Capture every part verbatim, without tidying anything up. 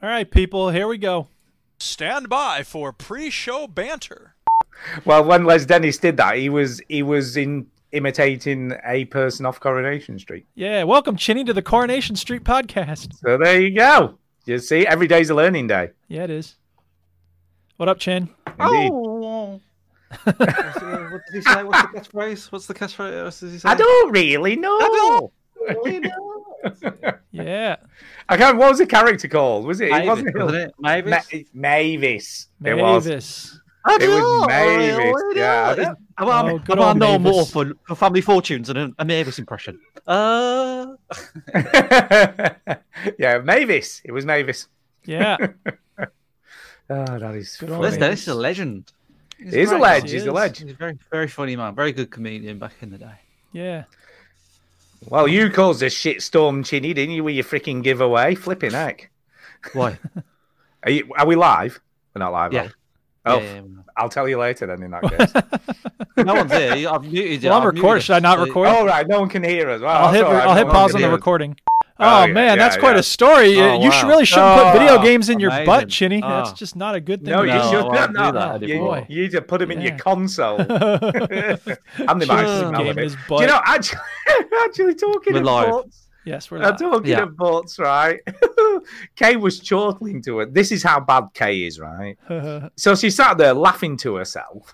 All right, people, here we go. Stand by for pre-show banter. Well, when Les Dennis did that, he was he was in imitating a person off Coronation Street. Yeah, welcome, Chinny, to the Coronation Street podcast. So there you go. You see, every day's a learning day. Yeah, it is. What up, Chin? Indeed. Oh. What did he say? What's the catchphrase? What's the catchphrase? What does he say? I don't really know. I don't really know. Yeah, I can't. What was the character called? Was it? Mavis, it wasn't. Wasn't it? Mavis. Ma- Mavis. It Mavis. Was. It was Mavis. I yeah. yeah. I want oh, I no more for, for Family Fortunes and a, a Mavis impression. Uh. Yeah, Mavis. It was Mavis. Yeah. Oh, that is funny. This, this is a legend. He's he is a legend. He's a legend. He's a very, very funny man. Very good comedian back in the day. Yeah. Well, you caused a shitstorm, Chinny, didn't you, with your freaking giveaway? Flipping heck. Why? Are, you, are we live? We're not live, yeah. Right? Oh, yeah, yeah, I'll tell you later then, in that case. No one's here. I've muted you. Well, I'm recording. Should I not record? Oh, right. No one can hear us. Well, I'll hit, right. I'll hit no pause on the recording. Oh, oh yeah, man, yeah, that's yeah. quite a story. Oh, you wow. really shouldn't oh, put video games in amazing. your butt, Chinny. Oh. That's just not a good thing. No, you no, shouldn't. No, no. You, you need to put them yeah. in your console. I'm the master of it. Do you know, actually, actually talking we're of live. butts. Yes, we're live. I'm talking yeah. of butts, right? Kay was chortling to her. This is how bad Kay is, right? So she sat there laughing to herself.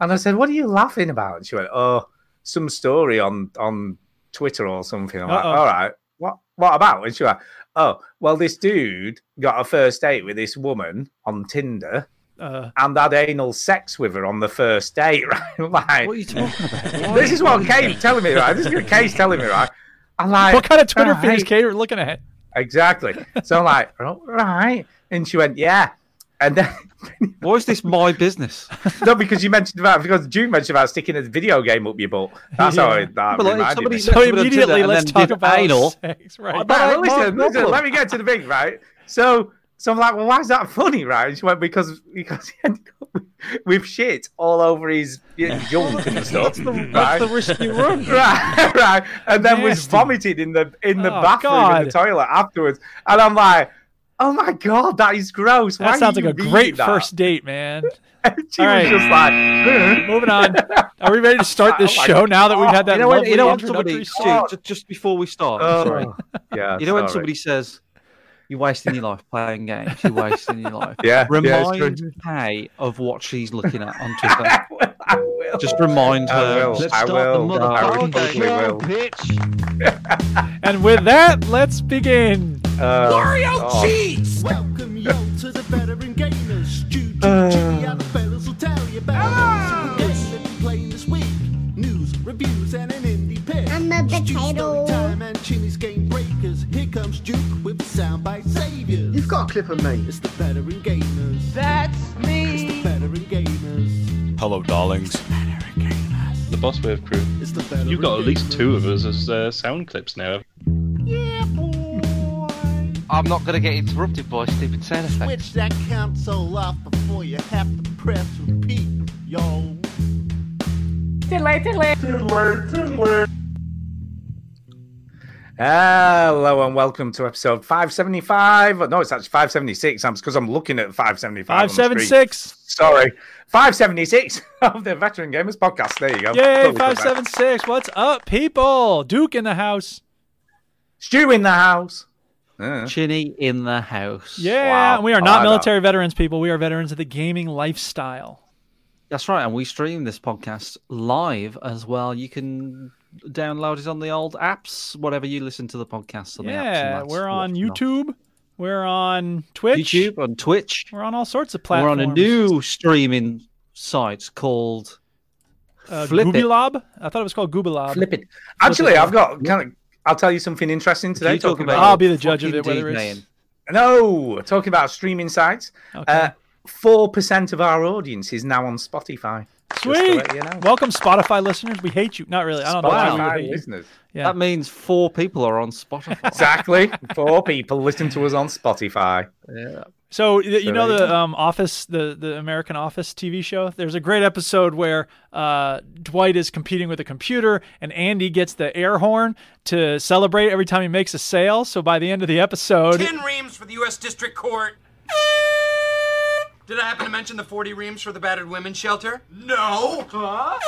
And I said, what are you laughing about? And she went, oh, some story on, on Twitter or something. I'm like, all right. What what about? And she went, oh, well, this dude got a first date with this woman on Tinder uh, and had anal sex with her on the first date, right? Like, what are you talking about? This is what Kate's telling me, right? This is what Kate's telling me, right? I'm like, what kind of Twitter feed is Kate looking at? Exactly. So I'm like, all right. And she went, yeah. And then, why is this my business? No, because you mentioned about because June mentioned about sticking a video game up your butt. That's yeah. how it. That but like, somebody, me. So immediately, let's talk about anal. Sex, right? Oh, no, listen, listen, let me get to the big right. So, so I'm like, well, why is that funny, right? And she went because because he ended up with shit all over his junk and stuff. That's the, right? That's the risky run, right? Right, and then nasty. Was vomited in the in the oh, bathroom God. in the toilet afterwards, and I'm like. Oh my God, that is gross. Why that sounds like a great that? first date, man. She All was right. just like, moving on. Are we ready to start this oh show God. now that we've had that? You know, when, you know when somebody, oh. Stu, just before we start, oh. sorry. Yeah, you know sorry. when somebody says, you're wasting your life playing games, you're wasting your life. Yeah, remind yeah, Kay of what she's looking at on Twitter. Will, I will. Just remind I her. Will. Let's I start will. the motherfucking show, bitch. And with that, let's begin. Uh, Wario oh. cheats! Welcome yo to the veteran gamers. Juju, Jimmy, and the fellas will tell you about the games they've been playing this week. News, reviews, and an indie pick. I'm a potato. Time and Chinny's game breakers. Here comes Duke with the soundbite saviors. You've got a clip of me. It's the veteran gamers. That's me. It's the veteran gamers. Hello, darlings. It's the veteran gamers. The Bosswave crew. It's the veteran You've got gamers. At least two of us as uh, sound clips now. Yeah, boy. I'm not going to get interrupted by stupid sound effects. Switch that console off before you have to press repeat, yo. Tiddly, tiddly. Tiddly, tiddly. Hello and welcome to episode five seventy-five. No, it's actually five seventy-six. I'm because I'm looking at five seventy-five. five seventy-six. Sorry. five seventy-six of the Veteran Gamers Podcast. There you go. Yay, five seventy-six. What's up, people? Duke in the house. Stu in the house. Yeah. Chinny in the house. Yeah, wow. We are not oh, military know. veterans, people. We are veterans of the gaming lifestyle. That's right, and we stream this podcast live as well. You can download it on the old apps, whatever you listen to the podcast on yeah, the apps. Yeah, we're on YouTube. Off. We're on Twitch. YouTube, on Twitch. We're on all sorts of platforms. We're on a new streaming site called uh, Goobilab. I thought it was called Goobilab. Flip it. Actually, Flip it. I've got kind of... I'll tell you something interesting today. Talking about, about I'll be the judge of it, whether it's... Name. No, talking about streaming sites. Okay. Uh, four percent of our audience is now on Spotify. Sweet. Let you know. Welcome, Spotify listeners. We hate you. Not really. I don't Spotify know. Spotify listeners. Yeah. That means four people are on Spotify. Exactly. Four people listen to us on Spotify. Yeah. So you know the um, Office, the, the American Office T V show? There's a great episode where uh, Dwight is competing with a computer and Andy gets the air horn to celebrate every time he makes a sale. So by the end of the episode... ten reams for the U S District Court. Did I happen to mention the forty reams for the battered women's shelter? No. Huh?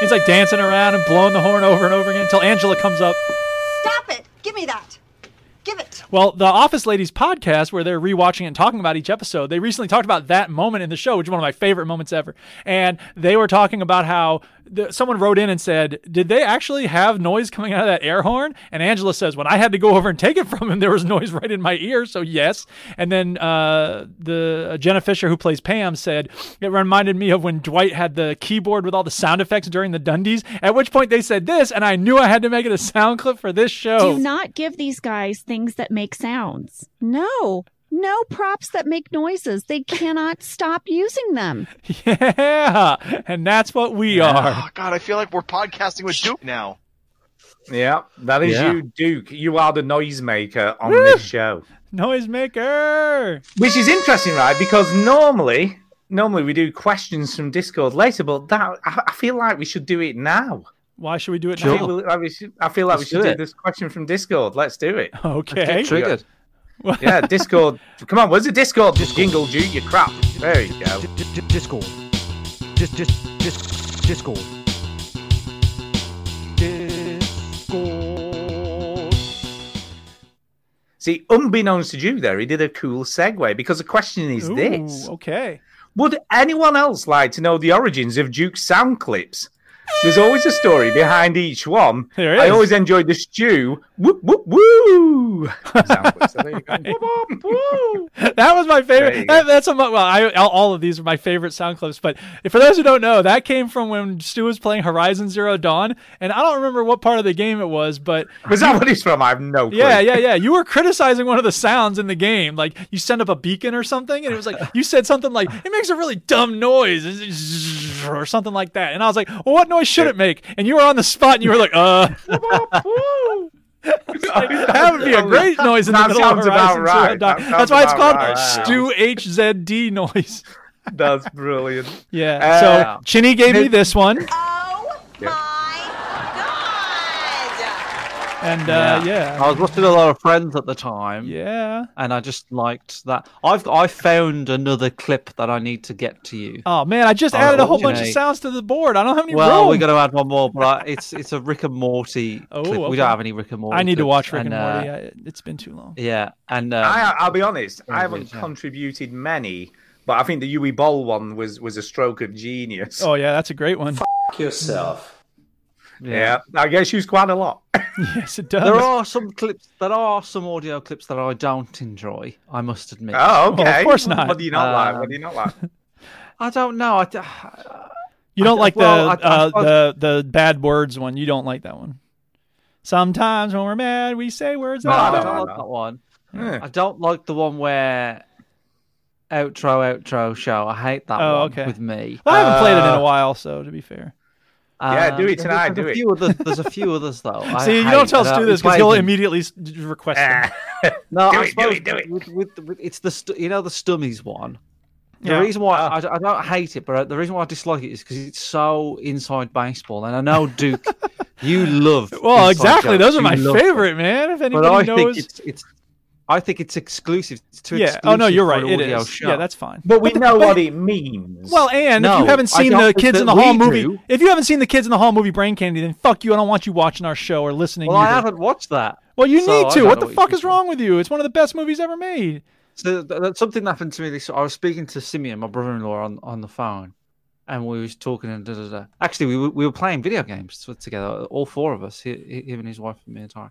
He's like dancing around and blowing the horn over and over again until Angela comes up. Stop it. Give me that. Give it. Well, the Office Ladies podcast, where they're rewatching and talking about each episode, they recently talked about that moment in the show, which is one of my favorite moments ever. And they were talking about how the, someone wrote in and said, did they actually have noise coming out of that air horn? And Angela says, when I had to go over and take it from him, there was noise right in my ear. So yes. And then uh, the uh, Jenna Fisher, who plays Pam, said, it reminded me of when Dwight had the keyboard with all the sound effects during the Dundies, at which point they said this, and I knew I had to make it a sound clip for this show. Do not give these guys things that make sounds. No, no props that make noises. They cannot stop using them. Yeah, and that's what we are. Oh, God, I feel like we're podcasting with Duke now. Yeah, that is yeah. you, Duke. You are the noisemaker on Woo! This show. Noisemaker! Which is interesting, right? Because normally, normally we do questions from Discord later, but that I feel like we should do it now. Why should we do it sure. now? I feel like we should, I feel like we should do, do this question from Discord. Let's do it. Okay. Triggered. Yeah, Discord. Come on, where's the Discord? Just jingle, do your crap. There you go. Discord. Just, just, just, Discord. Discord. See, unbeknownst to you there, he did a cool segue because the question is Ooh, this. Okay. Would anyone else like to know the origins of Duke's sound clips? There's always a story behind each one. There is. I always enjoyed the stew. Whoop, whoop, woo. Sound so there you go. Right. Whoop, whoop, woo. That was my favorite. That, that's a, well, I, all of these are my favorite sound clips. But for those who don't know, that came from when Stu was playing Horizon Zero Dawn. And I don't remember what part of the game it was, but... Was that what it's from? I have no clue. Yeah, yeah, yeah. You were criticizing one of the sounds in the game. Like, you send up a beacon or something, and it was like, you said something like, it makes a really dumb noise, or something like that. And I was like, well, what noise should it make? And you were on the spot and you were like, uh like, that would be a great noise in the middle of Horizon right. that that's why it's called right. Stu H Z D noise. That's brilliant. Yeah. Uh, so Chinny gave me this one. Oh my God. And uh yeah. yeah. I was watching a lot of Friends at the time. Yeah. And I just liked that. I've I found another clip that I need to get to you. Oh man, I just I added a whole bunch of sounds to the board. I don't have any well, room. We're going to add one more, but I, it's it's a Rick and Morty oh, clip. Okay. We don't have any Rick and Morty. I need clips. to watch Rick and, and Morty. Uh, it's been too long. Yeah, and um, I, I'll be honest, I haven't yeah. contributed many, but I think the Uwe Boll one was was a stroke of genius. Oh yeah, that's a great one. F*** yourself. Yeah. yeah, I guess used quite a lot. Yes, it does. There are some clips, there are some audio clips that I don't enjoy, I must admit. Oh, okay. Well, of course not. What do you not um, like? What do you not like? I don't know. I, uh, you don't I, like well, the, I, uh, I, I, the the bad words one. You don't like that one. Sometimes when we're mad, we say words. No, I don't, I don't like know. that one. Yeah. I don't like the one where outro, outro show. I hate that oh, one okay. with me. Well, I haven't uh, played it in a while, so to be fair. Yeah, do it tonight. Do it. There's a few others though. See, you don't tell Stu this because he'll immediately request it. No, I suppose it's the you know the Stummies one. The yeah. reason why I, I don't hate it, but the reason why I dislike it is because it's so inside baseball. And I know, Duke, you love. Well, exactly. Jokes. Those are my favorite, them. man. If anybody but I knows, think it's, it's I think it's exclusive. It's too yeah. exclusive. Oh no, you're right. It is. Show. Yeah, that's fine. But we but, know but, what it means. Well, and no, if you haven't seen the Kids in the Hall movie, do. if you haven't seen the Kids in the Hall movie Brain Candy, then fuck you. I don't want you watching our show or listening. Well, either. I haven't watched that. Well, you so need to. What the what fuck is wrong doing. with you? It's one of the best movies ever made. So that's something that happened to me. This I was speaking to Simeon, my brother-in-law, on on the phone, and we was talking and da da da. Actually, we were, we were playing video games together, all four of us, him and his wife and me and Tara.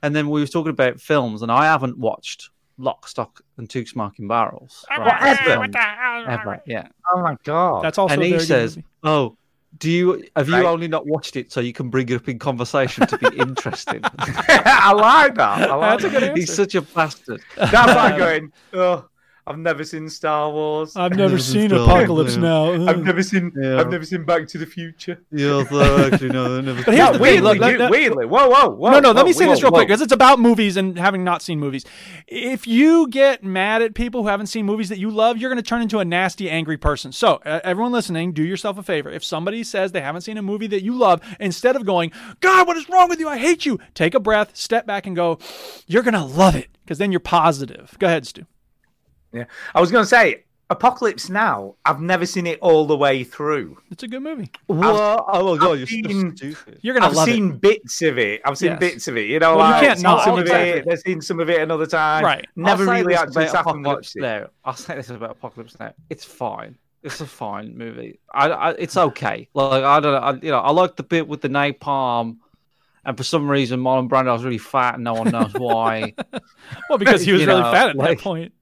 And then we were talking about films, and I haven't watched Lock, Stock, and Two Smoking Barrels. Right? Ever, ever, yeah. Oh my God, that's also. And he says, movie. "Oh, do you have right. you only not watched it so you can bring it up in conversation to be interested?" I like that. I like that's that. A good answer. He's such a bastard. That's like going. Oh, I've never seen Star Wars. I've never, never seen, seen Apocalypse yeah. Now. I've never seen. Yeah. I've never seen Back to the Future. Yeah, also, actually, no, never. But here's the weirdly, thing. Look, weirdly, whoa, whoa, whoa. No, no. Whoa, let me whoa, say this real whoa. quick because it's about movies and having not seen movies. If you get mad at people who haven't seen movies that you love, you're going to turn into a nasty, angry person. So, uh, everyone listening, do yourself a favor. If somebody says they haven't seen a movie that you love, instead of going, "God, what is wrong with you? I hate you," take a breath, step back, and go, "You're going to love it," because then you're positive. Go ahead, Stu. Yeah, I was going to say, Apocalypse Now, I've never seen it all the way through. It's a good movie. Well, oh, God, I've you're seen, so stupid. You're gonna I've love seen it. bits of it. I've seen yes. bits of it. You know, well, like, you can't not. Some exactly. of it, I've seen some of it another time. Right. Never really actually sat and watched it. No, I'll say this about Apocalypse Now. It's fine. It's a fine movie. I, I it's okay. Like, I don't know. I, you know, I like the bit with the napalm. And for some reason, Marlon Brando was really fat, and no one knows why. Well, because he was really know, fat at like, that point.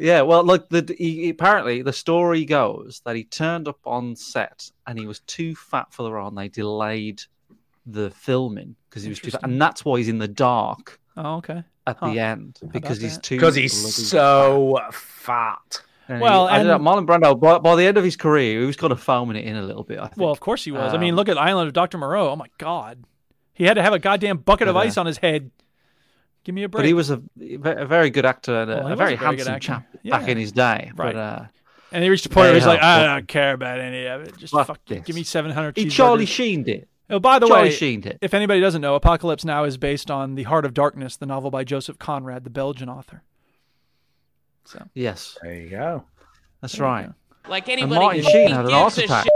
Yeah, well, like the he, apparently the story goes that he turned up on set and he was too fat for the role, and they delayed the filming because he was too fat, and that's why he's in the dark. Oh, okay. At huh. the end, because he's that? too because he's so fat. fat. And well, he, I and... don't know, Marlon Brando, by, by the end of his career, he was kind of foaming it in a little bit, I think. Well, of course he was. Um, I mean, look at Island of Doctor Moreau. Oh my God. He had to have a goddamn bucket of yeah. ice on his head. Give me a break. But he was a, a very good actor and well, a, a very, very handsome chap yeah. back in his day. Right. But, uh, and he reached a point where he was like, I don't care about any of it. Just fuck this. Give me seven hundred cheeseburgers. He Charlie Sheened it. Oh, by the Charlie way, Sheened it. If anybody doesn't know, Apocalypse Now is based on The Heart of Darkness, the novel by Joseph Conrad, the Belgian author. So yes. There you go. That's there right. Go. Like anybody and Martin Sheen had an heart attack. Sh-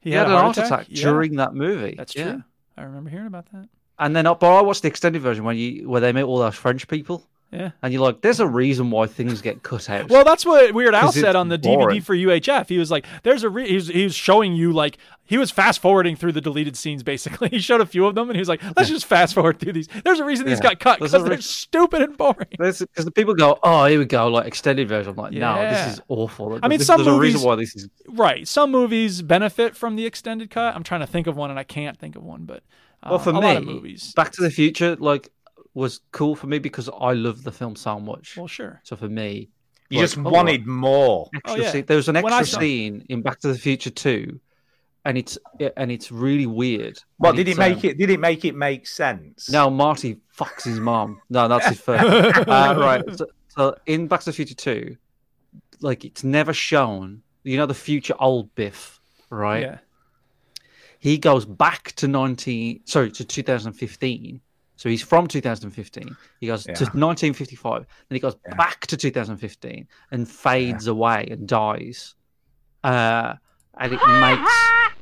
he, he had, had an heart attack, attack yeah. during that movie. That's true. Yeah. I remember hearing about that. And then, but I watched the extended version when you where they meet all those French people. Yeah, and you're like, there's a reason why things get cut out. Well, that's what Weird Al said on the boring. D V D for U H F. He was like, there's a re-, he was, he was showing you like he was fast forwarding through the deleted scenes. Basically, he showed a few of them, and he was like, let's yeah. just fast forward through these. There's a reason yeah. these got cut because re- they're stupid and boring. Because the people go, oh, here we go, like extended version. I'm like, yeah. no, this is awful. I mean, this, some there's movies, a reason why this is right. Some movies benefit from the extended cut. I'm trying to think of one, and I can't think of one, but. Well, for um, me, Back to the Future like was cool for me because I love the film so much. Well, sure. So for me, you like, just oh, wanted more. Oh, yeah. There was an extra saw... scene in Back to the Future two, and it's and it's really weird. What did it make um... it? Did it make it make sense? No, Marty fucks his mom. No, that's his first. uh, right. So, so in Back to the Future two, like it's never shown. You know the future old Biff, right? Yeah. He goes back to nineteen, sorry, to two thousand fifteen. So he's from two thousand fifteen. He goes yeah. to nineteen fifty-five, and he goes yeah. back to two thousand fifteen and fades yeah. away and dies, uh, and it makes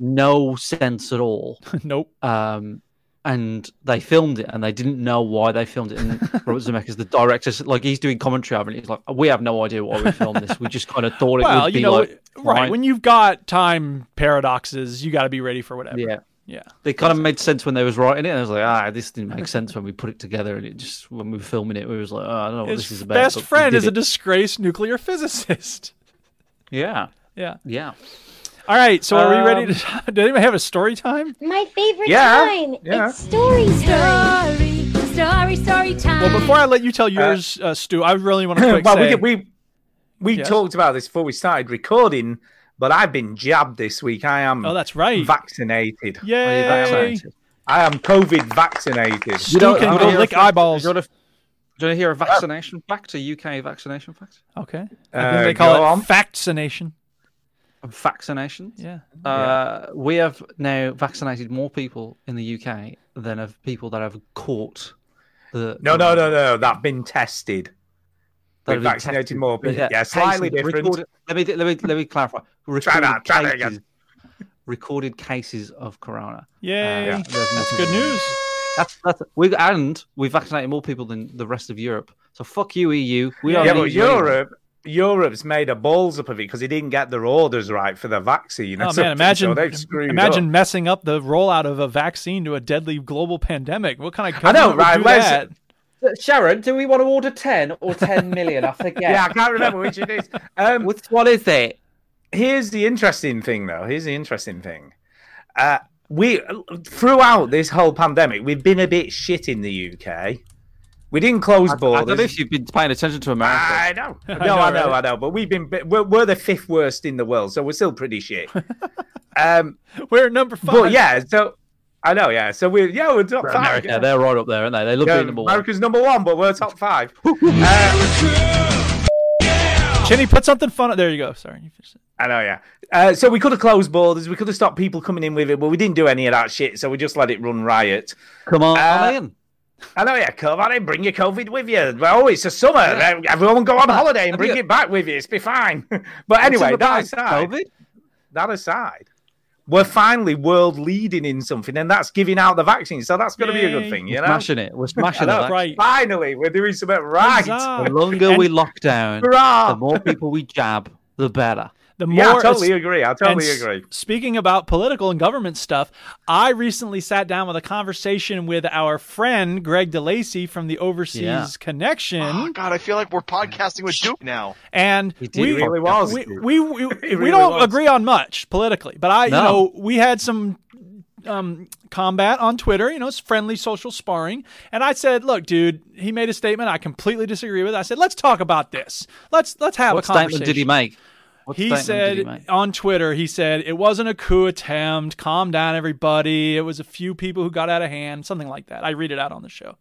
no sense at all. Nope. Um, and they filmed it, and they didn't know why they filmed it. And Robert Zemeckis, the director, like he's doing commentary over it. He's like, we have no idea why we filmed this. We just kind of thought it well, would be you know, like. Right. right. When you've got time paradoxes, you got to be ready for whatever. Yeah. Yeah. They kind of made sense when they was writing it. And I was like, ah, this didn't make sense when we put it together. And it just, when we were filming it, we was like, oh, I don't know what His this is about. His best friend is it. a disgraced nuclear physicist. Yeah. Yeah. Yeah. All right. So um, are we ready to, did anyone have a story time? My favorite yeah, time. Yeah. It's story time. Story, story, story time. Well, before I let you tell yours, uh, uh, Stu, I really want to quick well, say. We, we, We yes. talked about this before we started recording, but I've been jabbed this week. I am oh, that's right. vaccinated. Yay. Vaccinated. I am COVID vaccinated. You don't, you don't lick eyeballs. Do you want to hear a vaccination uh, fact, a U K vaccination fact? Okay. I think uh, they call it on. vaccination. Vaccination? Yeah. Uh, yeah. We have now vaccinated more people in the U K than of people that have caught the... No, the no, no, no. That have been tested. We've vaccinated tested. more people. Yeah, yeah slightly cases, different. Recorded, let, me, let, me, let me clarify. Recorded try that, try cases, that again. Recorded cases of corona. Yay. Uh, yeah. That's good news. That's, that's, we, and we've vaccinated more people than the rest of Europe. So fuck you, E U. We yeah, but Europe, Europe's made a balls up of it because they didn't get their orders right for the vaccine. Oh, man, imagine, so they've screwed imagine up. messing up the rollout of a vaccine to a deadly global pandemic. What kind of government I know, right? Would do that? Sharon, do we want to order ten or ten million? I forget. Yeah, I can't remember which it is. Um, Which one is it? Here's the interesting thing, though. Here's the interesting thing. Uh, we throughout this whole pandemic, we've been a bit shit in the U K. We didn't close I, borders. I don't know if you've been paying attention to America. I know. No, I know, I know. Really. I know but we've been we're, we're the fifth worst in the world, so we're still pretty shit. Um, we're at number five. But yeah, so I know. Yeah, so we're yeah we're top America, five. Yeah, they're right up there, aren't they? They look yeah, number one. America's number one, but we're top five. uh, Chinny, put something fun up. There you go. Sorry, you finished it. I know, yeah. Uh, so we could have closed borders. We could have stopped people coming in with it, but we didn't do any of that shit, so we just let it run riot. Come on, uh, on in. I know, yeah. Come on in. Bring your COVID with you. Oh, it's the summer. Yeah. Everyone go on holiday and bring you... it back with you. It's be fine. But anyway, that aside, COVID? that aside, we're finally world leading in something, and that's giving out the vaccine. So that's going to be a good thing, you know? We're smashing it. We're smashing it. Right. Finally, we're doing something right. Exactly. The longer and... we lock down, the more people we jab, the better. The more, yeah, I totally agree. I totally agree. Speaking about political and government stuff, I recently sat down with a conversation with our friend Greg DeLacy from the Overseas yeah. Connection. Oh, God, I feel like we're podcasting with Duke now. And he did, we, really was. we we, we, we really don't was. agree on much politically, but I, no. you know, we had some um, combat on Twitter. You know, it's friendly social sparring, and I said, "Look, dude, he made a statement I completely disagree with. I said, let's talk about this. Let's let's have what a conversation." What statement did he make? What he said he on Twitter, he said, it wasn't a coup attempt. Calm down, everybody. It was a few people who got out of hand, something like that. I read it out on the show.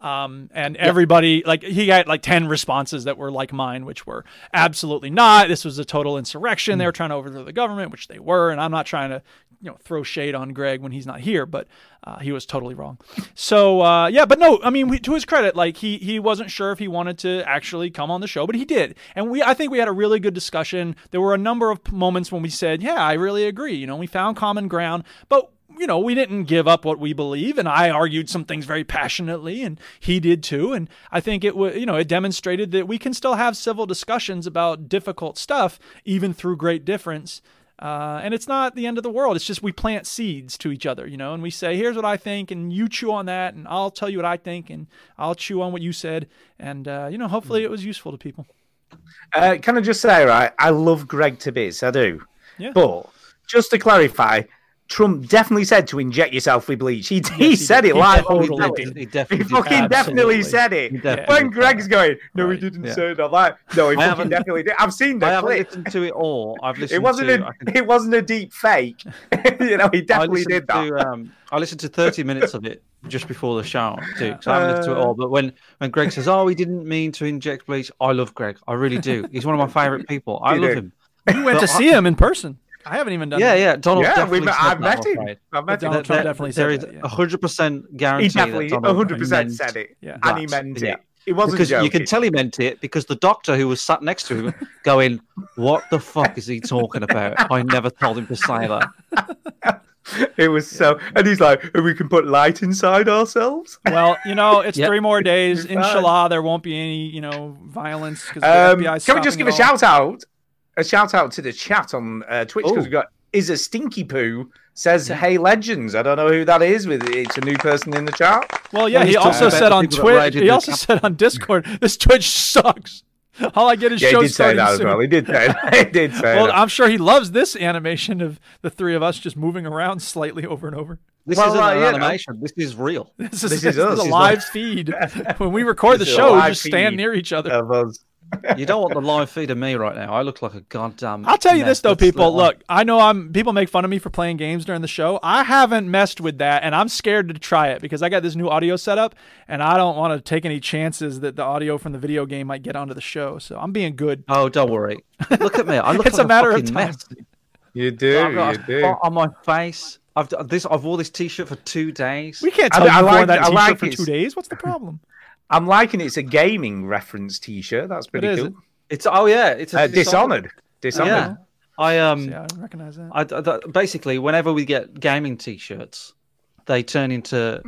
Um, and yep. everybody, like, he got like ten responses that were like mine, which were absolutely not. This was a total insurrection. Mm. They were trying to overthrow the government, which they were. And I'm not trying to, you know, throw shade on Greg when he's not here, but uh, he was totally wrong. So, uh, yeah, but no, I mean, we, to his credit, like he he wasn't sure if he wanted to actually come on the show, but he did. And we I think we had a really good discussion. There were a number of moments when we said, yeah, I really agree. You know, we found common ground, but you know, we didn't give up what we believe. And I argued some things very passionately and he did too. And I think it was, you know, it demonstrated that we can still have civil discussions about difficult stuff, even through great difference. Uh, and it's not the end of the world. It's just, we plant seeds to each other, you know, and we say, here's what I think. And you chew on that. And I'll tell you what I think. And I'll chew on what you said. And, uh, you know, hopefully it was useful to people. Uh, can I just say, right. I love Greg to bits. I do. Yeah. But just to clarify, Trump definitely said to inject yourself with bleach. He, he yes, said he it live. Totally he, he fucking definitely said it. Definitely when Greg's going, no, right. he didn't yeah. say that. Like, no, he fucking definitely did. I've seen that clip. I haven't listened to it all. I've listened. It wasn't to, a. Can... It wasn't a deep fake. You know, he definitely did that. To, um, I listened to thirty minutes of it just before the show too. So I haven't listened to it all. But when when Greg says, "Oh, he didn't mean to inject bleach," I love Greg. I really do. He's one of my favorite people. I you love do. him. You went but to see I, him in person. I haven't even done yeah, that. Yeah, yeah. Donald yeah, definitely met, I've met him. Right. I've met Donald him. Trump definitely there said There is one hundred percent guarantee that Donald Trump meant one hundred percent said it. Yeah. And he meant yeah. it. It wasn't because joking. You can tell he meant it because the doctor who was sat next to him going, what the fuck is he talking about? I never told him to say that. It was yeah. so... And he's like, we can put light inside ourselves? Well, you know, it's yep. three more days. Inshallah, there won't be any, you know, violence. Um, can we just give a shout out? A shout out to the chat on uh, Twitch because we've got Is a Stinky Poo says, yeah. Hey Legends. I don't know who that is, with it's a new person in the chat. Well, yeah, well, he also said on Twitch, he also said on Discord, this Twitch sucks. All I get is yeah, show starting soon. Well. He did say that. He did say well, that. I'm sure he loves this animation of the three of us just moving around slightly over and over. This well, isn't uh, an yeah, animation. No. This is real. This is, this is, this is a live like... feed. When we record the show, we just stand near each other. Of us. You don't want the live feed of me right now. I look like a goddamn... I'll tell you this, though, people. Look, I know I'm. People make fun of me for playing games during the show. I haven't messed with that, and I'm scared to try it because I got this new audio setup, and I don't want to take any chances that the audio from the video game might get onto the show, so I'm being good. Oh, don't worry. Look at me. I look it's like a matter a fucking of time. Mess. You do, I've got you a do. On my face. I've, this, I've wore this T-shirt for two days. We can't tell I, you I like, that T-shirt like for two days. What's the problem? I'm liking it's a gaming reference T-shirt. That's pretty what cool. It? It's oh yeah, it's a uh, Dishonored. Dishonored. Yeah. I um. See, I recognize that. I, that. Basically, whenever we get gaming T-shirts, they turn into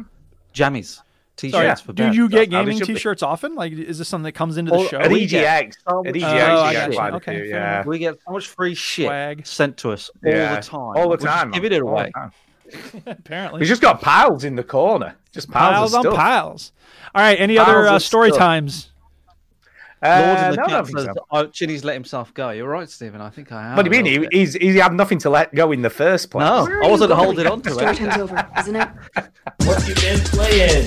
jammies T-shirts Sorry, yeah. for. Do bed. you get That's gaming T-shirts be. often? Like, is this something that comes into the or, show? At E G X, get, oh, at E G X, oh, you get okay, few, yeah. We get so much free shit Swag. sent to us yeah. all the time. All the time. Give it away. Apparently we just got piles in the corner, just piles, piles of on stuff. piles all right any piles other uh, story stuff. times uh, Lord of the no, Cat oh, Chinny's let himself go. You're right, Stephen. I think I am. What do you mean? He, he's, he had nothing to let go in the first place. No, I wasn't holding on to it. Story time's over, isn't it? What you been playing?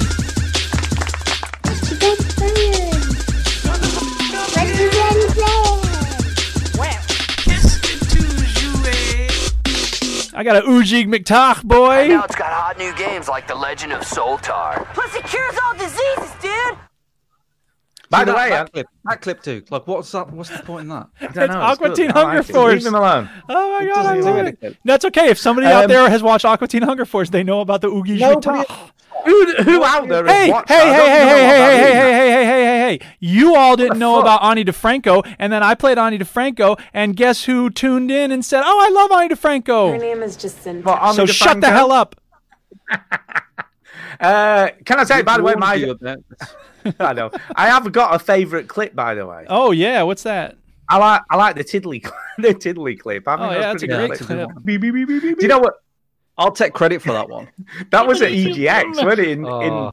What you been I got a Ujig McTach, boy. And now it's got hot new games like The Legend of Soltar. Plus it cures all diseases, dude. By the way, that clip, that clip too. Like, what's up? What's the point in that? I don't it's know, Aqua Teen Hunger Force. Leave him alone. Oh my god, I'm doing it. That's okay. If somebody um, out there has watched Aqua Teen Hunger Force, they know about the Oogie Shita. Who, who out there is hey, watching? Hey, hey, hey, hey, hey, hey, hey, hey, hey, hey, hey, hey! You all didn't know fuck? about Ani DeFranco, and then I played Ani DeFranco, and guess who tuned in and said, "Oh, I love Ani DeFranco." Her name is Jacinta. So shut the hell up. Uh, can I say, by the way, my I know I have got a favourite clip, by the way. Oh yeah, what's that? I like I like the tiddly the tiddly clip. I think oh yeah, that's a great clip. clip. Beep, beep, beep, beep, beep. Do you know what? I'll take credit for that one. That was at E G X, wasn't it? In, oh.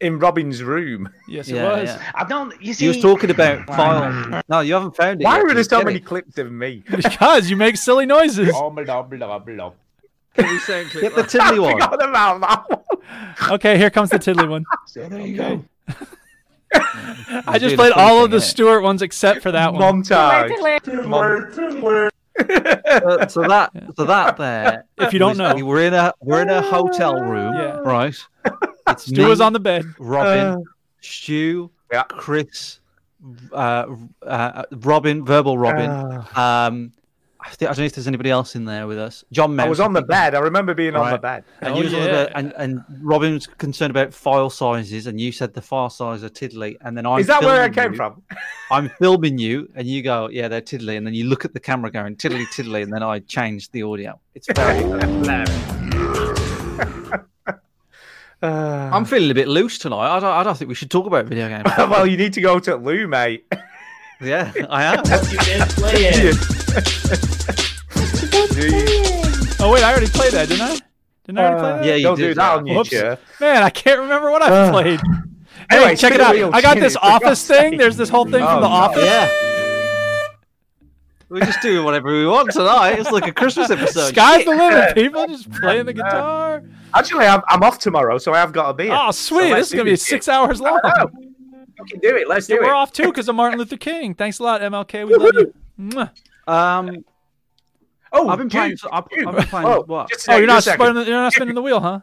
in in Robin's room. Yes, it yeah, was. Yeah. I don't. You see, he was talking about file. No, you haven't found it. Why yet. were there so many clips of me? Because you make silly noises. Oh my god, blah blah. Can we sound clip? Get the tiddly one. I forgot about that one. Okay, here comes the tiddly one. So there you okay. go. I just played all of the Stewart ones except for that one. Montage. Montage. uh, so that, so that there. If you don't was, know, we're in a we're in a hotel room, yeah. right? It's Stu was on the bed. Robin, uh, Stu, yeah. Chris, uh, uh, Robin, verbal Robin. Uh, um, I don't know if there's anybody else in there with us. John Mouse. I was on the bed. I remember being right. on the bed. And, oh, you yeah. the, and, and Robin was concerned about file sizes, and you said the file size are tiddly. And then I Is that where I came you. from? I'm filming you, and you go, yeah, they're tiddly. And then you look at the camera going, tiddly, tiddly. And then I changed the audio. It's very hilarious. uh, I'm feeling a bit loose tonight. I don't, I don't think we should talk about video games. Well, you need to go to Lou, mate. Yeah, I am. You can't play it. Oh wait, I already played that, didn't I? Didn't I already play that? Uh, yeah, you Don't did do that, that on your chair. Man, I can't remember what I played. Anyway, anyway check it out. I got this office thing. Sake. There's this whole thing oh, from the no. office. Yeah. We're just doing whatever we want tonight. It's like a Christmas episode. Sky's the limit, people. Just playing the guitar. Actually, I'm, I'm off tomorrow, so I have got a beer. Oh, sweet. So this is going to be six hours long. We can do it. Let's yeah, do we're it. We're off too because of Martin Luther King. Thanks a lot, M L K. We love you. Um, oh, I've been Duke, playing. I've, I've been playing oh, what? Just oh, you're not spinning. You're not spinning the wheel, huh?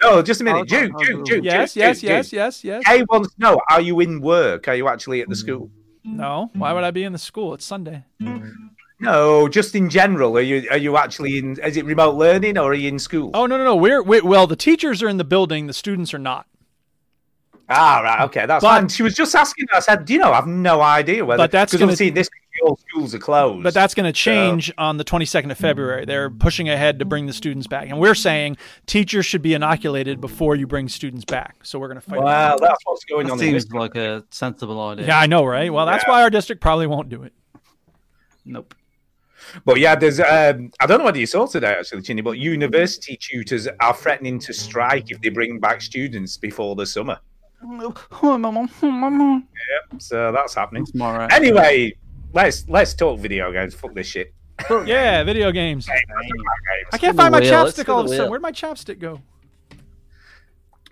No, just a minute. Duke, oh, Duke, Duke. Yes, Duke, yes, Duke, yes, Duke. yes, yes, yes. I want to know: are you in work? Are you actually at the school? No. Why would I be in the school? It's Sunday. No, just in general. Are you are you actually in? Is it remote learning or are you in school? Oh no, no, no. We're we, well. The teachers are in the building. The students are not. Ah, right, okay, that's but, fine. She was just asking, I said, do you know, I have no idea whether... But that's going to... Because this, all schools are closed. But that's going to change so. on the twenty-second of February. They're pushing ahead to bring the students back. And we're saying teachers should be inoculated before you bring students back. So we're going to fight. Well, that's what's going that on. That seems in like a sensible idea. Yeah, I know, right? Well, that's yeah. why our district probably won't do it. Nope. But yeah, there's, um, I don't know whether you saw today, actually, Chinny, but university tutors are threatening to strike if they bring back students before the summer. Yep, so that's happening. Right. Anyway, let's let's talk video games. Fuck this shit. Yeah, video games. Hey, games. I can't find my wheel. chapstick all of a sudden. Where'd my chapstick go?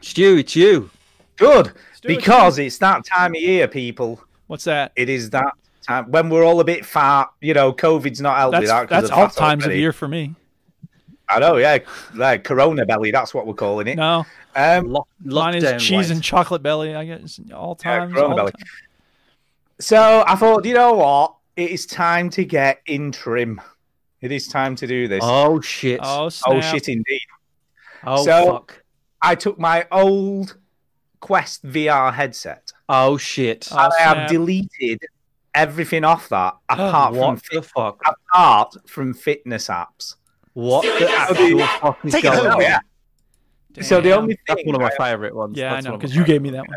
Stu, it's you. Good. Stu, because it's, it's that time of year, people. What's that? It is that time when we're all a bit fat. You know, COVID's not helped with that. That's all times of year for me. I know, yeah. Like Corona belly, that's what we're calling it. No. Um, Lock, mine is cheese and chocolate belly. I guess all time. Yeah, all belly. time. So I thought, you know what? It is time to get in trim. It is time to do this. Oh shit! Oh, oh shit! Indeed. Oh so fuck! I took my old Quest V R headset. Oh shit! And oh, I have deleted everything off that apart oh, from the fuck? apart from fitness apps. What the actual fuck is going on? Yeah. Damn. So the only thing that's one of my favourite ones. Yeah, that's I know because you gave me that one.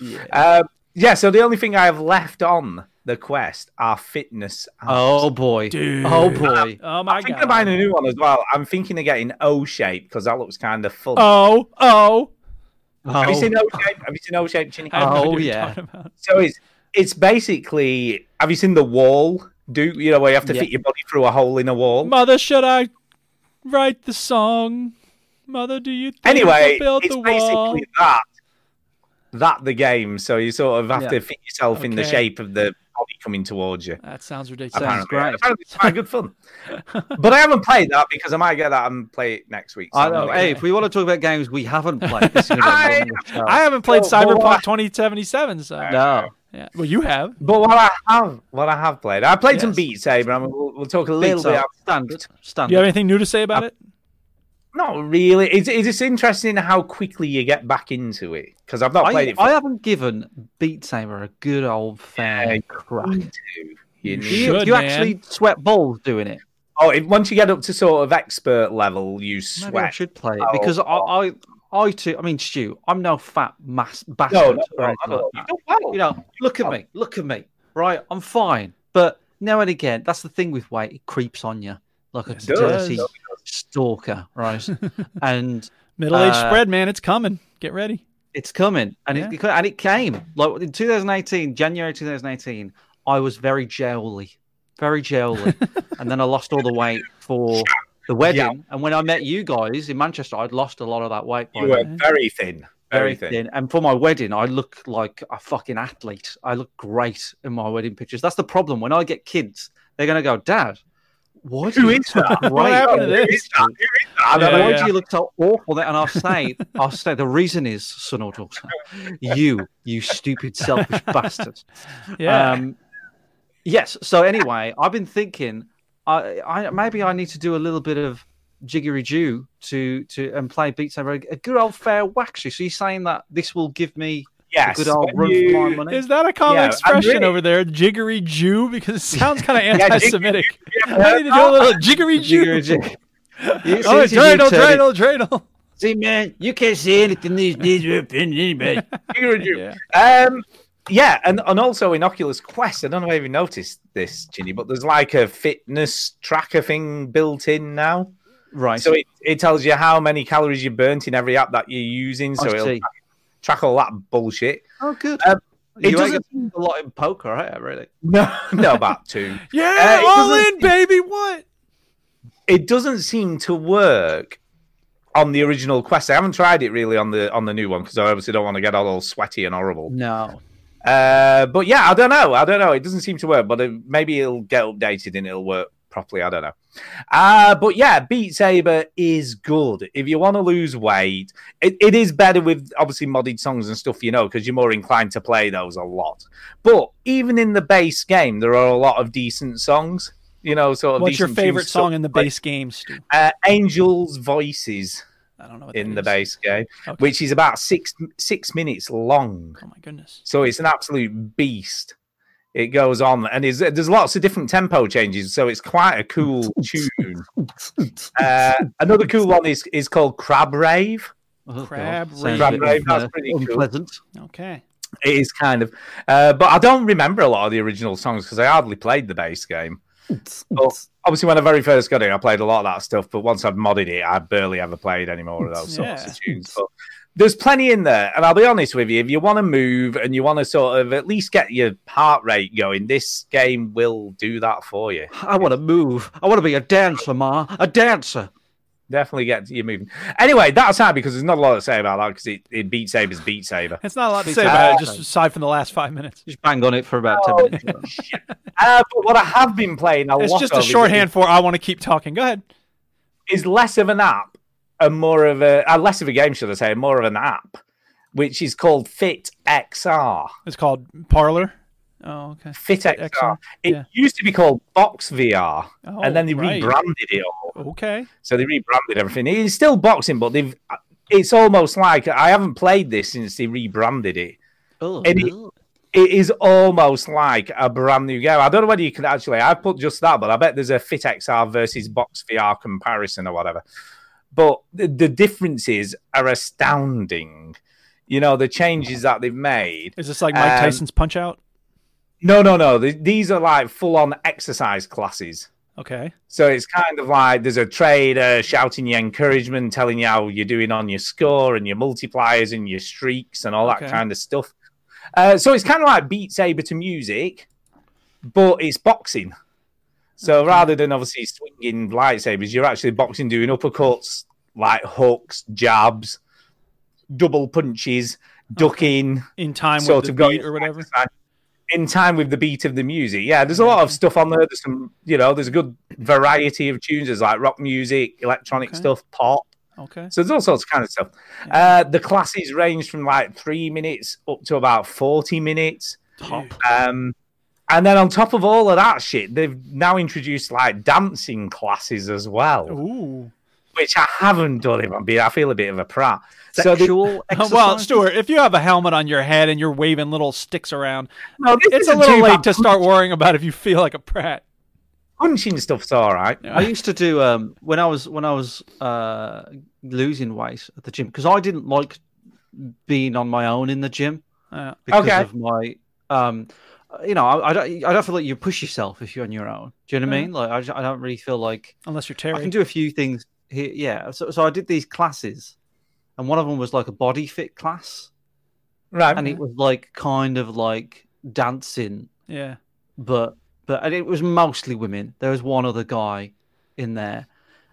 Yeah. Uh, yeah. So the only thing I have left on the Quest are fitness apps. Oh boy, dude. Oh boy. Oh my I'm god. I'm thinking of buying a new one as well. I'm thinking of getting O Shape because that looks kind of fun. Oh, oh. Have you seen O Shape? Have you seen O Shape? Chinny? Oh yeah. So it's it's basically. Have you seen the wall, Duke? You know where you have to yeah. fit your body through a hole in a wall. Mother, should I write the song? Mother, do you think anyway, build it's the basically wall? that, that the game. So you sort of have yeah. to fit yourself okay. in the shape of the body coming towards you. That sounds ridiculous. Apparently, great. Apparently it's quite good fun. But I haven't played that because I might get that and play it next week. So I know. Hey, if we want to talk about games we haven't played, this is I, I haven't played well, Cyberpunk well, twenty seventy-seven. So no. no. Yeah. Well, you have. But what I have, what I have played, I played yes. some Beat Saber. I mean, we'll, we'll talk a little Beat bit. Standard. Standard. Do you have anything new to say about I, it? Not really. It's, it's interesting how quickly you get back into it, because I've not played I, it. For... I haven't given Beat Saber a good old fair yeah, crack. You, you, should, you actually sweat balls doing it. Oh, if, once you get up to sort of expert level, you sweat. Maybe I should play it because oh. I. I I too. I mean, Stu, I'm no fat mass bastard. No, no, no. You know, look at me, look at me. Right, I'm fine. But now and again, that's the thing with weight; it creeps on you like a it dirty does. stalker, right? And middle-aged uh, spread, man, it's coming. Get ready. It's coming, and yeah. it and it came. Like in twenty eighteen, January twenty eighteen, I was very jowly, very jowly, and then I lost all the weight for. The wedding, yeah. And when I met you guys in Manchester, I'd lost a lot of that weight. By you were then. very thin, very, very thin. thin. And for my wedding, I look like a fucking athlete. I look great in my wedding pictures. That's the problem. When I get kids, they're going to go, Dad, why do Who you is that? Right? What happened to this? Who is that? Yeah, why yeah. do you look so awful? And I'll say, I'll say, the reason is, son or daughter, you, you stupid, selfish bastard. Yeah. Um, yes. So anyway, I've been thinking... I, I maybe I need to do a little bit of jiggery Jew to to and play Beat Saber a good old fair waxy. So you're saying that this will give me yes, a good old run you... for my money? Is that a common yeah, expression really... over there, jiggery Jew? Because it sounds kind of anti-Semitic. yeah, I need to do a little jiggery Jew. Oh, dreidel, dreidel, dreidel. See, man, you can't say anything these days. You're offending anybody. Jiggery Jew. Yeah. Um. Yeah, and, and also in Oculus Quest, I don't know if you noticed this, Ginny, but there's like a fitness tracker thing built in now. Right. So it, it tells you how many calories you burnt in every app that you're using, so it'll track all that bullshit. Oh, good. Um, it you doesn't do a lot in poker, right? Really? No, no, about two. yeah, uh, all in, baby, what? It doesn't seem to work on the original Quest. I haven't tried it really on the on the new one, because I obviously don't want to get all, all sweaty and horrible. No. Uh, but yeah, I don't know. I don't know. It doesn't seem to work, but it, maybe it'll get updated and it'll work properly. I don't know. Uh, but yeah, Beat Saber is good. If you want to lose weight, it, it is better with obviously modded songs and stuff, you know, because you're more inclined to play those a lot. But even in the base game, there are a lot of decent songs, you know, sort of. What's your favorite song in the base game, Stu? Uh, Angels' Voices. I don't know what in the is. base game, okay. Which is about six six minutes long. Oh my goodness! So it's an absolute beast. It goes on, and is there's lots of different tempo changes. So it's quite a cool tune. Uh, another cool one is is called Crab Rave. Oh, Crab Rave. Crab Rave. That's pretty uh, cool. Unpleasant. Okay. It is kind of, uh, but I don't remember a lot of the original songs because I hardly played the base game. But obviously, when I very first got it, I played a lot of that stuff. But once I've modded it, I barely ever played any more of those yeah. sorts of tunes. But there's plenty in there. And I'll be honest with you, if you want to move and you want to sort of at least get your heart rate going, this game will do that for you. I want to move. I want to be a dancer, Ma. A dancer. Definitely get you moving. Anyway, that's sad because there's not a lot to say about that because it, it Beat Saber's Beat Saber. It's not a lot to say about uh, it, just aside from the last five minutes. Just bang on it for about oh, ten minutes. uh, but what I have been playing a it's lot of... It's just a shorthand for I want to keep talking. Go ahead. Is less of an app and more of a... Uh, less of a game, should I say, more of an app, which is called Fit X R. It's called Parler? Oh, okay. Fit X R. X R. It yeah. used to be called Box V R, oh, and then they right. rebranded it all. Okay. So they rebranded everything. It's still boxing, but they've. It's almost like I haven't played this since they rebranded it. Oh. And it, it is almost like a brand new game. I don't know whether you can actually. I put just that, but I bet there's a Fit X R versus Box V R comparison or whatever. But the, the differences are astounding. You know the changes that they've made. Is this like Mike um, Tyson's Punch Out? No, no, no. These are like full-on exercise classes. Okay. So it's kind of like there's a trader shouting your encouragement, telling you how you're doing on your score and your multipliers and your streaks and all that okay. kind of stuff. Uh, so it's kind of like Beat Saber to music, but it's boxing. So okay. rather than obviously swinging lightsabers, you're actually boxing, doing uppercuts, like hooks, jabs, double punches, ducking. Okay. In time with the beat or whatever? Exercise. in time with the beat of the music. Yeah, there's a lot of stuff on there. There's some, you know, there's a good variety of tunes. There's like rock music, electronic okay. stuff, pop. Okay. So there's all sorts of kind of stuff. Yeah. Uh, the classes range from like three minutes up to about forty minutes. Top. Um, and then on top of all of that shit, they've now introduced like dancing classes as well. Ooh. Which I haven't done if I'm being, I feel a bit of a prat. Sexual so the, well, Stuart, if you have a helmet on your head and you're waving little sticks around, no, it's a little late to start worrying about if you feel like a prat. Punching stuff's all right. Yeah. I used to do um, when I was when I was uh, losing weight at the gym, because I didn't like being on my own in the gym uh, because okay. of my um, you know, I, I don't I don't feel like you push yourself if you're on your own. Do you know what yeah. I mean? Like I, just, I don't really feel like, unless you're Terry. I can do a few things. Here, yeah, so so I did these classes, and one of them was like a body fit class, right? And it was like kind of like dancing, yeah. But but and it was mostly women. There was one other guy in there,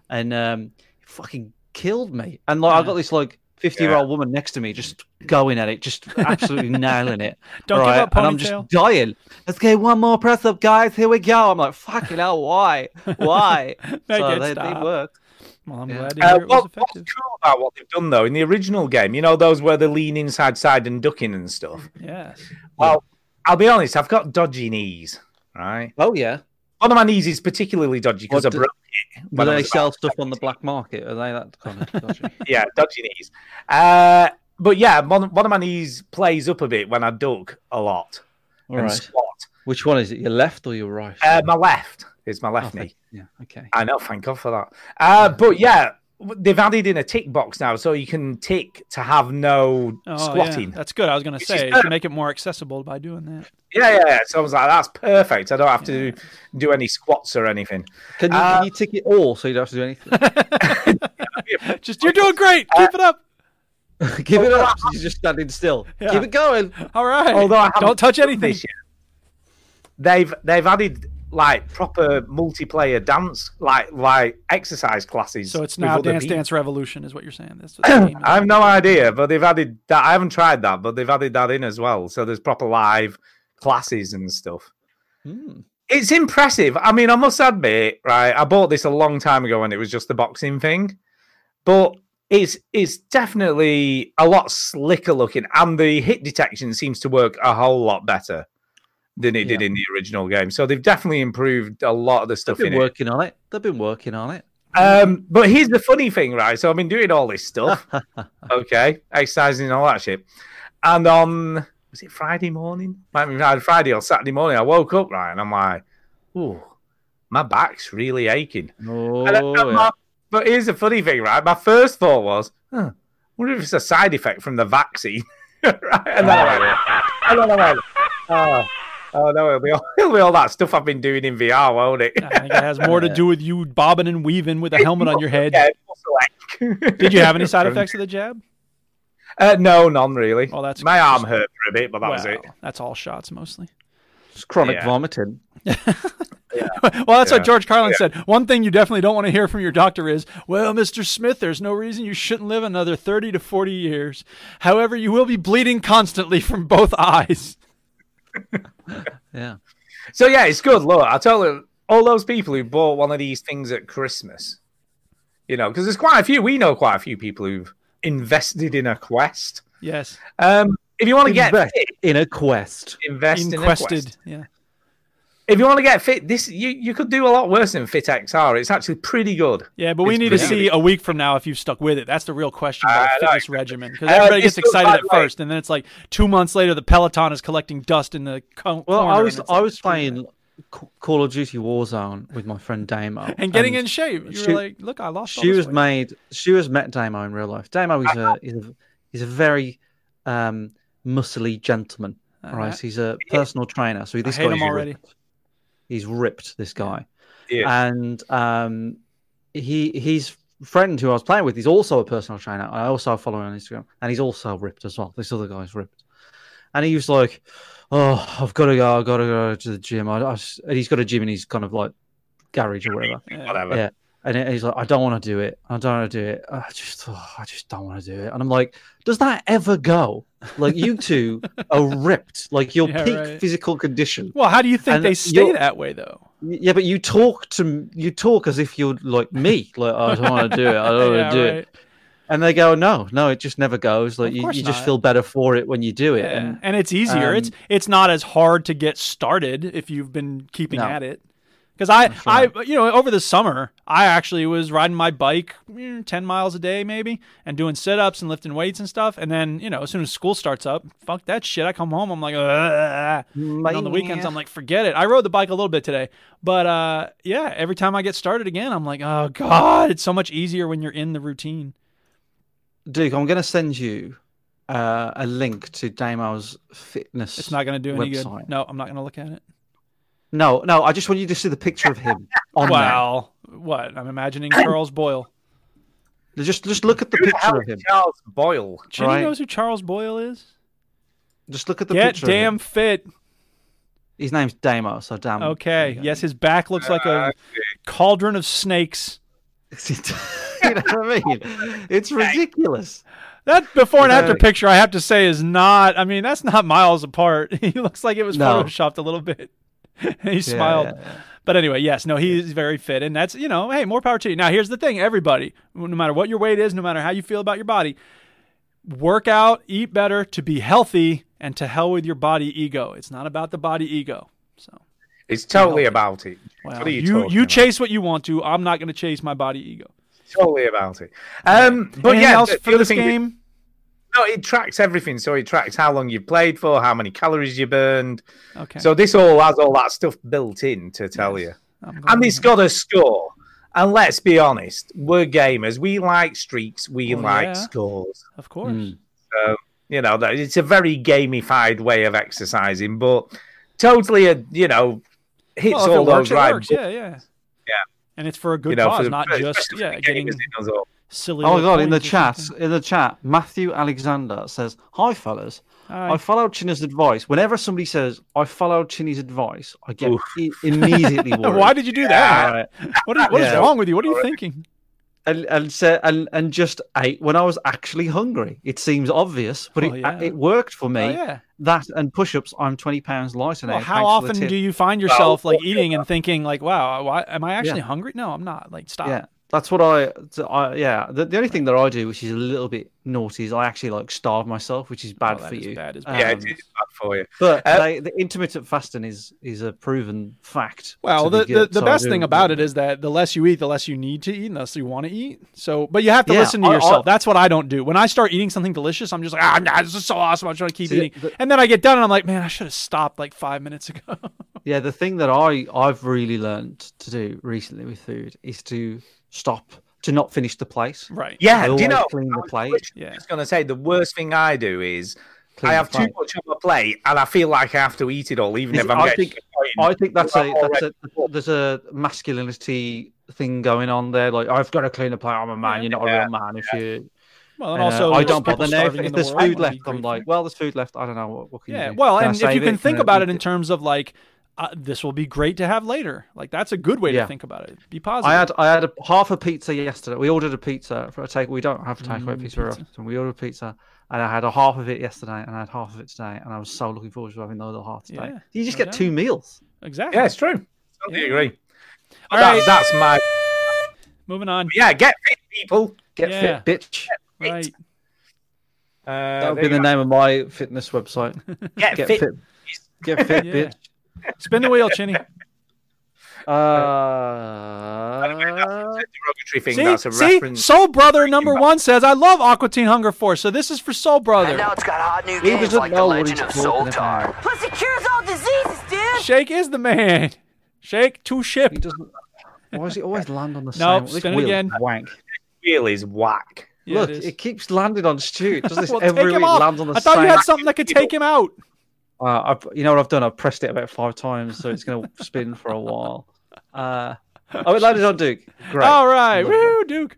and um, it fucking killed me. And like yeah. I got this like fifty-year-old yeah. woman next to me just going at it, just absolutely nailing it. Don't right? give up, ponytail. And I'm just dying. Let's get one more press up, guys. Here we go. I'm like, fucking hell, why, why? So they, they worked. Well, I'm glad uh, what, what's cool about what they've done, though, in the original game, you know, those where they lean inside, side, and ducking and stuff. Yeah. Well, I'll be honest, I've got dodgy knees, right? Oh, yeah. One of my knees is particularly dodgy because I broke it. Do they sell stuff on the black market? Are they that kind of dodgy? Yeah, dodgy knees. Uh, but yeah, one, one of my knees plays up a bit when I duck a lot All and right. squat. Which one is it? Your left or your right? Uh, my left. It's my left oh, knee. Yeah, okay. I know, thank God for that. Uh, but yeah, they've added in a tick box now, so you can tick to have no oh, squatting. Yeah. That's good. I was going to say, you can make it more accessible by doing that. Yeah, yeah, yeah. So I was like, that's perfect. I don't have yeah. to do any squats or anything. Can you, uh, can you tick it all so you don't have to do anything? Just, you're doing great. Uh, Keep it up. Give it up. You're just standing still. Yeah. Keep it going. All right. Although I don't touch anything. This year, they've They've added... like proper multiplayer dance, like like exercise classes. So it's now Dance people. Dance Revolution, is what you're saying. That's what the game is. I have no idea, but they've added that. I haven't tried that, but they've added that in as well. So there's proper live classes and stuff. Mm. It's impressive. I mean, I must admit, right? I bought this a long time ago when it was just the boxing thing, but it's it's definitely a lot slicker looking, and the hit detection seems to work a whole lot better than it yeah. did in the original game. So they've definitely improved a lot of the stuff in it. They've been working on it. They've been working on it. Um, but here's the funny thing, right? So I've been doing all this stuff, okay, exercising and all that shit. And on, was it Friday morning? Might be Friday or Saturday morning, I woke up, right, and I'm like, ooh, my back's really aching. Oh, and I, and yeah. my, but here's the funny thing, right? My first thought was, huh, I wonder if it's a side effect from the vaccine. Right? And then I went, and then I went, oh, Oh, no, it'll be, all, it'll be all that stuff I've been doing in V R, won't it? I think it has more to do with you bobbing and weaving with a helmet on your head. Did you have any side effects of the jab? Uh, no, none really. Oh, that's My arm hurt for a bit, but that well, was it. That's all shots mostly. It's chronic yeah. vomiting. yeah. Well, that's yeah. what George Carlin yeah. said. One thing you definitely don't want to hear from your doctor is, well, Mister Smith, there's no reason you shouldn't live another thirty to forty years. However, you will be bleeding constantly from both eyes. yeah. So yeah, it's good. Look, I tell you, all those people who bought one of these things at Christmas, you know, because there's quite a few. We know quite a few people who've invested in a Quest. Yes. Um, if you want to get fit, in a Quest, invest in a Quest. Yeah. If you want to get fit, this you, you could do a lot worse than Fit X R. It's actually pretty good. Yeah, but we it's need to see good. a week from now if you've stuck with it. That's the real question about uh, fitness like, regimen. Because uh, everybody gets excited at way. first, and then it's like two months later, the Peloton is collecting dust in the co- well, corner. Well, I was, like, I was playing Call of Duty Warzone with my friend Damo. and getting and in shape. You she, were like, look, I lost all She was weight. made. She was met Damo in real life. Damo is a, is a, is a very um, muscly gentleman. All right, he's a personal trainer. So this I hate guy him already. Ripped. He's ripped, this guy. Yeah. And um, he his friend who I was playing with, he's also a personal trainer. I also follow him on Instagram. And he's also ripped as well. This other guy's ripped. And he was like, oh, I've got to go. I've got to go to the gym. I, I, and he's got a gym in his kind of like garage or whatever. Yeah. Whatever. Yeah. And he's like, I don't want to do it. I don't want to do it. I just, oh, I just don't want to do it. And I'm like, does that ever go? Like, you two are ripped. Like, your yeah, peak right. physical condition. Well, how do you think and they stay that way, though? Yeah, but you talk to you talk as if you're like me. Like, I don't want to do it. I don't yeah, want to do right. it. And they go, no, no, it just never goes. Like, you, you just feel better for it when you do it. Yeah. And, and it's easier. Um, it's it's not as hard to get started if you've been keeping no. at it. Because I, right. I, you know, over the summer, I actually was riding my bike ten miles a day maybe and doing sit-ups and lifting weights and stuff. And then, you know, as soon as school starts up, fuck that shit. I come home, I'm like, ugh. And on the weekends, I'm like, forget it. I rode the bike a little bit today. But, uh, yeah, every time I get started again, I'm like, oh, God, it's so much easier when you're in the routine. Duke, I'm going to send you uh, a link to Damo's fitness website. It's not going to do any website. good. No, I'm not going to look at it. No, no, I just want you to see the picture of him. On wow. There. What? I'm imagining Charles Boyle. Just just look at the who picture the of him. Charles Boyle. Jenny right? knows who Charles Boyle is? Just look at the Get picture. Get damn of him. fit. His name's Damo, so damn. Okay. Yes, his back looks like a cauldron of snakes. You know what I mean? It's ridiculous. That before and after picture, I have to say, is not, I mean, that's not miles apart. He looks like it was no. photoshopped a little bit. he smiled. Yeah, yeah, yeah. But anyway, yes, no, he's very fit. And that's, you know, hey, more power to you. Now, here's the thing, everybody, no matter what your weight is, no matter how you feel about your body, work out, eat better to be healthy, and to hell with your body ego. It's not about the body ego. So it's totally about it. Well, what are you you, talking you about? Chase what you want to. I'm not going to chase my body ego. It's totally about it. Um, but Anything yeah, else the, for the this game? Is, no, it tracks everything. So it tracks how long you've played for, how many calories you burned. Okay. So this all has all that stuff built in to tell yes. you. And it's got a score. And let's be honest, we're gamers. We like streaks. We oh, like yeah. scores. Of course. Mm. So, you know, it's a very gamified way of exercising, but totally, a, you know, hits well, all those right. Works. Yeah, yeah. Yeah. And it's for a good you know, cause, the, not just yeah, getting... Silly oh my god! In the chat, in the chat, Matthew Alexander says, "Hi fellas, Hi. I followed Chinny's advice. Whenever somebody says I followed Chinny's advice, I get I- immediately worried. Why did you do that? Yeah. What, is, what yeah. is wrong with you? What are you thinking?" And and, said, and and just ate when I was actually hungry. It seems obvious, but oh, it, yeah. it worked for me. Oh, yeah. That and push-ups. I'm twenty pounds lighter now. Well, how often do you find yourself well, like eating yeah. and thinking like, "Wow, why, am I actually yeah. hungry? No, I'm not. Like, stop." Yeah. That's what I, I yeah. The, the only thing that I do, which is a little bit naughty, is I actually like starve myself, which is bad oh, for is you. Bad, bad. Um, yeah, it is bad for you. But um, they, the intermittent fasting is is a proven fact. Well, the the, the so best thing about it is that the less you eat, the less you need to eat, and the less you want to eat. So, but you have to yeah, listen to I, yourself. I, That's what I don't do. When I start eating something delicious, I'm just like, ah, nah, this is so awesome. I'm trying to keep so eating, the, and then I get done, and I'm like, man, I should have stopped like five minutes ago. yeah, the thing that I I've really learned to do recently with food is to stop to not finish the place. Right. Yeah. Do you know? Clean the plate. Yeah. I was going to say the worst thing I do is clean I have too much on my plate and I feel like I have to eat it all, even is if I'm I getting. Think, I think that's a that's a there's a masculinity thing going on there. Like I've got to clean the plate. I'm a man. Yeah, you're not yeah, a real man if yeah. you. Well, and also uh, I don't put the name. If there's the food left, I'm like, well, there's food left. I don't know what, what can yeah, you do. Yeah. Well, can and if you can think about it in terms of like. Uh, this will be great to have later. Like that's a good way yeah. to think about it. Be positive. I had I had a, half a pizza yesterday. We ordered a pizza for a take. We don't have a takeaway mm, pizza. pizza. Often. We ordered a pizza, and I had a half of it yesterday, and I had half of it today, and I was so looking forward to having the other half today. Yeah. You just oh, get yeah. two meals. Exactly. Yeah, it's true. Totally yeah. agree. All that, right, that's my. Moving on. Yeah, get fit, people. Get yeah. fit, bitch. Get right. Fit. Uh, That'll be the go. name of my fitness website. Get, get fit. fit. Get fit, yeah. bitch. Spin the wheel, Chinny. Uh, see, see? Soul Brother number one says, I love Aqua Teen Hunger Force, so this is for Soul Brother. And now it's got hot new games like The Legend of Soltar. Plus it cures all diseases, dude! Shake is the man. Shake to ship. He doesn't, why does he always land on the same? Nope, spin it again. Wank. This wheel is whack. Yeah, Look, it, it keeps landing on Stu. Does this well, every week land on the same? I thought you had something that could take him out. Uh, I've, you know what I've done? I've pressed it about five times, so it's going to spin for a while. Uh, oh, it landed on Duke. Great. All right. Woo, Duke.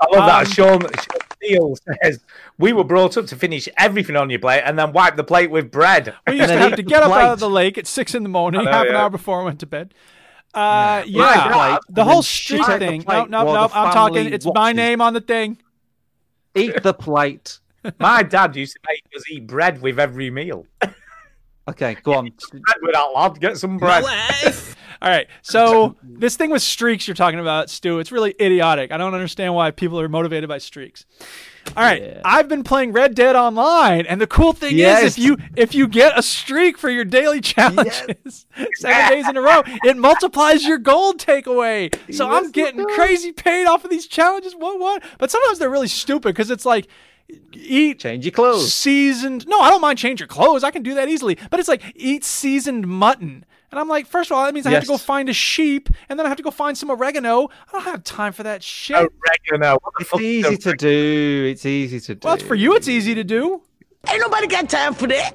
I love um, that. Sean, Sean Steele says, we were brought up to finish everything on your plate and then wipe the plate with bread. We used to have to get up out of the lake at six in the morning, know, half an yeah. hour before I went to bed. Uh, yeah, right, the whole streak thing. No, no, no. I'm talking. It's my name on the thing. Eat the plate. My dad used to make us eat bread with every meal. Okay, go on. Bread with that lad. Get some bread. All right. So this thing with streaks you're talking about, Stu, it's really idiotic. I don't understand why people are motivated by streaks. All right. Yeah. I've been playing Red Dead Online, and the cool thing yes. is if you if you get a streak for your daily challenges yes. seven days in a row, it multiplies your gold takeaway. So yes, I'm getting crazy paid off of these challenges. What, what? But sometimes they're really stupid because it's like, eat change your clothes seasoned no I don't mind change your clothes, I can do that easily, but it's like eat seasoned mutton, and I'm like, first of all, that means I yes. have to go find a sheep, and then I have to go find some oregano. I don't have time for that shit. Oregano, it's easy to do. It's easy to do. Well, it's for you, it's easy to do. Ain't nobody got time for that.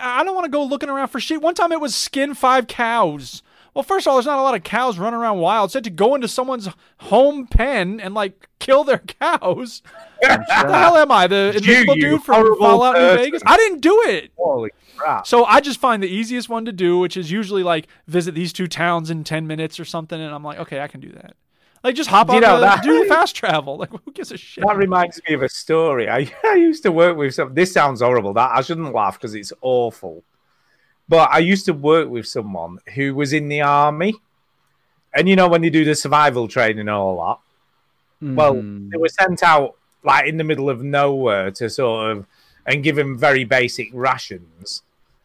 I don't want to go looking around for sheep. One time it was skin five cows. Well, first of all, there's not a lot of cows running around wild. So I had to go into someone's home pen and, like, kill their cows. What the hell am I? The invisible dude from Fallout New Vegas? I didn't do it. Holy crap. So I just find the easiest one to do, which is usually, like, visit these two towns in ten minutes or something. And I'm like, okay, I can do that. Like, just hop on and do fast travel. Like, who gives a shit? That reminds me of a story. I, I used to work with some. This sounds horrible. That I shouldn't laugh because it's awful. But I used to work with someone who was in the army. And, you know, when they do the survival training and all that, mm. well, they were sent out, like, in the middle of nowhere to sort of, and given very basic rations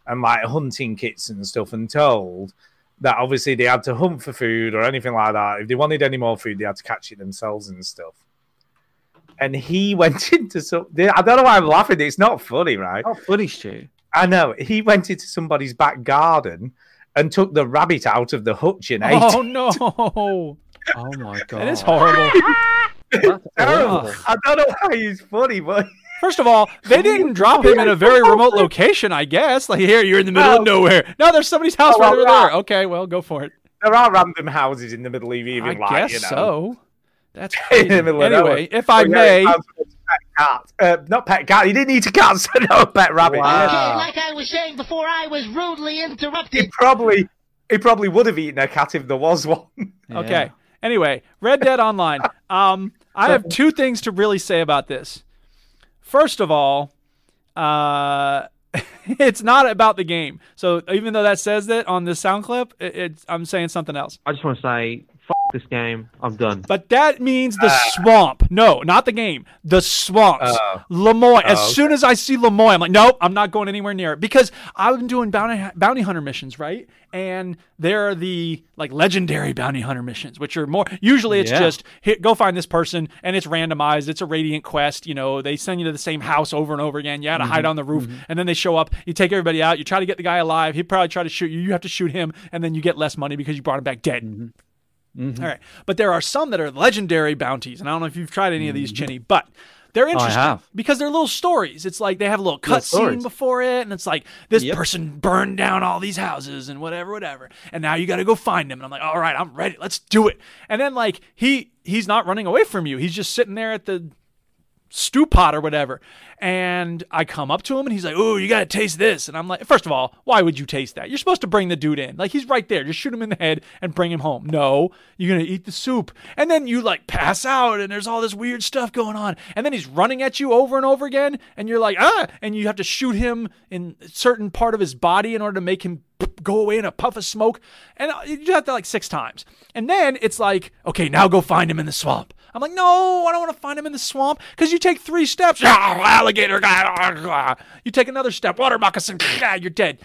and, like, hunting kits and stuff, and told that, obviously, they had to hunt for food or anything like that. If they wanted any more food, they had to catch it themselves and stuff. And he went into some... I don't know why I'm laughing. It's not funny, right? Not funny, Stu. I know. He went into somebody's back garden and took the rabbit out of the hutch and ate it. Oh, no. Oh, my God. That is horrible. That's horrible. I don't know why he's funny, but... First of all, they didn't drop him in a very remote location, I guess. Like, here, you're in the middle of nowhere. No, there's somebody's house oh, right over there. Okay, well, go for it. There are random houses in the middle of even, I like, guess you know. so. That's crazy. Anyway, if I may... Cat. Uh, not pet cat. He didn't eat a cat, so no pet rabbit. Wow. Okay, like I was saying before, I was rudely interrupted. He probably, he probably would have eaten a cat if there was one. Yeah. Okay. Anyway, Red Dead Online. Um, I have two things to really say about this. First of all, uh, it's not about the game. So even though that says that on this sound clip, it, it's, I'm saying something else. I just want to say... This game, I'm done. But that means the uh, swamp. No, not the game. The swamps. Uh, Lemoyne. As uh, soon as I see Lemoyne, I'm like, nope, I'm not going anywhere near it. Because I've been doing bounty bounty hunter missions, right? And there are the like legendary bounty hunter missions, which are more usually it's yeah. just hit, go find this person, and it's randomized. It's a radiant quest. You know, they send you to the same house over and over again. You had to mm-hmm. hide on the roof, mm-hmm. and then they show up. You take everybody out. You try to get the guy alive. He probably tried to shoot you. You have to shoot him, and then you get less money because you brought him back dead. Mm-hmm. Mm-hmm. All right. But there are some that are legendary bounties. And I don't know if you've tried any of these, Chinny, but they're interesting oh, because they're little stories. It's like they have a little cutscene before it. And it's like, this yep. person burned down all these houses and whatever, whatever. And now you got to go find him. And I'm like, all right, I'm ready. Let's do it. And then like he he's not running away from you. He's just sitting there at the stew pot or whatever. And I come up to him and he's like, oh, you got to taste this. And I'm like, first of all, why would you taste that? You're supposed to bring the dude in. Like, he's right there. Just shoot him in the head and bring him home. No, you're going to eat the soup. And then you like pass out and there's all this weird stuff going on. And then he's running at you over and over again. And you're like, ah, and you have to shoot him in a certain part of his body in order to make him go away in a puff of smoke. And you have to like six times. And then it's like, okay, now go find him in the swamp. I'm like, no, I don't want to find him in the swamp because you take three steps. Alligator. You take another step. Water moccasin. You're dead.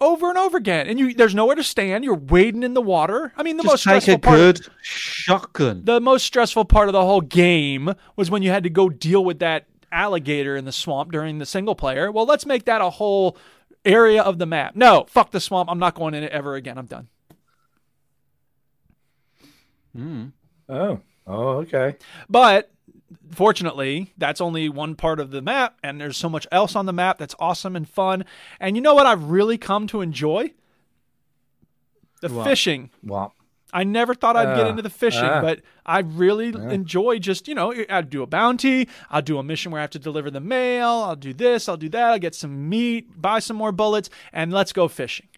Over and over again. And you there's nowhere to stand. You're wading in the water. I mean, the Just most take stressful a part. Good shotgun. The most stressful part of the whole game was when you had to go deal with that alligator in the swamp during the single player. Well, let's make that a whole area of the map. No, fuck the swamp. I'm not going in it ever again. I'm done. Mm. Oh. Oh, okay. But fortunately, that's only one part of the map, and there's so much else on the map that's awesome and fun. And you know what I've really come to enjoy? The wow. fishing. Wow. I never thought I'd uh, get into the fishing, uh, but I really uh. enjoy just, you know, I'd do a bounty. I'll do a mission where I have to deliver the mail. I'll do this. I'll do that. I'll get some meat, buy some more bullets, and let's go fishing.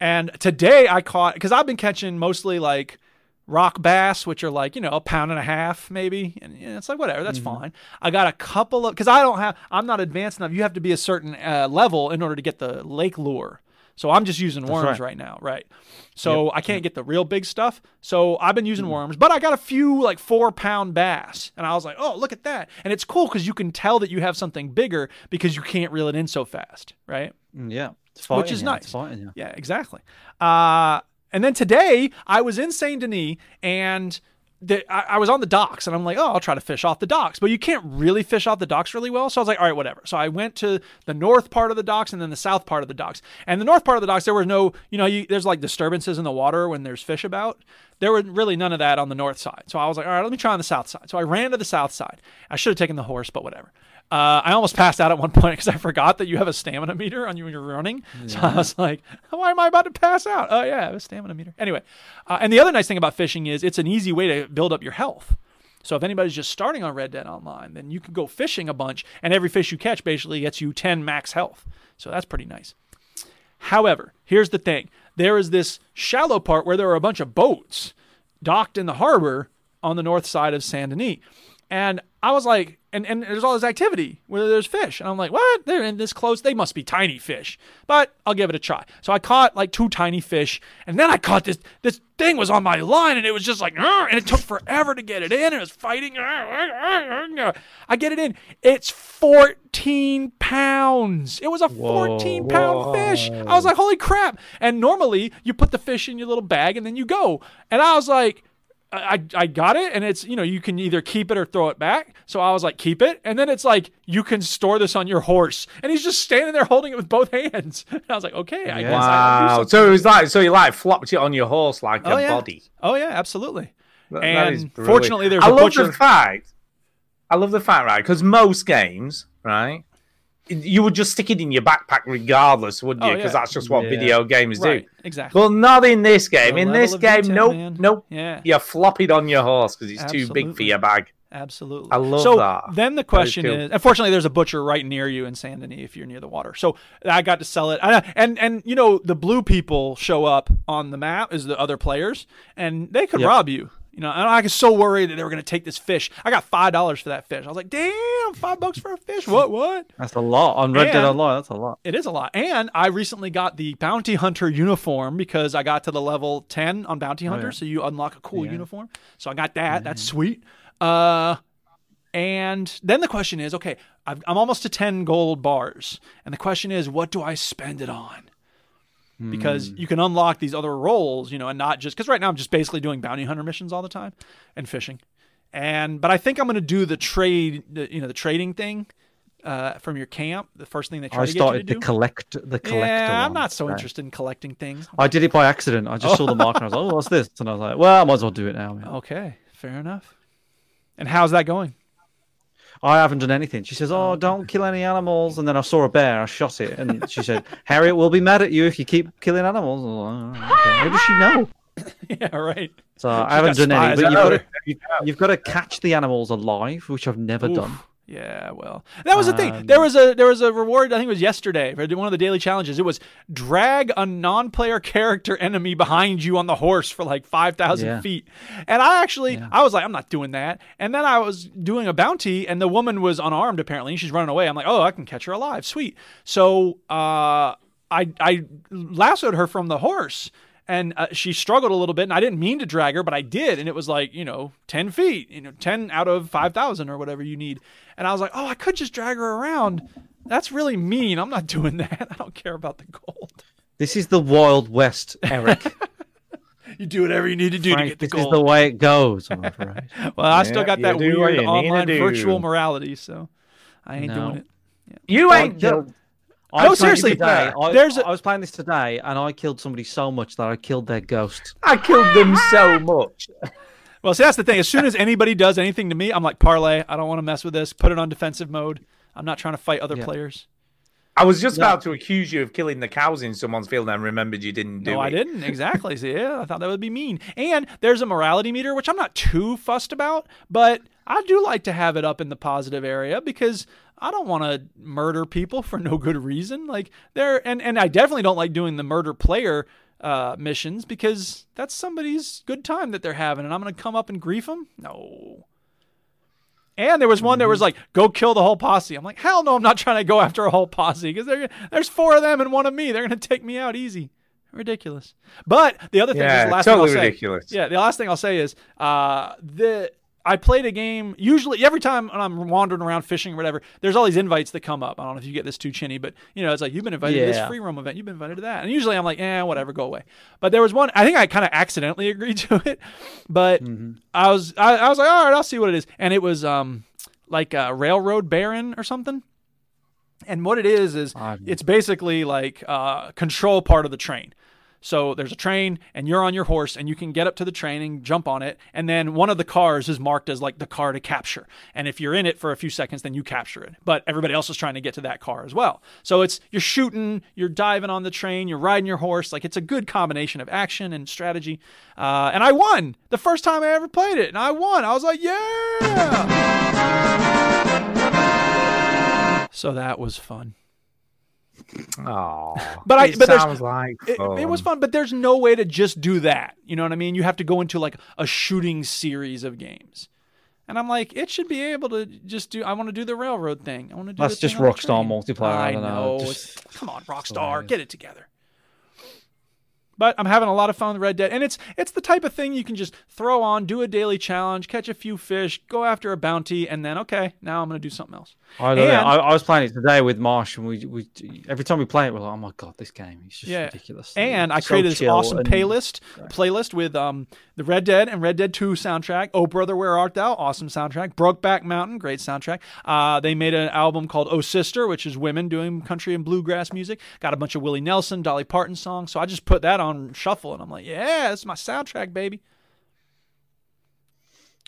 And today I caught, because I've been catching mostly like rock bass, which are like, you know, a pound and a half maybe. And you know, it's like, whatever, that's mm-hmm. fine. I got a couple of, because I don't have, I'm not advanced enough. You have to be a certain uh, level in order to get the lake lure. So I'm just using that's worms right. right now, right? So yep. I can't yep. get the real big stuff. So I've been using mm-hmm. worms, but I got a few like four pound bass. And I was like, oh, look at that. And it's cool because you can tell that you have something bigger because you can't reel it in so fast, right? Yeah. It's fighting, which is yeah, nice. It's fighting, yeah. yeah, exactly. Uh, and then today I was in Saint Denis and the, I, I was on the docks and I'm like, oh, I'll try to fish off the docks, but you can't really fish off the docks really well. So I was like, all right, whatever. So I went to the north part of the docks and then the south part of the docks. And the north part of the docks, there were no, you know, you, there's like disturbances in the water when there's fish about. There were really none of that on the north side. So I was like, all right, let me try on the south side. So I ran to the south side. I should have taken the horse, but whatever. Uh, I almost passed out at one point because I forgot that you have a stamina meter on you when you're running. Yeah. So I was like, why am I about to pass out? Oh, yeah, I have a stamina meter. Anyway, uh, and the other nice thing about fishing is it's an easy way to build up your health. So if anybody's just starting on Red Dead Online, then you can go fishing a bunch, and every fish you catch basically gets you ten max health. So that's pretty nice. However, here's the thing. There is this shallow part where there are a bunch of boats docked in the harbor on the north side of Saint Denis. And I was like, and, and there's all this activity where there's fish. And I'm like, what? They're in this close. They must be tiny fish. But I'll give it a try. So I caught like two tiny fish. And then I caught this, this thing was on my line. And it was just like, and it took forever to get it in. It was fighting. I get it in. It's fourteen pounds. It was a fourteen-pound fish. I was like, holy crap. And normally you put the fish in your little bag and then you go. And I was like, I, I got it, and it's, you know, you can either keep it or throw it back. So I was like, keep it. And then it's like, you can store this on your horse. And he's just standing there holding it with both hands. And I was like, okay, I yeah. guess wow. I can do something. So it was like, so you like flopped it on your horse like oh, a yeah. body. Oh, yeah, absolutely. That, and that fortunately, there's I a love butcher. The fact, I love the fact, right? Because most games, right? You would just stick it in your backpack regardless, wouldn't you? Because oh, yeah. that's just what yeah. video games right. do. Exactly. Well, not in this game. The in this game, intent, nope, man. nope. Yeah. You flop it on your horse because it's Absolutely. too big for your bag. Absolutely. I love so that. So then the question cool. is, unfortunately, there's a butcher right near you in Saint Denis if you're near the water. So I got to sell it. I, and, and, you know, the blue people show up on the map as the other players, and they could yep. rob you. You know, and I was so worried that they were going to take this fish. I got five dollars for that fish. I was like, damn, five bucks for a fish. What, what? That's a lot. On Red Dead Online, that's a lot. It is a lot. And I recently got the Bounty Hunter uniform because I got to the level ten on Bounty Hunter. Oh, yeah. So you unlock a cool yeah. uniform. So I got that. Mm-hmm. That's sweet. Uh, and then the question is, okay, I've, I'm almost to ten gold bars. And the question is, what do I spend it on? Because you can unlock these other roles, you know, and not just because right now I'm just basically doing bounty hunter missions all the time and fishing, and but I think I'm going to do the trade, the, you know, the trading thing uh, from your camp. The first thing they try I to get you to do. I started the collect, the collector. Yeah, one. I'm not so right. interested in collecting things. I did it by accident. I just oh. saw the mark and I was like, oh, what's this? And I was like, well, I might as well do it now. Man. Okay, fair enough. And how's that going? I haven't done anything. She says, oh, don't kill any animals. And then I saw a bear. I shot it. And she said, Harriet will be mad at you if you keep killing animals. Like, oh, okay. How does she know? Yeah, right. So she I haven't done any. But you've got, to, you've got to catch the animals alive, which I've never Oof. done. Yeah, well, that was the thing. There was a there was a reward. I think it was yesterday for one of the daily challenges. It was drag a non-player character enemy behind you on the horse for like five thousand yeah. feet. And I actually, yeah. I was like, I'm not doing that. And then I was doing a bounty, and the woman was unarmed apparently, and she's running away. I'm like, oh, I can catch her alive, sweet. So uh, I I lassoed her from the horse. And uh, she struggled a little bit, and I didn't mean to drag her, but I did. And it was like, you know, ten feet, you know, ten out of five thousand or whatever you need. And I was like, oh, I could just drag her around. That's really mean. I'm not doing that. I don't care about the gold. This is the Wild West, Eric. You do whatever you need to do Frank, to get the this gold. This is the way it goes, I'm afraid. Well, yeah, I still got that weird online virtual morality, so I ain't no. doing it. Yeah. You ain't doing it. I no, seriously. Today, I, there's a... I was playing this today, and I killed somebody so much that I killed their ghost. I killed them so much. Well, see, that's the thing. As soon as anybody does anything to me, I'm like, parlay. I don't want to mess with this. Put it on defensive mode. I'm not trying to fight other yeah. players. I was just yeah. about to accuse you of killing the cows in someone's field and remembered you didn't do no, it. No, I didn't. Exactly. See, yeah, I thought that would be mean. And there's a morality meter, which I'm not too fussed about, but I do like to have it up in the positive area because I don't want to murder people for no good reason. Like there, and, and I definitely don't like doing the murder player uh, missions because that's somebody's good time that they're having, and I'm going to come up and grief them? No. And there was one that was like, go kill the whole posse. I'm like, hell no, I'm not trying to go after a whole posse because there's four of them and one of me. They're going to take me out easy. Ridiculous. But the other thing yeah, is the last totally thing I'll ridiculous. say. Yeah, the last thing I'll say is uh, the I played a game usually every time when I'm wandering around fishing or whatever, there's all these invites that come up. I don't know if you get this too, Chinny, but you know, it's like you've been invited yeah. to this free roam event, you've been invited to that. And usually I'm like, eh, whatever, go away. But there was one, I think I kind of accidentally agreed to it. But mm-hmm. I was I, I was like, all right, I'll see what it is. And it was um like a railroad baron or something. And what it is is um, it's basically like uh control part of the train. So there's a train and you're on your horse and you can get up to the train and jump on it. And then one of the cars is marked as like the car to capture. And if you're in it for a few seconds, then you capture it. But everybody else is trying to get to that car as well. So it's, you're shooting, you're diving on the train, you're riding your horse. Like it's a good combination of action and strategy. Uh, and I won the first time I ever played it. And I won. I was like, yeah. So that was fun. Oh, but I, but there's, like it, it was fun, but there's no way to just do that. You know what I mean? You have to go into like a shooting series of games. And I'm like, it should be able to just do, I want to do the railroad thing. I want to do That's just Rockstar multiplayer. I, I don't know. know. Just, come on, Rockstar, get it together. But I'm having a lot of fun with Red Dead. And it's it's the type of thing you can just throw on, do a daily challenge, catch a few fish, go after a bounty, and then, okay, now I'm going to do something else. I don't and, know. I, I was playing it today with Marsh, and we, we every time we play it, we're like, oh, my God, this game is just yeah. ridiculous. And it's I created so this awesome and... playlist playlist with um the Red Dead and Red Dead two soundtrack. Oh, Brother, Where Art Thou? Awesome soundtrack. Brokeback Mountain, great soundtrack. Uh, they made an album called Oh Sister, which is women doing country and bluegrass music. Got a bunch of Willie Nelson, Dolly Parton songs, so I just put that on shuffle and I'm like, yeah, this is my soundtrack, baby.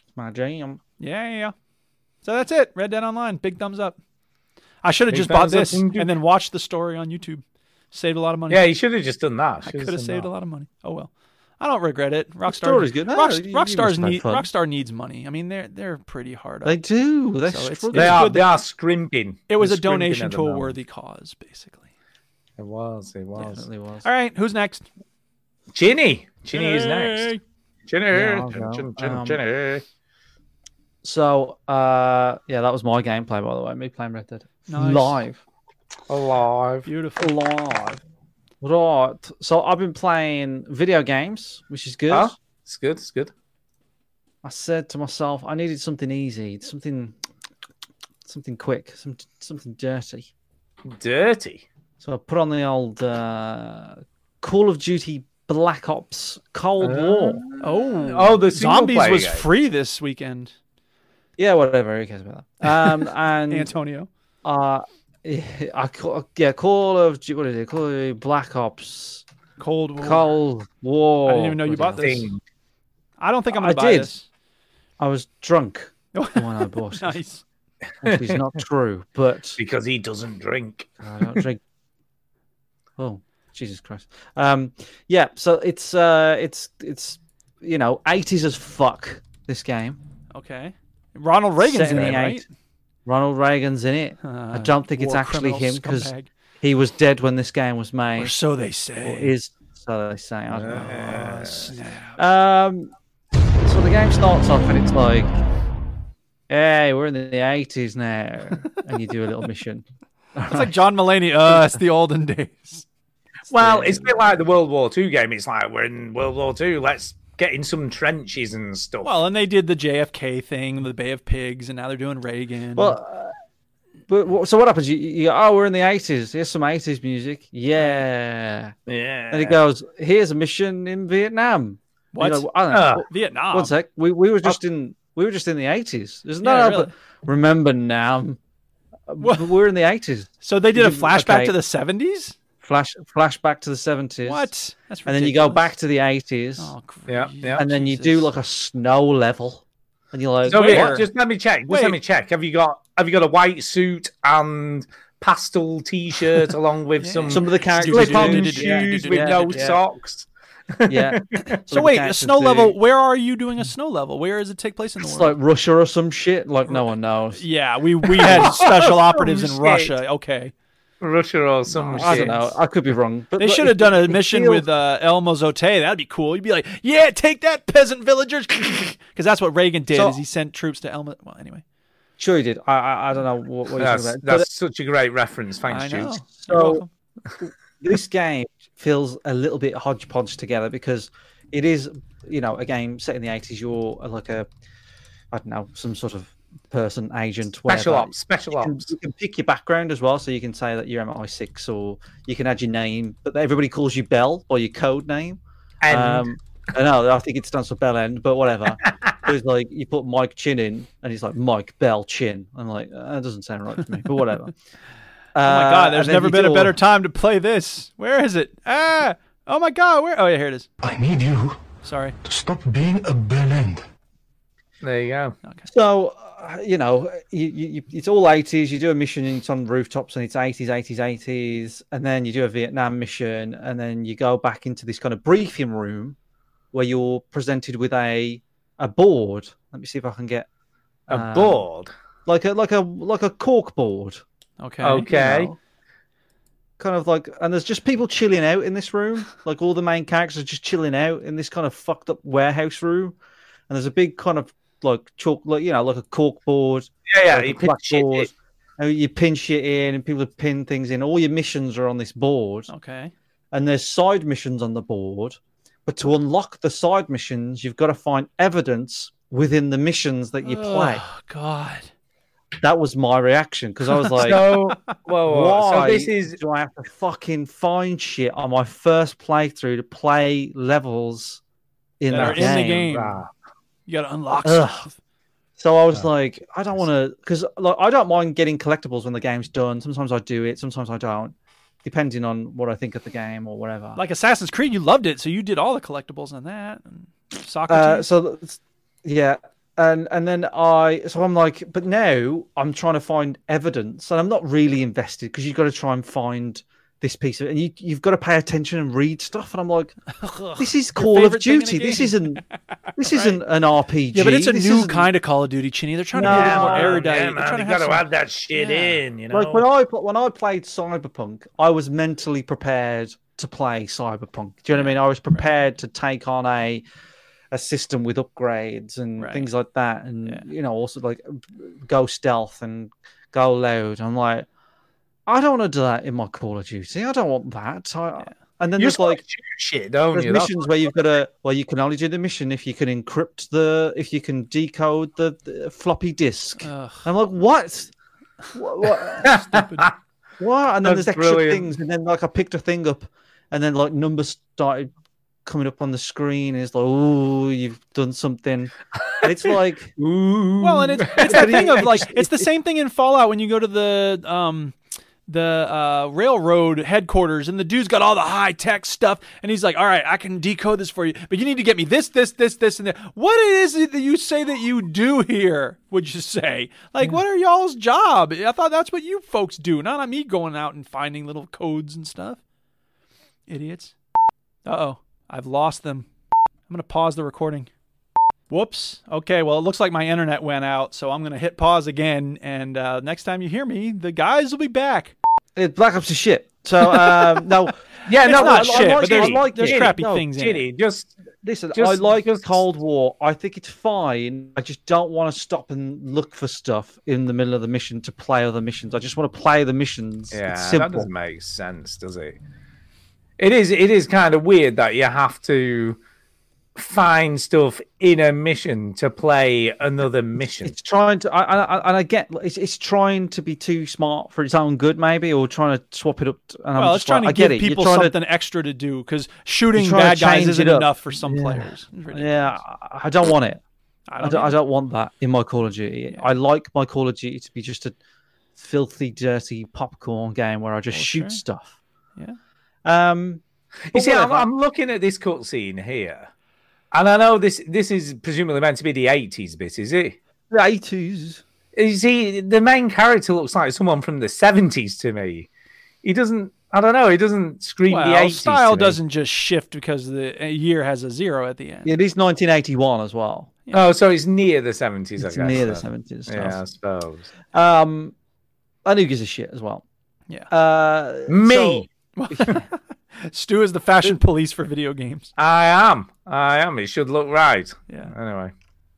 It's my jam. Yeah, yeah. So that's it. Red Dead Online. Big thumbs up. I should have just bought this and then watched the story on YouTube. Saved a lot of money. Yeah, you should have just done that. I could have saved a lot of money. Oh well. I don't regret it. Rockstar is good. No, Rock, Rockstar's need, Rockstar needs money. I mean, they're they're pretty hard. They do. They're so it's, it's they are. They are scrimping. It was They're a donation to a worthy cause, basically. It was. It was. Definitely was. All right. Who's next? Chinny. Chinny is next. Chinny. Yeah, Chinny. Chinny. Chinny. Um, so, uh, yeah, that was my gameplay, by the way. Me playing Red Dead. Nice. Live. Alive. Beautiful. Live. Right. So I've been playing video games, which is good. Huh? It's good. It's good. I said to myself, I needed something easy, something something quick, some, something dirty. Dirty? So I put on the old uh, Call of Duty Black Ops Cold uh, War. Oh, oh, the Zombies was game. free this weekend. Yeah, whatever. Who cares about that? Um, and Antonio. Uh, I call, yeah, Call of Duty. What is it? Call of Duty Black Ops Cold War. Cold War. I didn't even know you bought this. Thing. I don't think I'm gonna I buy did. this. I was drunk when I bought it. Nice. Which is not true, but because he doesn't drink. I don't drink. Oh. Jesus Christ. Um, yeah, so it's uh, it's it's you know, eighties as fuck, this game. Okay. Ronald Reagan's in it, right? Ronald Reagan's in it. Uh, I don't think it's actually him because he was dead when this game was made. Or so they say. Or is so they say. I don't know. Yeah. Um, so the game starts off and it's like, hey, we're in the eighties now, and you do a little mission. It's right. Like John Mulaney. Uh, it's the olden days. Well, it's a bit like the World War Two game. It's like, we're in World War Two. Let's get in some trenches and stuff. Well, and they did the J F K thing, the Bay of Pigs, and now they're doing Reagan. Well, uh, but so what happens? You, you go, oh, we're in the eighties. Here's some eighties music. Yeah, yeah. And it goes, here's a mission in Vietnam. What? You know, I don't know. Uh, Vietnam. One sec. We we were just in we were just in the eighties. There's no yeah, really. Other... Remember now, well, we're in the eighties. So they did a flashback okay. to the seventies. Flash, flashback to the seventies. What? That's ridiculous. And then you go back to the eighties. Oh, yeah, yeah. And then Jesus. you do like a snow level, and you're like, so wait, just let me check. Just wait. let me check. Have you got? Have you got a white suit and pastel T-shirt along with yeah. some some of the characters slip-on shoes with no yeah. socks? Yeah. So wait, a snow do. level. Where are you doing a snow level? Where does it take place in the it's world? It's like Russia or some shit. Like no one knows. Yeah, we we had special operatives in shit. Russia. Okay. Russia or some no, I don't know. I could be wrong. But they look, should have done a mission feels... with uh, El Mozote. That'd be cool. You'd be like, yeah, take that, peasant villagers. Because that's what Reagan did, so, is he sent troops to El Mozote. Well, anyway. Sure he did. I I, I don't know what, what that's, you're talking about. That's but, such a great reference. Thanks, Jude. So this game feels a little bit hodgepodge together because it is, you know, a game set in the eighties. You're like a, I don't know, some sort of person, agent, special whatever. ops, special you ops. Can, you can pick your background as well, so you can say that you're M I six, or you can add your name, but everybody calls you Bell or your code name. And um, I know, I think it stands for Bell End, but whatever. It's like you put Mike Chin in, and he's like Mike Bell Chin. I'm like, that doesn't sound right to me, but whatever. Oh my god, there's uh, never been a better all... time to play this. Where is it? Ah, oh my god, where? Oh yeah, here it is. I need you. Sorry. To stop being a Bell End. There you go. Okay. So, uh, you know, you, you, it's all eighties. You do a mission and it's on rooftops and it's eighties, eighties, eighties. And then you do a Vietnam mission and then you go back into this kind of briefing room where you're presented with a a board. Let me see if I can get... A um, board? Like a like a, like a cork board. Okay. Okay. You know, kind of like... And there's just people chilling out in this room. Like all the main characters are just chilling out in this kind of fucked up warehouse room. And there's a big kind of like chalk, like, you know, like a cork board. Yeah, yeah. You pinch it, and you pinch it in, and people pin things in. All your missions are on this board. Okay. And there's side missions on the board, but to unlock the side missions, you've got to find evidence within the missions that you oh, play. Oh God. That was my reaction because I was like, so, whoa, whoa. "Why so this is... do I have to fucking find shit on my first playthrough to play levels in that, that game?" In the game. Wow. You gotta unlock Ugh. stuff. So I was oh. like, I don't want to, because like, I don't mind getting collectibles when the game's done. Sometimes I do it, sometimes I don't, depending on what I think of the game or whatever. Like Assassin's Creed, you loved it, so you did all the collectibles on that. And Socrates. Uh, so yeah, and and then I, so I'm like, but now I'm trying to find evidence, and I'm not really invested because you've got to try and find this piece of it, and you, you've got to pay attention and read stuff. And I'm like, this is Call of Duty. This isn't this right? isn't an R P G. Yeah, but it's a this new isn't... kind of Call of Duty, Chinny. They're trying no, to be a little more erudite. Yeah, man, you got to add that shit yeah. in. You know, like when I when I played Cyberpunk, I was mentally prepared to play Cyberpunk. Do you know what I mean? I was prepared right. to take on a a system with upgrades and right. things like that, and yeah. you know, also like go stealth and go loud. I'm like, I don't want to do that in my Call of Duty. I don't want that. I, yeah. And then You're there's like shit, don't there's you? missions That's where you've got to. Well, you can only do the mission if you can encrypt the, if you can decode the, the floppy disk. Ugh. I'm like, what? What? What? Stupid. What? And then That's there's extra brilliant. things. And then like I picked a thing up, and then like numbers started coming up on the screen. And it's like, oh, you've done something. It's like, ooh. Well, and it's it's the thing of like, it's the same thing in Fallout when you go to the um. the uh, railroad headquarters, and the dude's got all the high tech stuff, and he's like, all right, I can decode this for you, but you need to get me this, this, this, this, and that. What is it that you say that you do here, would you say? Like, yeah. what are y'all's job? I thought that's what you folks do, not me going out and finding little codes and stuff. Idiots. Uh-oh. I've lost them. I'm going to pause the recording. Whoops. Okay, well, it looks like my internet went out, so I'm going to hit pause again, and uh, next time you hear me, the guys will be back. It Black Ops is shit. So, um, no. Yeah, it's no, not I, shit, I like, but there's, I like, there's Gitty, crappy no, things Gitty, in it. Just, Listen, just, I like just, Cold War. I think it's fine. I just don't want to stop and look for stuff in the middle of the mission to play other missions. I just want to play the missions. Yeah, it's simple. That doesn't make sense, does it? It is. It is kind of weird that you have to... find stuff in a mission to play another mission. It's trying to, I, I, and I get it's, it's trying to be too smart for its own good, maybe, or trying to swap it up. To, and well, I'm it's trying like, to give people something to, extra to do because shooting bad guys isn't enough for some yeah. players. Yeah, I don't want it. I don't, I, don't, I don't want that in my Call of Duty. Yeah. I like my Call of Duty to be just a filthy, dirty popcorn game where I just oh, shoot sure. stuff. Yeah. Um, you see, I'm, I'm looking at this cutscene here. And I know this this is presumably meant to be the eighties bit, is it? The eighties. You see, the main character looks like someone from the seventies to me. He doesn't, I don't know, he doesn't scream well, the eighties style to doesn't me. Just shift because the year has a zero at the end. Yeah, it is nineteen eighty-one as well. Yeah. Oh, so it's near the seventies, it's I guess. It's near so. the seventies. Yeah, I suppose. Um, and who gives a shit as well? Yeah. Uh, Me. So, Stu is the fashion police for video games. I am. I am. It should look right. Yeah. Anyway.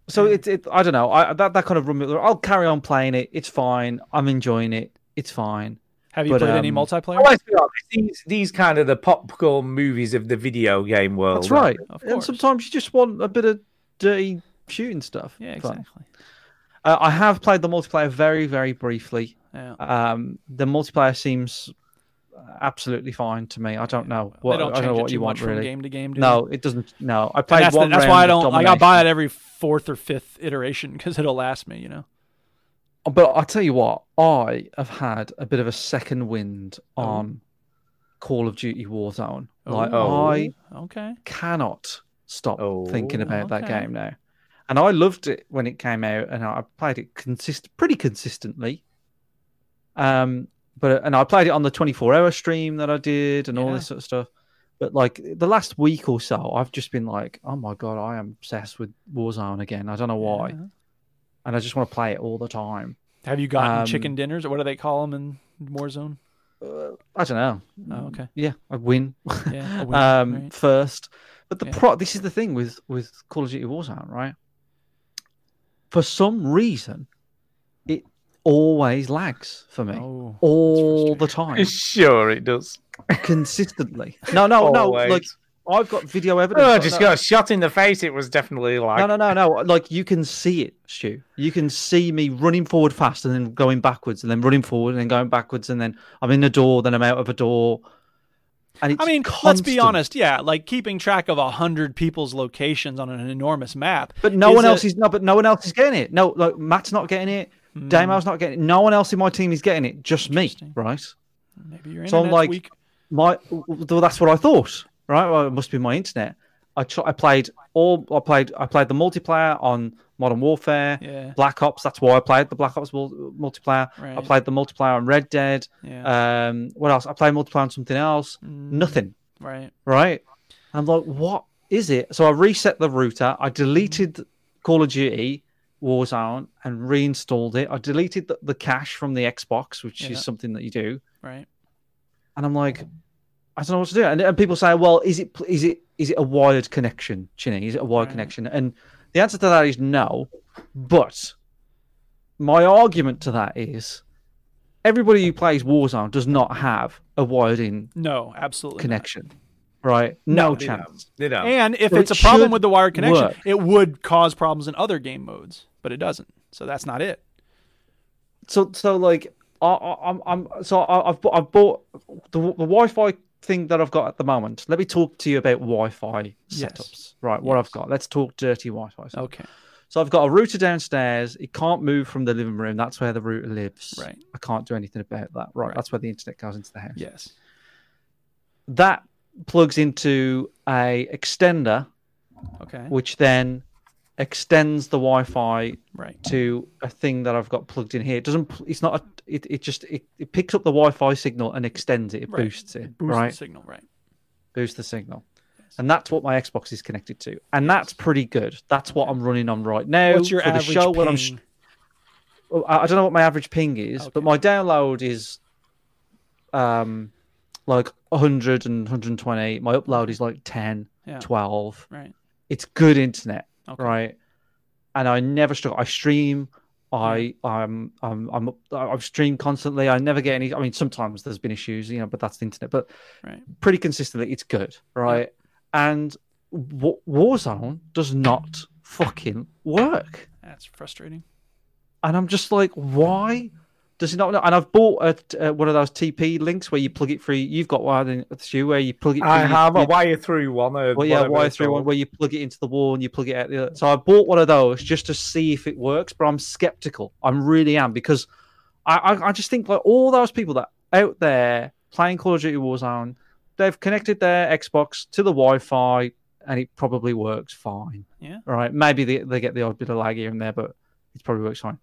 So it's it. I don't know. I that that kind of room. I'll carry on playing it. It's fine. I'm enjoying it. It's fine. Have you but, played um, any multiplayer? Oh, these these kind of the popcorn movies of the video game world. That's right. Of course. And sometimes you just want a bit of dirty shooting stuff. Yeah, exactly. Uh, I have played the multiplayer very, very briefly. Yeah. Um, the multiplayer seems absolutely fine to me. I don't know what, don't I don't know what you want really. Game to game, do no, they? It doesn't. No, I played that's one. The, that's why I don't. Like, I buy it every fourth or fifth iteration because it'll last me. You know. But I'll tell you what, I have had a bit of a second wind oh. on Call of Duty Warzone. Oh. Like oh. I okay. cannot stop oh. thinking about okay. that game now. And I loved it when it came out, and I played it consist pretty consistently. Um, but and I played it on the twenty-four hour stream that I did, and yeah. all this sort of stuff. But like the last week or so, I've just been like, "Oh my god, I am obsessed with Warzone again." I don't know why, yeah. and I just want to play it all the time. Have you gotten um, chicken dinners, or what do they call them in Warzone? Uh, I don't know. Oh, okay. Yeah, I win. Yeah, I win um, right. first. But the yeah. pro this is the thing with with Call of Duty Warzone, right? For some reason, it always lags for me oh, all the time. Sure, it does. Consistently. No, no, always. no. Like I've got video evidence. Oh, I just no. got shot in the face. It was definitely like. No, no, no, no. Like you can see it, Stu. You can see me running forward fast and then going backwards and then running forward and then going backwards and then I'm in a door, then I'm out of a door. And it's I mean, constant. Let's be honest. Yeah, like keeping track of a hundred people's locations on an enormous map, but no one a... else is no, but no one else is getting it. No, like Matt's not getting it. Mm. Damo's not getting it. No one else in my team is getting it. Just me, right? Maybe you're so I'm like week. my. Well, that's what I thought, right? Well, it must be my internet. I tr- I played all. I played. I played the multiplayer on Modern Warfare, yeah. Black Ops. That's why I played the Black Ops multiplayer. Right. I played the multiplayer on Red Dead. Yeah. Um, what else? I played multiplayer on something else. Mm. Nothing. Right. Right. I'm like, what is it? So I reset the router. I deleted mm. Call of Duty Warzone and reinstalled it. I deleted the, the cache from the Xbox, which yeah. is something that you do. Right. And I'm like, I don't know what to do. And, and people say, well, is it is it is it a wired connection, Chinny? Is it a wired right. connection? And the answer to that is no. But my argument to that is everybody who plays Warzone does not have a wired-in no, absolutely connection. Not. Right? No, no chance. They don't. They don't. And if so it's it a problem with the wired connection, work. It would cause problems in other game modes, but it doesn't. So that's not it. So, so like, I, I, I'm, I'm, so I, I've, I've bought the, the Wi-Fi thing that I've got at the moment. Let me talk to you about Wi-Fi yes. setups. Right, yes. what I've got. Let's talk dirty Wi-Fi. Setup. Okay. So I've got a router downstairs. It can't move from the living room. That's where the router lives. Right. I can't do anything about that. Right. right. That's where the internet goes into the house. Yes. That plugs into a extender. Okay. Which then extends the Wi-Fi right. to a thing that I've got plugged in here. It doesn't. It's not. A, it. It just. It, it picks up the Wi-Fi signal and extends it. It right. boosts it. it boosts right. the signal. Right. Boosts the signal, yes. and that's what my Xbox is connected to, and that's pretty good. That's what I'm running on right now. What's your for average the show, ping? When I'm sh- I don't know what my average ping is, okay. but my download is, um, like one hundred and one hundred twenty. My upload is like ten, yeah. twelve. Right. It's good internet. Okay. Right, and I never struggle. I stream, I I'm I'm I'm I stream constantly. I never get any. I mean, sometimes there's been issues, you know, but that's the internet. But right. pretty consistently, it's good, right? Yeah. And w- Warzone does not fucking work. That's frustrating. And I'm just like, why does it not? And I've bought a, uh, one of those T P links where you plug it through. You've got one, Stu, where you plug it through. I your, have a your, wire through one. Or well, yeah, wire through one where you plug it into the wall and you plug it out the other. So I bought one of those just to see if it works, but I'm skeptical. I really am because I, I, I just think like all those people that out there playing Call of Duty Warzone, they've connected their Xbox to the Wi-Fi and it probably works fine. Yeah. Right. Maybe they, they get the odd bit of lag here and there, but it probably works fine.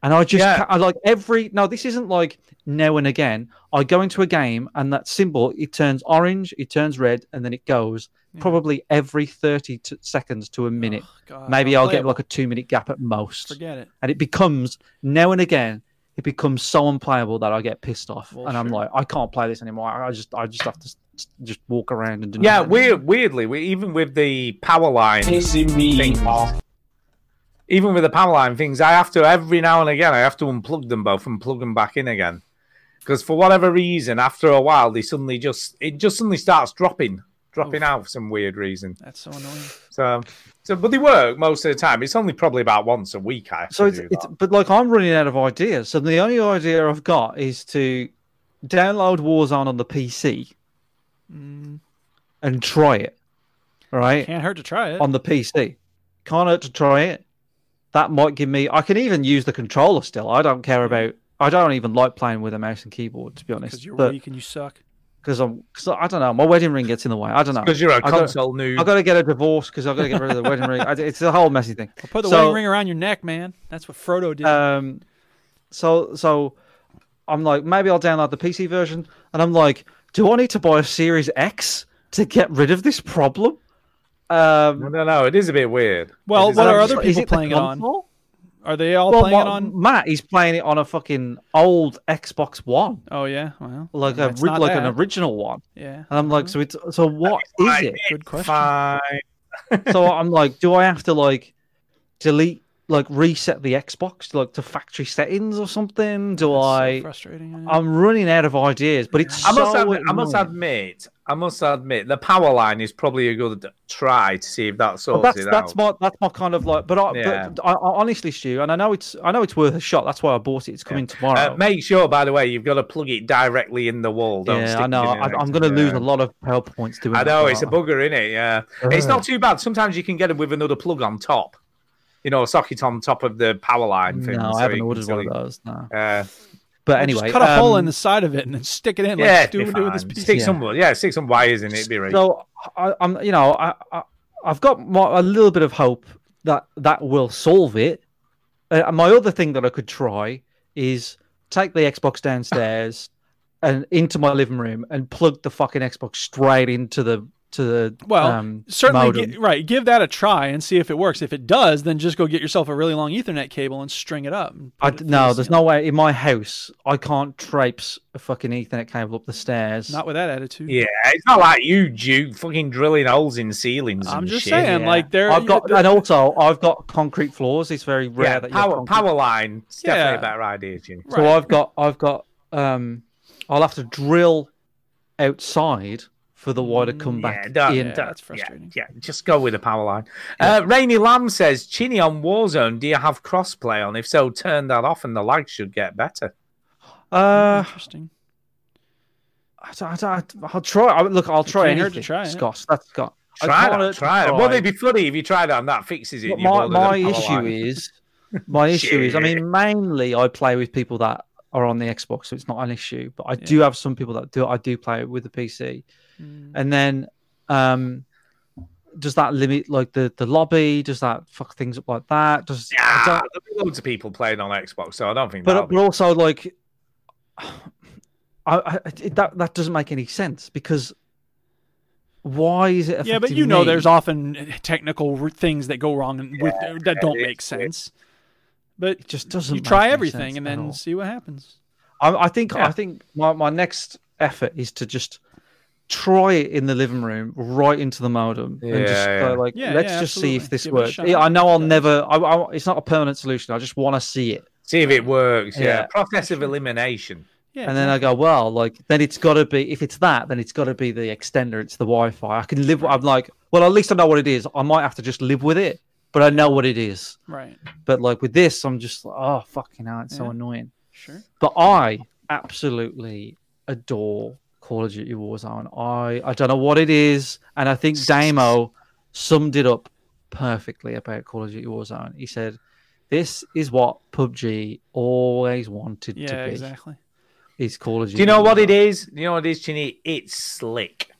And I just, yeah. I like every, no, this isn't like now and again. I go into a game and that symbol, it turns orange, it turns red, and then it goes yeah. probably every thirty to seconds to a minute. Oh, God, maybe I'll, I'll get it. like a two minute gap at most. Forget it. And it becomes now and again, it becomes so unplayable that I get pissed off, well, and I'm sure. like, I can't play this anymore. I just, I just have to just walk around and do. Yeah, weird, weirdly, we, even with the power line pissing me things, off. Even with the power line things, I have to every now and again, I have to unplug them both and plug them back in again, because for whatever reason, after a while, they suddenly just it just suddenly starts dropping. Dropping Oof. out for some weird reason. That's so annoying. So, so, but they work most of the time. It's only probably about once a week. I have so, to it's, do it's, but like I'm running out of ideas. So the only idea I've got is to download Warzone on the P C mm. and try it. Right? Can't hurt to try it on the P C. Can't hurt to try it. That might give me. I can even use the controller still. I don't care about. I don't even like playing with a mouse and keyboard, to be honest. Because you're but, weak and you suck. Because I'm, cause I don't know, my wedding ring gets in the way. I don't know. Because you're a console noob. I got to get a divorce because I've got to get rid of the wedding ring. I, it's a whole messy thing. I'll put the so, wedding ring around your neck, man. That's what Frodo did. Um, so, so I'm like, maybe I'll download the P C version, and I'm like, do I need to buy a Series X to get rid of this problem? Um, I don't know. It is a bit weird. Well, what are other people playing it on? Are they all well, playing my, it on? Matt, he's playing it on a fucking old Xbox One. Oh yeah, well, like yeah, a like bad. an original one. Yeah, and I'm like, so it's so what is it? Good question. So I'm like, do I have to like delete, like reset the Xbox to, like to factory settings or something? Do That's I? So frustrating. Yeah. I'm running out of ideas, but it's. I so must admit, I must admit. I must admit, the power line is probably a good try to see if that sorts that's, it that's out. That's my that's my kind of like, but I, yeah. but I, I honestly, Stu, and I know it's I know it's worth a shot. That's why I bought it. It's coming yeah. tomorrow. Uh, make sure, by the way, you've got to plug it directly in the wall. Don't yeah, I know. I, I'm going to lose yeah. a lot of power points doing. I know that, it's right? a bugger, isn't it? Yeah, uh, it's not too bad. Sometimes you can get it with another plug on top. You know, a socket on top of the power line thing. No, so I haven't ordered one of those. No. Uh, But anyway, just cut a um, hole in the side of it and then stick it in. Yeah, like, do, do with this piece. Stick yeah. some, yeah, stick some wires in it. Be right. So I, I'm, you know, I, I, I've got my, a little bit of hope that that will solve it. Uh, my other thing that I could try is take the Xbox downstairs and into my living room and plug the fucking Xbox straight into the to the well, um, certainly gi- right. Give that a try and see if it works. If it does, then just go get yourself a really long Ethernet cable and string it up. I, it no, the there's no way in my house I can't traipse a fucking Ethernet cable up the stairs. Not with that attitude. Yeah, it's not like you, Duke, fucking drilling holes in ceilings. I'm and just shit. saying, yeah. like there. I've got, they're... and also I've got concrete floors. It's very rare yeah, that power concrete... power line. It's yeah. definitely a better idea, Duke. Right. So I've got, I've got, um, I'll have to drill outside. For the water to come back yeah, in. Yeah, that's frustrating. Yeah, yeah, just go with the power line. Yeah. Uh, Rainy Lamb says, Chinny on Warzone, do you have crossplay on? If so, turn that off and the lag should get better. Uh, Interesting. I, I, I, I'll try. I, look, I'll try anything. To try it. Scott, that's Scott. Try it, try it. Well, it'd be funny if you tried that and that fixes it. My, my issue line. is, my issue is, I mean, mainly I play with people that are on the Xbox, so it's not an issue. But I yeah. do have some people that do. I do play with the P C. And then, um, does that limit like the, the lobby? Does that fuck things up like that? Does yeah, there'll be loads of people playing on Xbox, so I don't think. But, but be... also, like, I, I it, that that doesn't make any sense because why is it? Yeah, but you know, me? there's often technical things that go wrong and yeah, with, that don't make sense. But it just doesn't. You try everything and then see what happens. I, I think. Yeah. I think my, my next effort is to just. Try it in the living room, right into the modem, yeah, and just yeah. go like, yeah, let's yeah, just absolutely. see if this Give works. Yeah, I know I'll yeah. never. I, I, it's not a permanent solution. I just want to see it, see if it works. Yeah, yeah. Process of elimination. Yeah, and then I go, well, like then it's got to be. If it's that, then it's got to be the extender. It's the Wi-Fi. I can live. I'm like, well, at least I know what it is. I might have to just live with it, but I know what it is. Right. But like with this, I'm just like, oh fucking hell, it's yeah. so annoying. Sure. But I absolutely adore. Call of Duty Warzone. I, I don't know what it is, and I think Damo summed it up perfectly about Call of Duty Warzone. He said, "This is what P U B G always wanted yeah, to be." Exactly. It's Call of Duty. Do you know Warzone. what it is? Do you know what it is, Chinny? It's slick.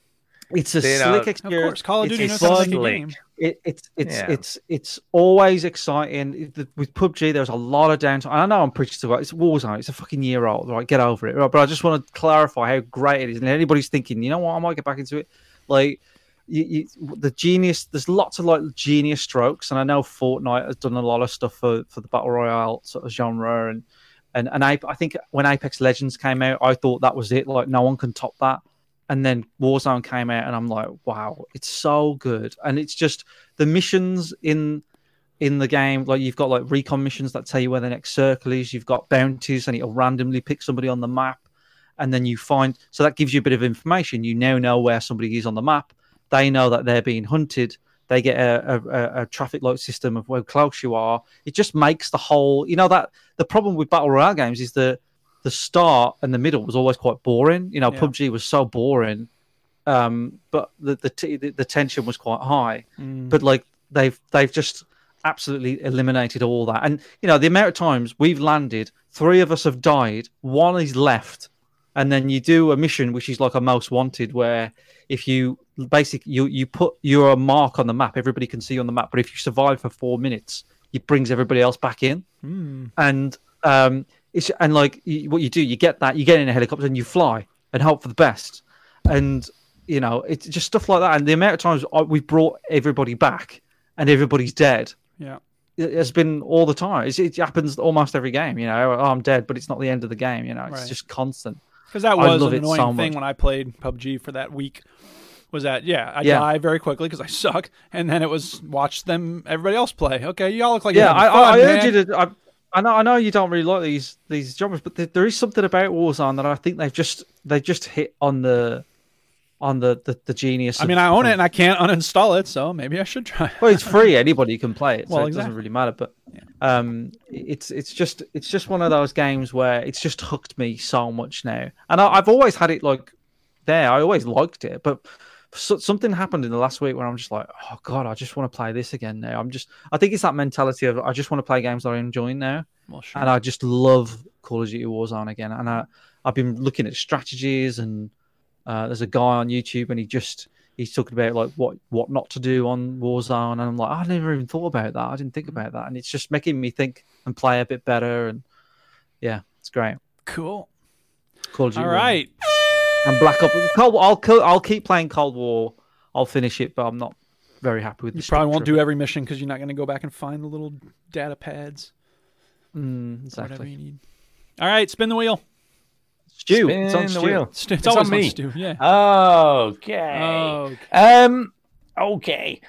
It's a you slick know? experience. Of course, Call of Duty is like a game. It, it's it's yeah. it's it's always exciting. With P U B G, there's a lot of downtime. I know I'm preaching to it. It's Warzone. It's a fucking year old. Right, get over it. Right, but I just want to clarify how great it is. And anybody's thinking, you know what, I might get back into it. Like you, you, the genius. There's lots of like genius strokes. And I know Fortnite has done a lot of stuff for, for the battle royale sort of genre and And and I I think when Apex Legends came out, I thought that was it. Like, no one can top that. And then Warzone came out, and I'm like, wow, it's so good. And it's just the missions in in the game. Like, you've got like recon missions that tell you where the next circle is. You've got bounties, and it'll randomly pick somebody on the map. And then you find, so that gives you a bit of information. You now know where somebody is on the map. They know that they're being hunted. They get a, a, a traffic light system of how close you are. It just makes the whole, you know, that the problem with Battle Royale games is the the start and the middle was always quite boring. You know, yeah. P U B G was so boring, um, but the the, t- the the tension was quite high. Mm. But like they've they've just absolutely eliminated all that. And you know, the amount of times we've landed, three of us have died, one is left. And then you do a mission, which is like a most wanted, where if you basically you you put your mark on the map, everybody can see you on the map. But if you survive for four minutes, it brings everybody else back in. Mm. And um, it's and like you, what you do, you get that, you get in a helicopter and you fly and hope for the best. And you know, it's just stuff like that. And the amount of times we've brought everybody back and everybody's dead, yeah, it has been all the time. It's, it happens almost every game. You know, oh, I'm dead, but it's not the end of the game. You know, it's right. just constant. Because that was an annoying so thing when I played P U B G for that week, was that, yeah, I yeah. die very quickly because I suck, and then it was watch them, everybody else play. Okay, y'all look like yeah, you're having fun, I, I urge you to, I, I, know, I know you don't really like these these genres, but there, there is something about Warzone that I think they've just they've just hit on the on the, the, the genius. I mean, of, I own it, and I can't uninstall it, so maybe I should try it. Well, it's free. Anybody can play it, so well, exactly. It doesn't really matter. But yeah. um, it's it's just it's just one of those games where it's just hooked me so much now. And I, I've always had it like there. I always liked it, but so, something happened in the last week where I'm just like, oh, God, I just want to play this again now. I'm just, I think it's that mentality of I just want to play games that I'm enjoying now. Well, sure. And I just love Call of Duty Warzone again. And I, I've been looking at strategies and Uh, there's a guy on YouTube and he just he's talking about like what, what not to do on Warzone, and I'm like, I never even thought about that. I didn't think about that, and it's just making me think and play a bit better. And yeah, it's great. Cool. Call of Duty. All right. And Black Ops. Cold, I'll I'll keep playing Cold War. I'll finish it, but I'm not very happy with. You the probably won't do every mission because you're not going to go back and find the little data pads. Mm, exactly. Whatever you need. All right, spin the wheel. Stu, Spin it's on the Stu. Wheel. Stu, it's, it's on me. On Stu, yeah. Okay. okay. Um. Okay.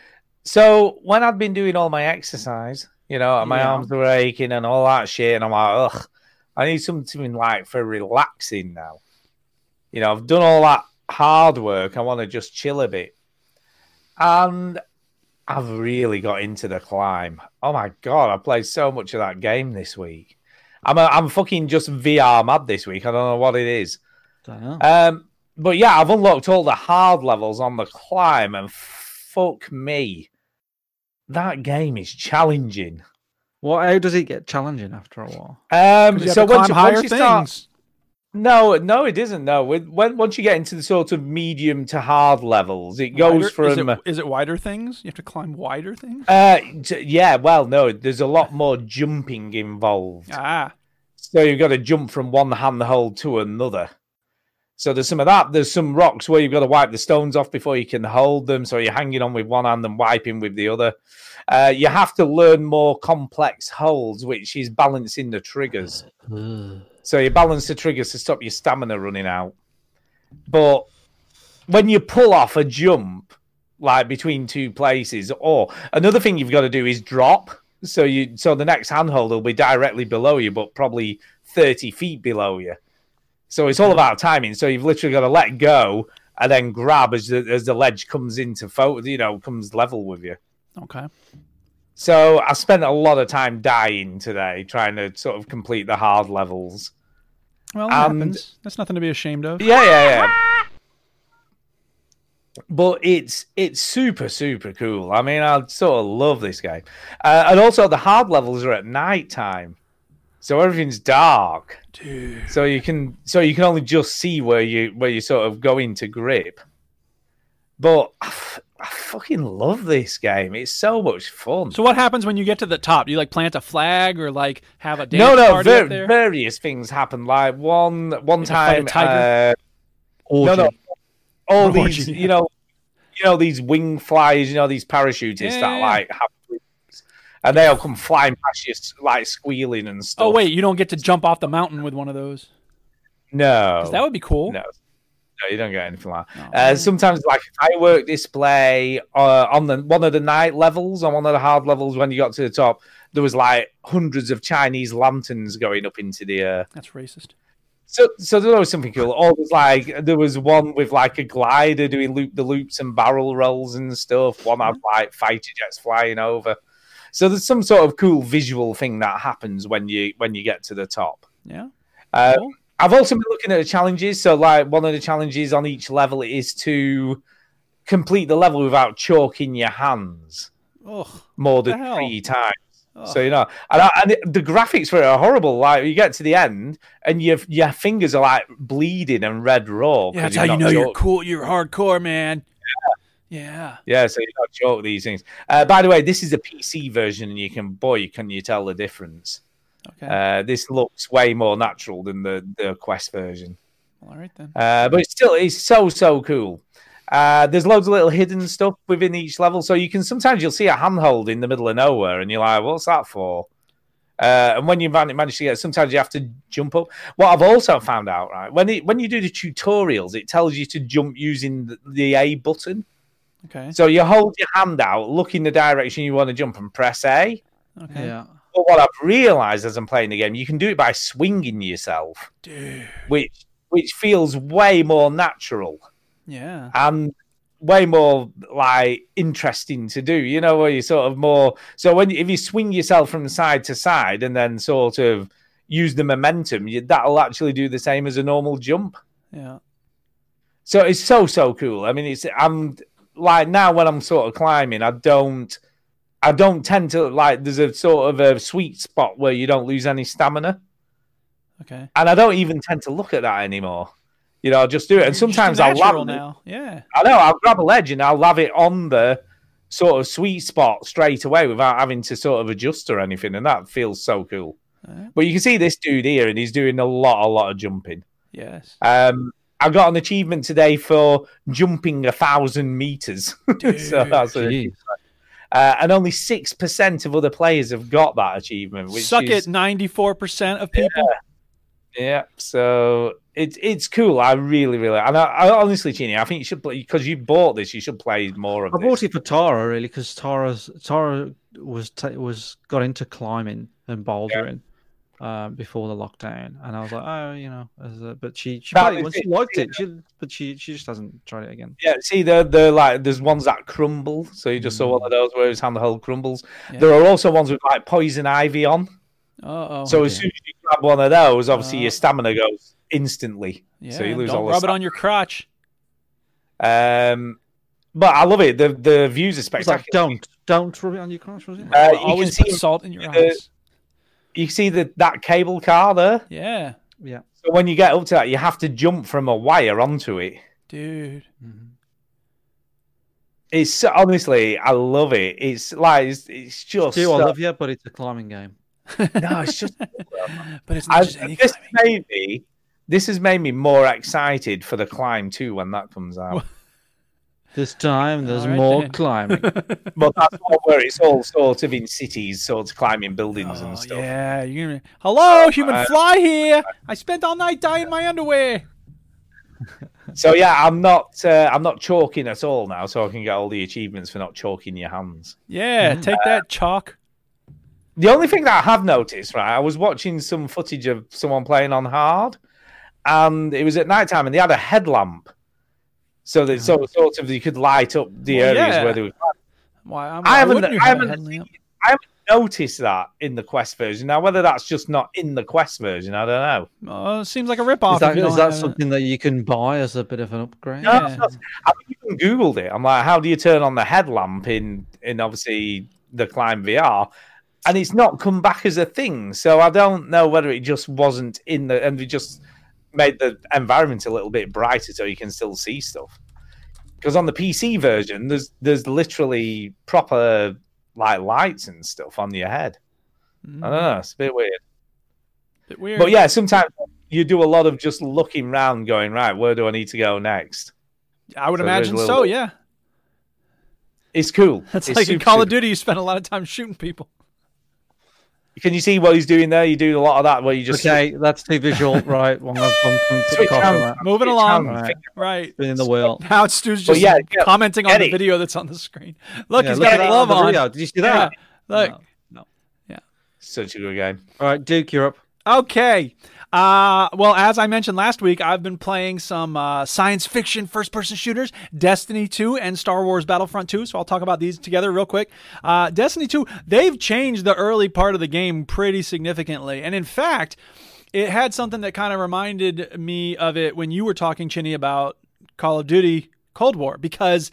So when I'd been doing all my exercise, you know, and my yeah. arms were aching and all that shit, and I'm like, ugh, I need something like for relaxing now. You know, I've done all that hard work. I want to just chill a bit. And I've really got into the climb. Oh my God, I played so much of that game this week. I'm a, I'm fucking just V R mad this week. I don't know what it is. Don't know. Um, but yeah, I've unlocked all the hard levels on the climb, and fuck me, that game is challenging. What? How does it get challenging after a while? Um, you so when you, higher once you start, things. No, no, it isn't. No, when once you get into the sort of medium to hard levels, it goes wider? from. Is it, is it wider things? You have to climb wider things. Uh, t- yeah. Well, no, there's a lot more jumping involved. Ah. So you've got to jump from one handhold to another. So there's some of that. There's some rocks where you've got to wipe the stones off before you can hold them. So you're hanging on with one hand and wiping with the other. Uh, you have to learn more complex holds, which is balancing the triggers. Mm. So you balance the triggers to stop your stamina running out. But when you pull off a jump, like between two places, or another thing you've got to do is drop. So you so the next handhold will be directly below you, but probably thirty feet below you. So it's all about timing. So you've literally got to let go and then grab as the, as the ledge comes into fo- you know, comes level with you. Okay. So I spent a lot of time dying today trying to sort of complete the hard levels. Well, it and, happens. That's nothing to be ashamed of. Yeah, yeah, yeah. But it's it's super, super cool. I mean, I sort of love this game. Uh, and also, the hard levels are at night time, so everything's dark. Dude. So you can so you can only just see where you where you sort of going to grip. But I, f- I fucking love this game. It's so much fun. So what happens when you get to the top? Do you like plant a flag or like have a dance no, no, party ver- up there? Various things happen. Like one one you time, uh, no, no, all Orgy. these you know, you know these wing flyers, you know these parachutists yeah. that like have wings. and they'll come flying past you like squealing and stuff. Oh wait, you don't get to jump off the mountain with one of those? No, that would be cool. No, no, you don't get anything like that. No. Uh, sometimes like a firework display uh, on the one of the night levels, on one of the hard levels, when you got to the top, there was like hundreds of Chinese lanterns going up into the air. That's racist. So, so there was something cool. Or was like there was one with like a glider doing loop the loops and barrel rolls and stuff. One had like fighter jets flying over. So there's some sort of cool visual thing that happens when you when you get to the top. Yeah. Uh, cool. I've also been looking at the challenges. So, like one of the challenges on each level is to complete the level without chalking your hands oh, more than three times. So, you know, and, I, and the graphics for it are horrible. Like, you get to the end and your your fingers are like bleeding and red raw. Yeah, that's how you know you're cool. You're hardcore, man. Yeah. Yeah. Yeah, so you don't joke these things. Uh, by the way, this is a P C version, and you can, boy, can you tell the difference. Okay. Uh, this looks way more natural than the, the Quest version. All right, then. Uh, but it's still, it's so, so cool. Uh, there's loads of little hidden stuff within each level. So you can sometimes you'll see a handhold in the middle of nowhere and you're like, what's that for? Uh, and when you manage to get, sometimes you have to jump up. What I've also found out, right, when it, when you do the tutorials, it tells you to jump using the, the A button. Okay. So you hold your hand out, look in the direction you want to jump and press A. Okay. Yeah. But what I've realized as I'm playing the game, you can do it by swinging yourself, dude, which which feels way more natural. Yeah. And way more like interesting to do, you know, where you sort of more. So when if you swing yourself from side to side and then sort of use the momentum, you, that'll actually do the same as a normal jump. Yeah. So it's so, so cool. I mean, it's I'm like now when I'm sort of climbing, I don't, I don't tend to like. There's a sort of a sweet spot where you don't lose any stamina. Okay. And I don't even tend to look at that anymore. You know, I'll just do it. And sometimes I'll lav now. Yeah. I know, I'll grab a ledge and I'll lav it on the sort of sweet spot straight away without having to sort of adjust or anything. And that feels so cool. Right. But you can see this dude here and he's doing a lot, a lot of jumping. Yes. Um, I got an achievement today for jumping a thousand meters. Dude, so that's a, uh, and only six percent of other players have got that achievement. Which Suck is, it, ninety-four percent of people. Yeah. Yeah, so it's it's cool. I really, really, and I, I honestly, Chini, I think you should play because you bought this. You should play more of. I this. bought it for Tara really because Tara's Tara was t- was got into climbing and bouldering yeah. um, before the lockdown, and I was like, oh, you know, as a, but she she, played, well, she liked it, she, but she she just hasn't tried it again. Yeah, see, the the like there's ones that crumble, so you just mm. saw one of those where his handhold crumbles. Yeah. There are also ones with like poison ivy on. Uh-oh, so as soon as you grab one of those, obviously uh, your stamina goes instantly. Yeah, so you lose don't all rub the it on your crotch. Um, but I love it. The the views are spectacular. Like, don't don't rub it on your crotch. Was it? Uh, you Always can see put salt in your the, eyes. You can see the, that cable car there. Yeah, yeah. So when you get up to that, you have to jump from a wire onto it, dude. Mm-hmm. It's honestly, I love it. It's like it's, it's just. Do so... I love you, but it's a climbing game. No, it's just. But it's not I, just any this made me. This has made me more excited for the climb too when that comes out. This time there's right more then. climbing. But that's all where it's all sort of in cities, sort of climbing buildings oh, and stuff. Yeah, you. Hello, human uh, fly here. I spent all night dyeing yeah. my underwear. So yeah, I'm not. Uh, I'm not chalking at all now, so I can get all the achievements for not chalking your hands. Yeah, mm-hmm. take that chalk. The only thing that I have noticed, right, I was watching some footage of someone playing on hard, and it was at night time, and they had a headlamp, so that so sort of you could light up the well, areas yeah. where they were. Why? I'm, I haven't, I haven't, I haven't noticed that in the Quest version. Now, whether that's just not in the Quest version, I don't know. Oh, it seems like a rip-off. Is that, is that something it. that you can buy as a bit of an upgrade? No, yeah. I've even Googled it. I'm like, how do you turn on the headlamp in in obviously the Climb V R? And it's not come back as a thing, so I don't know whether it just wasn't in the and they just made the environment a little bit brighter so you can still see stuff. Because on the P C version, there's there's literally proper like lights and stuff on your head. Mm. I don't know, it's a bit weird. A bit weird. But yeah, sometimes you do a lot of just looking around, going right, where do I need to go next? I would so imagine little... so. Yeah, it's cool. That's it's like in Call of Duty, you spend a lot of time shooting people. Can you see what he's doing there? You do a lot of that where you just okay. Switch. That's too visual, right? One, one, one, one, switch hand, moving switch along, hand, right? right. Spinning the wheel. Now Stu's just yeah, yeah. commenting Eddie. on the video that's on the screen. Look, yeah, he's look got a glove on. on. Did you see that? Yeah. Look, no. no, yeah, such a good game. All right, Duke, you're up. Okay. Uh, well, as I mentioned last week, I've been playing some uh, science fiction first-person shooters, Destiny two and Star Wars Battlefront two, so I'll talk about these together real quick. Uh, Destiny two, they've changed the early part of the game pretty significantly, and in fact, it had something that kind of reminded me of it when you were talking, Chinny, about Call of Duty Cold War, because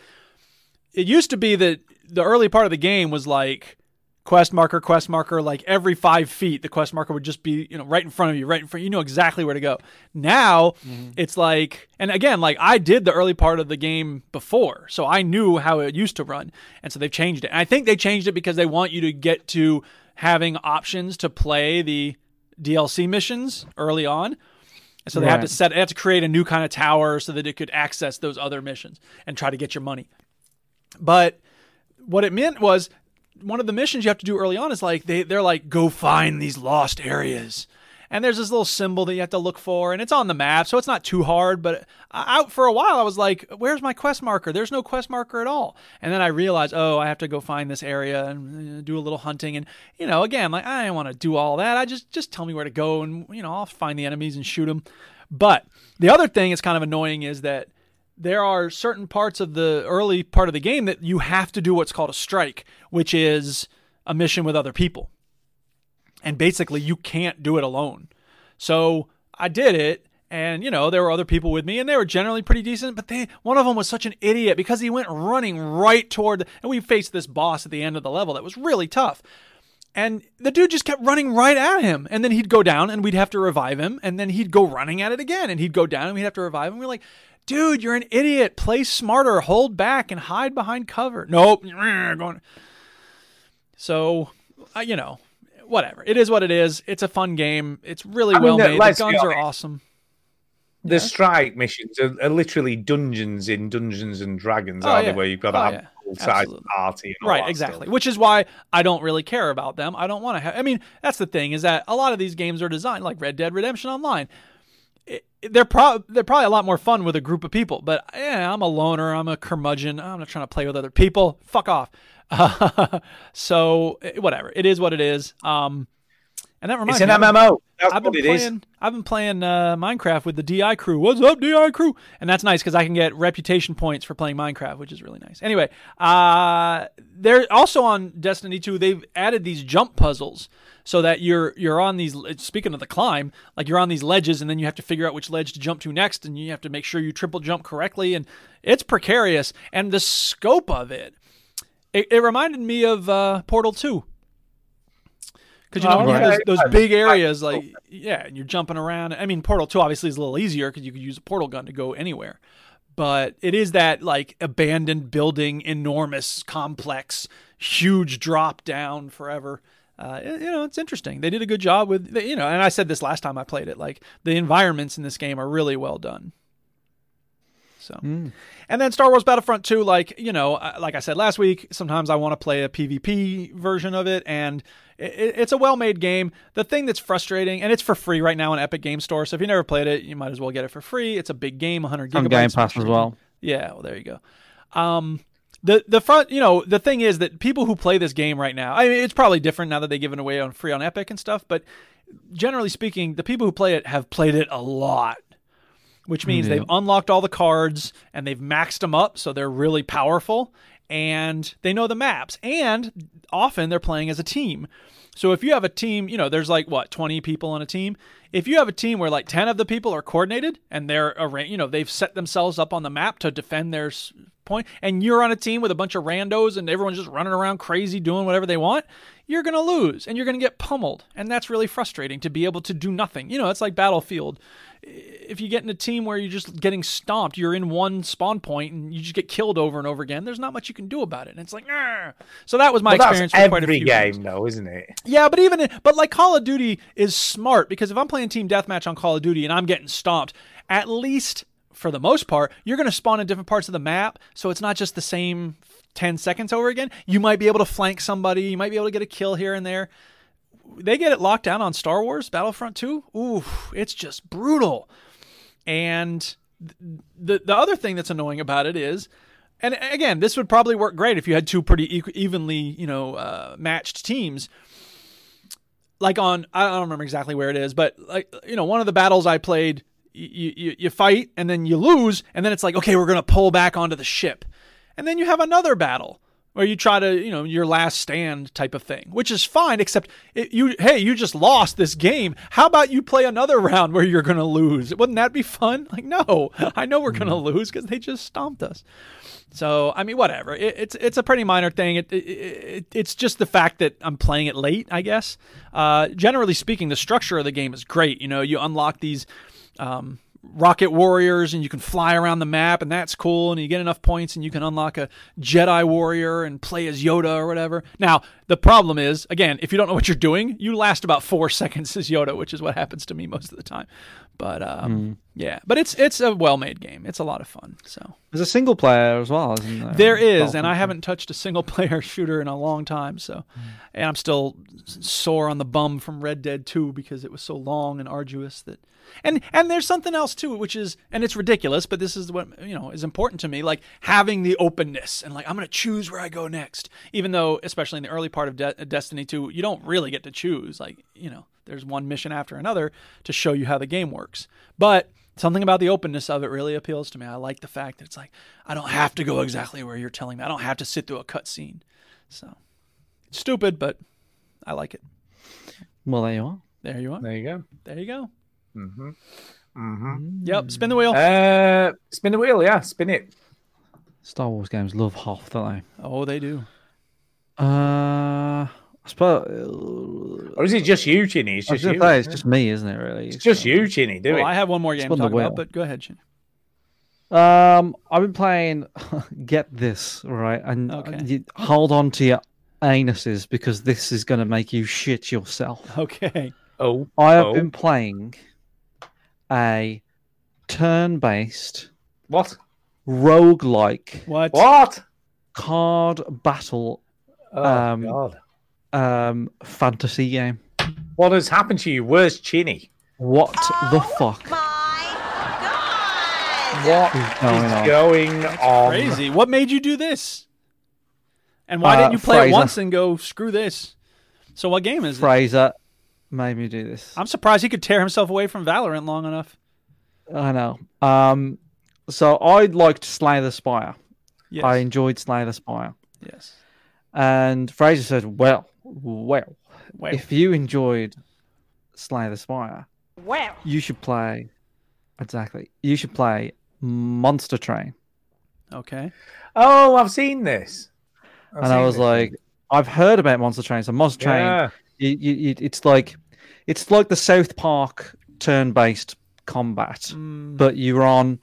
it used to be that the early part of the game was like, quest marker, quest marker, like every five feet, the quest marker would just be, you know, right in front of you, right in front, you know exactly where to go. Now mm-hmm. it's like, and again, like I did the early part of the game before, so I knew how it used to run. And so they've changed it. And I think they changed it because they want you to get to having options to play the D L C missions early on. And so they right. have to set, they have to create a new kind of tower so that it could access those other missions and try to get your money. But what it meant was, one of the missions you have to do early on is like, they, they're like, go find these lost areas. And there's this little symbol that you have to look for, and it's on the map, so it's not too hard. But out for a while, I was like, where's my quest marker? There's no quest marker at all. And then I realized, oh, I have to go find this area and do a little hunting. And, you know, again, like, I don't want to do all that. I just, just tell me where to go, and, you know, I'll find the enemies and shoot them. But the other thing that's kind of annoying is that there are certain parts of the early part of the game that you have to do what's called a strike, which is a mission with other people. And basically you can't do it alone. So I did it, and you know, there were other people with me, and they were generally pretty decent, but they, one of them was such an idiot because he went running right toward, and we faced this boss at the end of the level that was really tough. And the dude just kept running right at him. And then he'd go down and we'd have to revive him. And then he'd go running at it again. And he'd go down and we'd have to revive him. We're like, dude, you're an idiot. Play smarter. Hold back and hide behind cover. Nope. So, uh, you know, whatever. It is what it is. It's a fun game. It's really I mean, well made. The guns are awesome. The yeah? strike missions are, are literally dungeons in Dungeons and Dragons, oh, are yeah. they? Where you've got to oh, have... Yeah. Size party and all right exactly stuff. Which is why I don't really care about them. I don't want to have I mean that's the thing, is that a lot of these games are designed like Red Dead Redemption Online. It, it, they're, pro- they're probably a lot more fun with a group of people, but yeah, I'm a loner, I'm a curmudgeon, I'm not trying to play with other people, fuck off. Uh, so whatever, it is what it is. Um, and that reminds me, it's an M M O. That's I've been what it playing, is. I've been playing uh, Minecraft with the D I crew. What's up, D I crew? And that's nice because I can get reputation points for playing Minecraft, which is really nice. Anyway, uh, they're also on Destiny two. They've added these jump puzzles so that you're you're on these. Speaking of the climb, like you're on these ledges, and then you have to figure out which ledge to jump to next, and you have to make sure you triple jump correctly. And it's precarious. And the scope of it, it, it reminded me of uh, Portal two. Because, you know, oh, right. those, those big areas, like, yeah, and you're jumping around. I mean, Portal two obviously is a little easier because you could use a portal gun to go anywhere. But it is that, like, abandoned building, enormous, complex, huge drop down forever. Uh, it, you know, it's interesting. They did a good job with, you know, and I said this last time I played it, like, the environments in this game are really well done. So, mm. And then Star Wars Battlefront two, like, you know, like I said last week, sometimes I want to play a PvP version of it, and it, it's a well-made game. The thing that's frustrating, and it's for free right now on Epic Game Store, so if you never played it, you might as well get it for free. It's a big game, one hundred gigabytes. On Game Pass as well. Yeah, well, there you go. Um, the the front, you know, the thing is that people who play this game right now, I mean, it's probably different now that they give it away on free on Epic and stuff, but generally speaking, the people who play it have played it a lot. Which means mm-hmm. they've unlocked all the cards and they've maxed them up, so they're really powerful, and they know the maps, and often they're playing as a team. So if you have a team, you know, there's like, what, twenty people on a team? If you have a team where like ten of the people are coordinated and they're, you know, they've set themselves up on the map to defend their point, and you're on a team with a bunch of randos and everyone's just running around crazy doing whatever they want, you're going to lose and you're going to get pummeled. And that's really frustrating to be able to do nothing. You know, it's like Battlefield. If you get in a team where you're just getting stomped, you're in one spawn point and you just get killed over and over again, there's not much you can do about it. And it's like, nah. So that was my well, experience with quite a few games. Every game though, isn't it? Yeah, but even, in, but like Call of Duty is smart, because if I'm playing Team Deathmatch on Call of Duty and I'm getting stomped, at least for the most part, you're going to spawn in different parts of the map. So it's not just the same ten seconds over again. You might be able to flank somebody. You might be able to get a kill here and there. they get it locked down on Star Wars Battlefront two, ooh, it's just brutal. And the the other thing that's annoying about it is, and again, this would probably work great if you had two pretty evenly, you know, uh, matched teams. Like on, I don't remember exactly where it is, but like, you know, one of the battles I played, you you, you fight and then you lose, and then it's like, okay, we're gonna pull back onto the ship, and then you have another battle where you try to, you know, your last stand type of thing, which is fine, except it, you, hey, you just lost this game. How about you play another round where you're gonna lose? Wouldn't that be fun? Like, no, I know we're gonna lose because they just stomped us. So, I mean, whatever. It, it's it's a pretty minor thing. It, it, it It's just the fact that I'm playing it late, I guess. Uh, generally speaking, the structure of the game is great. You know, you unlock these um, rocket warriors and you can fly around the map, and that's cool. And you get enough points and you can unlock a Jedi warrior and play as Yoda or whatever. Now, the problem is, again, if you don't know what you're doing, you last about four seconds as Yoda, which is what happens to me most of the time. But um, mm. yeah, but it's it's a well-made game. It's a lot of fun. So there's a single player as well, isn't there? There is, and I haven't touched a single player shooter in a long time. So, mm. and I'm still sore on the bum from Red Dead two because it was so long and arduous that. And and there's something else too, which is, and it's ridiculous, but this is what, you know, is important to me, like having the openness and like I'm gonna choose where I go next, even though especially in the early part of De- Destiny two, you don't really get to choose, like, you know. There's one mission after another to show you how the game works. But something about the openness of it really appeals to me. I like the fact that it's like, I don't have to go exactly where you're telling me. I don't have to sit through a cutscene. So it's stupid, but I like it. Well, there you are. There you are. There you go. There you go. Mm-hmm. Mm-hmm. Yep. Spin the wheel. Uh, spin the wheel. Yeah. Spin it. Star Wars games love Hoth, don't they? Oh, they do. Uh... I suppose, or is it just you, Chinny? It's just you. Play, it's just me, isn't it? Really, it's, it's just you, Chinny. Do well, it. I have one more game to talk about, but go ahead, Chinny. Um, I've been playing. Get this right, and okay. you, hold on to your anuses because this is going to make you shit yourself. Okay. Oh, I have oh. been playing a turn-based what roguelike what what card battle. Oh um, God. Um, fantasy game. What has happened to you? Where's Chinny? What oh the fuck? My God. What is going is on? Going on? Crazy. What made you do this? And why uh, didn't you play Fraser. It once and go, screw this? So what game is Fraser it? Fraser made me do this. I'm surprised he could tear himself away from Valorant long enough. I know. Um, so I liked Slay the Spire. Yes. I enjoyed Slay the Spire. Yes. And Fraser said, well, Well, well, if you enjoyed Slay the Spire, well, you should play. Exactly, you should play Monster Train. Okay. Oh, I've seen this. I've and seen I was this. like, I've heard about Monster Train. So Monster Train, yeah. you, you, you, it's like, it's like the South Park turn-based combat, mm. but you're on.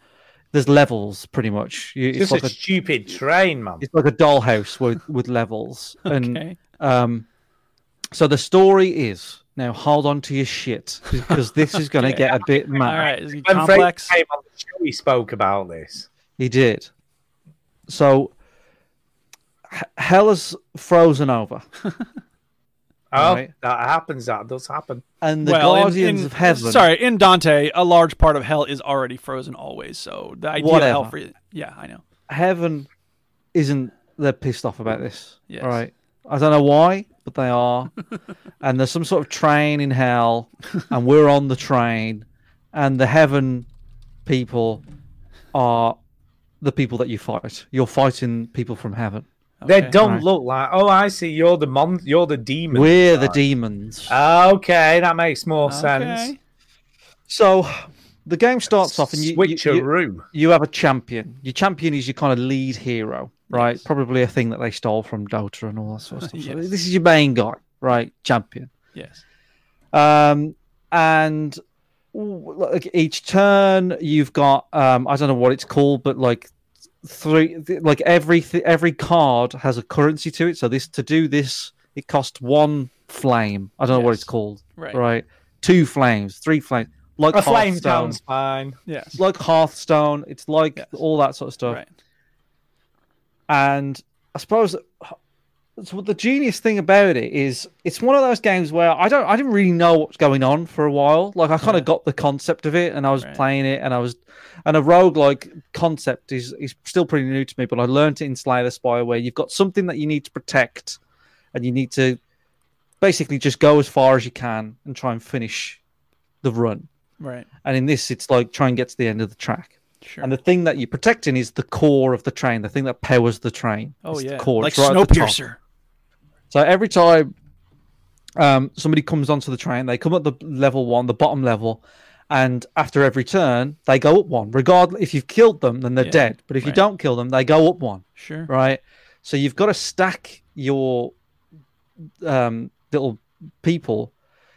There's levels, pretty much. You, it's, it's like a, a stupid train, man. It's like a dollhouse with with levels and. Okay. Um, so the story is now hold on to your shit because this is going to yeah. get a bit mad. All right, is it complex? Came on the show, he spoke about this. He did. So h- hell is frozen over. oh, right? That happens. That does happen. And the well, guardians in, in, of heaven. Sorry, in Dante, a large part of hell is already frozen always. So the idea Whatever. of hell, for you, yeah, I know. Heaven isn't. They're pissed off about this. Yes. All right. I don't know why, but they are. And there's some sort of train in hell, and we're on the train, and the heaven people are the people that you fight. You're fighting people from heaven. Okay. They don't right. look like... Oh, I see. You're the mon- You're the demons. We're right. the demons. Okay, that makes more okay. sense. So the game starts off, and you, Switcheroo. you, you have a champion. Your champion is your kind of lead hero. Right, yes. Probably a thing that they stole from Dota and all that sort of stuff. Yes. So this is your main guy, right? Champion. Yes. Um, and like each turn, you've got um, I don't know what it's called, but like three, like every th- every card has a currency to it. So this to do this, it costs one flame. I don't yes. know what it's called. Right. Right. Two flames, three flames. Like a flame sounds fine. Yeah. It's like Hearthstone. It's like yes. all that sort of stuff. Right. And I suppose So the genius thing about it is it's one of those games where I don't, I didn't really know what's going on for a while. Like I kind of got the concept of it, and I was right. playing it, and I was, and a roguelike concept is is still pretty new to me. But I learned it in Slay the Spire, where you've got something that you need to protect, and you need to basically just go as far as you can and try and finish the run. Right. And in this, it's like try and get to the end of the track. Sure. And the thing that you're protecting is the core of the train, the thing that powers the train. Oh it's yeah, the core. Like right Snowpiercer. So every time um, somebody comes onto the train, they come up the level one, the bottom level, and after every turn, they go up one. Regardless, if you've killed them, then they're yeah, dead. But if right. you don't kill them, they go up one. Sure. Right? So you've got to stack your um, little people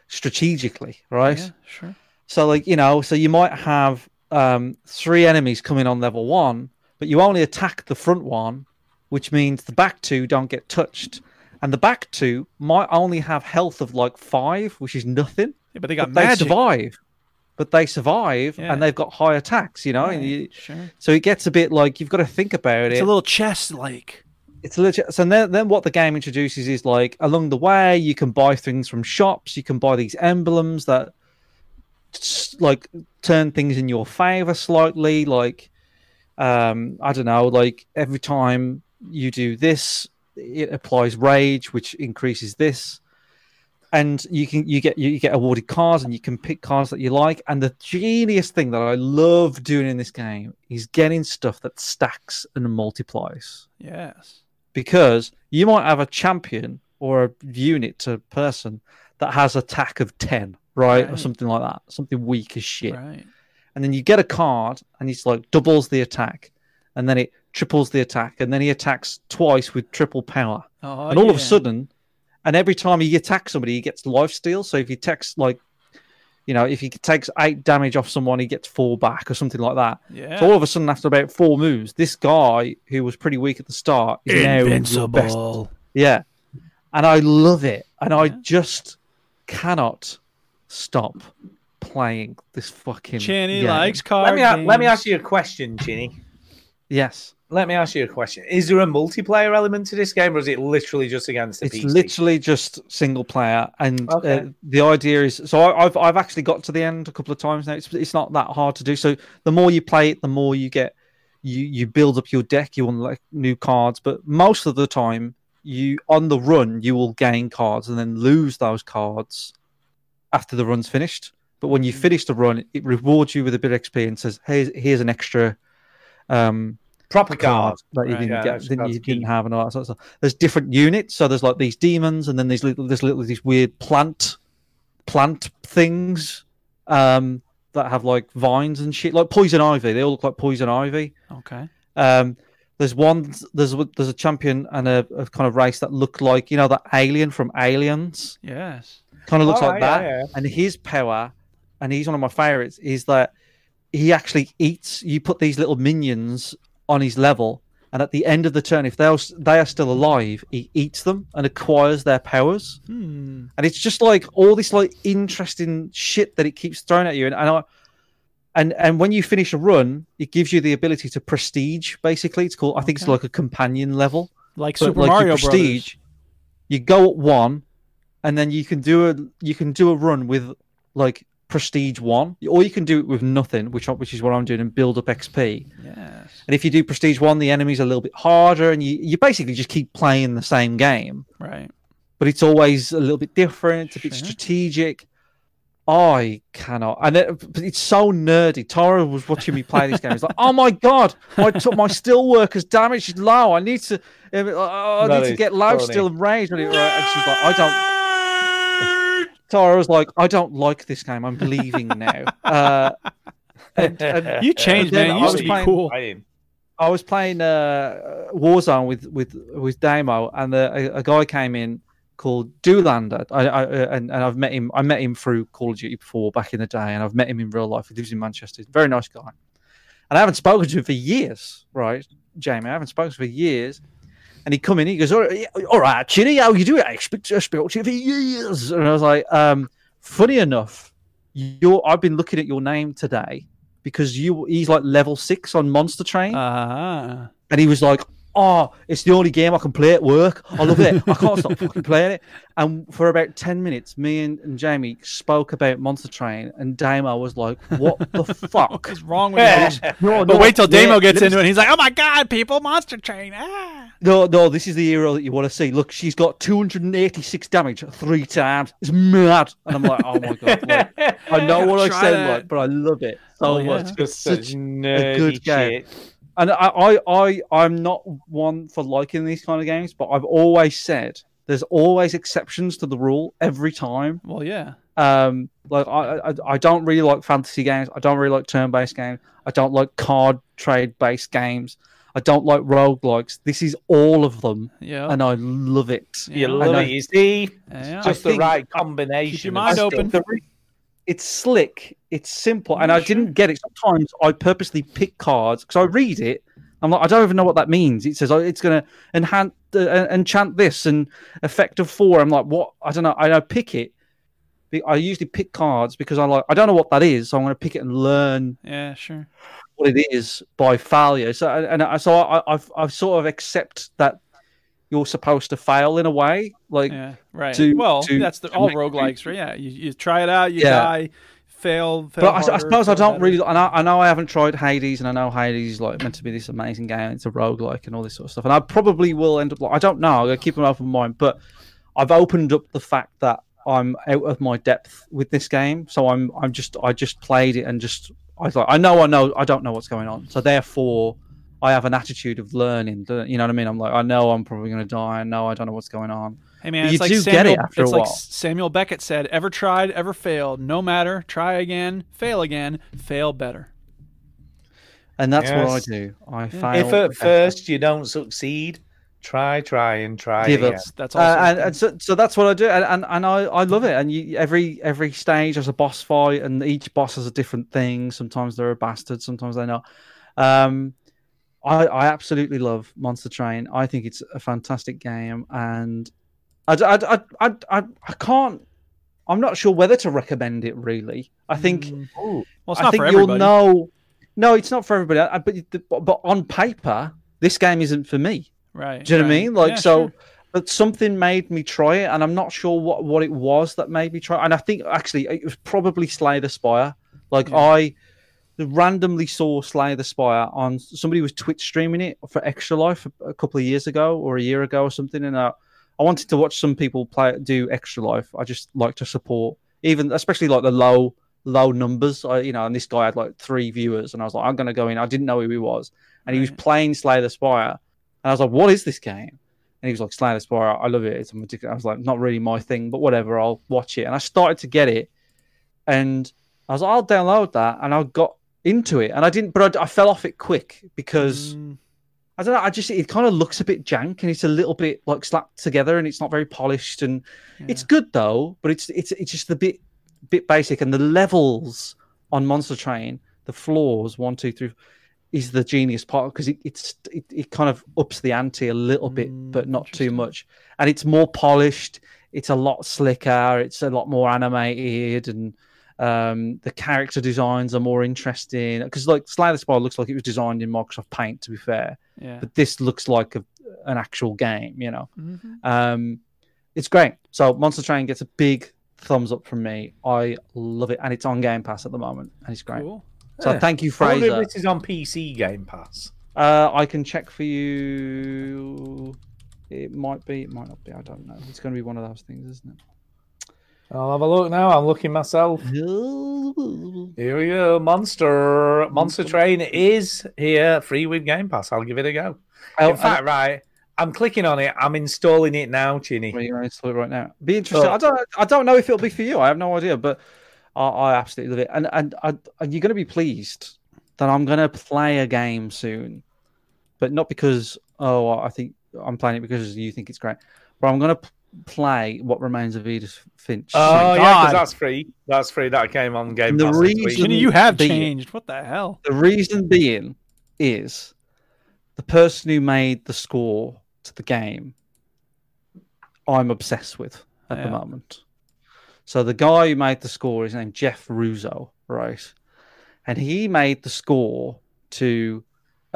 strategically, right? Yeah, sure. So, like, you know, so you might have um, three enemies coming on level one, but you only attack the front one, which means the back two don't get touched. And the back two might only have health of like five, which is nothing. Yeah, but they got but magic. They survive. But they survive, yeah. and they've got high attacks, you know. Right, and you, sure. So it gets a bit like you've got to think about it's it. It's a little chess-like. It's a little. Ch- so then, then what the game introduces is like along the way you can buy things from shops. You can buy these emblems that like turn things in your favor slightly. Like um, I don't know. Like every time you do this, it applies rage, which increases this, and you can you get you get awarded cards, and you can pick cards that you like. And the genius thing that I love doing in this game is getting stuff that stacks and multiplies. Yes, because you might have a champion or a unit to person that has attack of ten, right, right. or something like that, something weak as shit. Right. And then you get a card, and it's like doubles the attack, and then it triples the attack, and then he attacks twice with triple power. Oh, and all yeah. of a sudden, and every time he attacks somebody, he gets lifesteal. So if he takes, like, you know, if he takes eight damage off someone, he gets four back or something like that. Yeah. So all of a sudden, after about four moves, this guy who was pretty weak at the start is invincible. Now your best. Yeah. And I love it. And yeah. I just cannot stop playing this fucking Chinny game. Likes card let me games. Let me ask you a question, Chinny. Yes. Let me ask you a question. Is there a multiplayer element to this game, or is it literally just against the P C? It's literally just single player, and okay. uh, the idea is... So I, I've I've actually got to the end a couple of times now. It's it's not that hard to do. So the more you play it, the more you get... You, you build up your deck, you unlock new cards, but most of the time, you on the run, you will gain cards and then lose those cards after the run's finished. But when you finish the run, it rewards you with a bit of X P and says, hey, here's an extra... Um, proper card that you right, didn't yeah, get, didn't, you didn't have, and all that sort of stuff. There's different units, so there's like these demons, and then these little, this little, these weird plant, plant things um, that have like vines and shit, like poison ivy. They all look like poison ivy. Okay. Um, there's one. There's there's a champion and a, a kind of race that look like, you know, that alien from Aliens. Yes. Kind of looks oh, like yeah, that. Yeah. And his power, and he's one of my favorites, is that he actually eats. You put these little minions on his level, and at the end of the turn, if they're, they are still alive, he eats them and acquires their powers. Hmm. And it's just like all this like interesting shit that it keeps throwing at you. And and, I, and and when you finish a run, it gives you the ability to prestige. Basically, it's called. I think okay. it's like a companion level, like Super like Mario prestige, Brothers. You go at one, and then you can do a you can do a run with like prestige one, or you can do it with nothing, which which is what I'm doing, and build up X P. Yes. And if you do prestige one, the enemies are a little bit harder, and you, you basically just keep playing the same game. Right. But it's always a little bit different, a bit sure. strategic. I cannot, and it, but it's so nerdy. Tara was watching me play this game. He's like, "Oh my god, I took my steel workers damage is low. I need to, I need really, to get low funny. Steel and rage." And she's like, "I don't." Tara was like, I don't like this game. I'm leaving now. Uh, and, and you changed, man. You used I was to be playing, cool. I was playing uh, Warzone with with with Damo, and the, a, a guy came in called Doolander. I, I and, and I've met him. I met him through Call of Duty before back in the day, and I've met him in real life. He lives in Manchester. He's a very nice guy, and I haven't spoken to him for years. Right, Jamie, I haven't spoken to him for years. And he come in, he goes, all right, all right Chinny, how you do it? I expect to speak to you for years. And I was like, um, funny enough, you're, I've been looking at your name today because you he's like level six on Monster Train. Uh-huh. And he was like, oh, it's the only game I can play at work. I love it. I can't stop fucking playing it. And for about ten minutes, me and, and Jamie spoke about Monster Train, and Damo was like, what the fuck is wrong with this? No, no, but wait till Damo yeah, gets into it. He's like, oh my God, people, Monster Train. Ah. No, no, this is the hero that you want to see. Look, she's got two hundred eighty-six damage three times. It's mad. And I'm like, oh my God. Like, I know what I sound like, but I love it so oh, yeah. much. It's such a good game. Shit. And I, I, I'm not one for liking these kind of games, but I've always said there's always exceptions to the rule every time. Well, yeah. Um, like I, I, I don't really like fantasy games. I don't really like turn-based games. I don't like card trade-based games. I don't like roguelikes. This is all of them, yeah. And I love it. You love I it, you see? Yeah. Just I the right combination. Keep your mind open. It's slick, it's simple, and I didn't get it. Sometimes I purposely pick cards because I read it. I'm like, I don't even know what that means. It says oh, it's going to enhance, uh, enchant this and effect of four. I'm like, what? I don't know. I don't pick it. I usually pick cards because I like I don't know what that is, so I'm going to pick it and learn. Yeah, sure. What it is by failure. So and I, so I I've, I've sort of accept that. You're supposed to fail in a way, like yeah, right. To, well, to, that's the, all roguelikes, right? Yeah, you, you try it out, you yeah. die, fail. fail but harder, I, I suppose I don't better. really. And I, I know I haven't tried Hades, and I know Hades is like meant to be this amazing game. It's a roguelike and all this sort of stuff. And I probably will end up. Like, I don't know. I keep an open mind, but I've opened up the fact that I'm out of my depth with this game. So I'm, I'm just, I just played it and just, I was like, I know, I know, I don't know what's going on. So therefore. I have an attitude of learning. You know what I mean? I'm like, I know I'm probably going to die. I know I don't know what's going on. Hey, man, it's like, Samuel, get it after it's like Samuel Beckett said, ever tried, ever failed. No matter. Try again. Fail again. Fail better. And that's yes. what I do. I fail. If at first you don't succeed, try, try, and try yeah, that's, again. That's awesome. Uh, and, and so, so that's what I do. And, and, and I, I love it. And you, every every stage has a boss fight, and each boss has a different thing. Sometimes they're a bastard. Sometimes they're not. Um... I, I absolutely love Monster Train. I think it's a fantastic game, and I, I, I, I, I, I can't. I'm not sure whether to recommend it. Really, I think. Mm. Well, it's I not think for everybody. You'll know. No, it's not for everybody. I, but but on paper, this game isn't for me. Right. Do you right. know what I mean? Like yeah, so, sure. But something made me try it, and I'm not sure what, what it was that made me try it. And I think actually it was probably Slay the Spire. Like yeah. I. randomly saw Slay the Spire on somebody was Twitch streaming it for Extra Life a couple of years ago or a year ago or something, and I, I wanted to watch some people play do Extra Life. I just like to support, even especially like the low low numbers. I, you know, and this guy had like three viewers, and I was like, I'm going to go in. I didn't know who he was, and he was playing Slay the Spire, and I was like, what is this game? And he was like, Slay the Spire, I love it. It's ridiculous. I was like, not really my thing, but whatever, I'll watch it. And I started to get it, and I was like, I'll download that, and I got into it, and I didn't, but I, I fell off it quick because mm. I don't know. I just it kind of looks a bit jank, and it's a little bit like slapped together, and it's not very polished. And yeah. it's good though, but it's it's it's just a bit bit basic. And the levels on Monster Train, the floors one, two, three, is the genius part because it it's it, it kind of ups the ante a little mm, bit, but not too much. And it's more polished. It's a lot slicker. It's a lot more animated and. Um, the character designs are more interesting because, like, Slay the Spire looks like it was designed in Microsoft Paint, to be fair. Yeah. But this looks like a, an actual game, you know. Mm-hmm. Um, it's great. So Monster Train gets a big thumbs up from me. I love it, and it's on Game Pass at the moment, and it's great. Cool. So yeah. Thank you, Fraser. I wonder if this is on P C Game Pass. Uh, I can check for you. It might be. It might not be. I don't know. It's going to be one of those things, isn't it? I'll have a look now. I'm looking myself. Here we go. Monster Monster Train is here, free with Game Pass. I'll give it a go. Oh, in fact, I... right, I'm clicking on it. I'm installing it now, Chinny. Well, you're installing it right now. Be interesting. Oh. I don't. I don't know if it'll be for you. I have no idea, but I, I absolutely love it. And and, and, and you're going to be pleased that I'm going to play a game soon, but not because oh I think I'm playing it because you think it's great, but I'm going to. P- play What Remains of Edith Finch. Oh, like, yeah, because that's free. That's free. That came on Game Pass. The reason you have being, changed. What the hell? The reason being is the person who made the score to the game I'm obsessed with at yeah. the moment. So the guy who made the score is named Jeff Russo, right? And he made the score to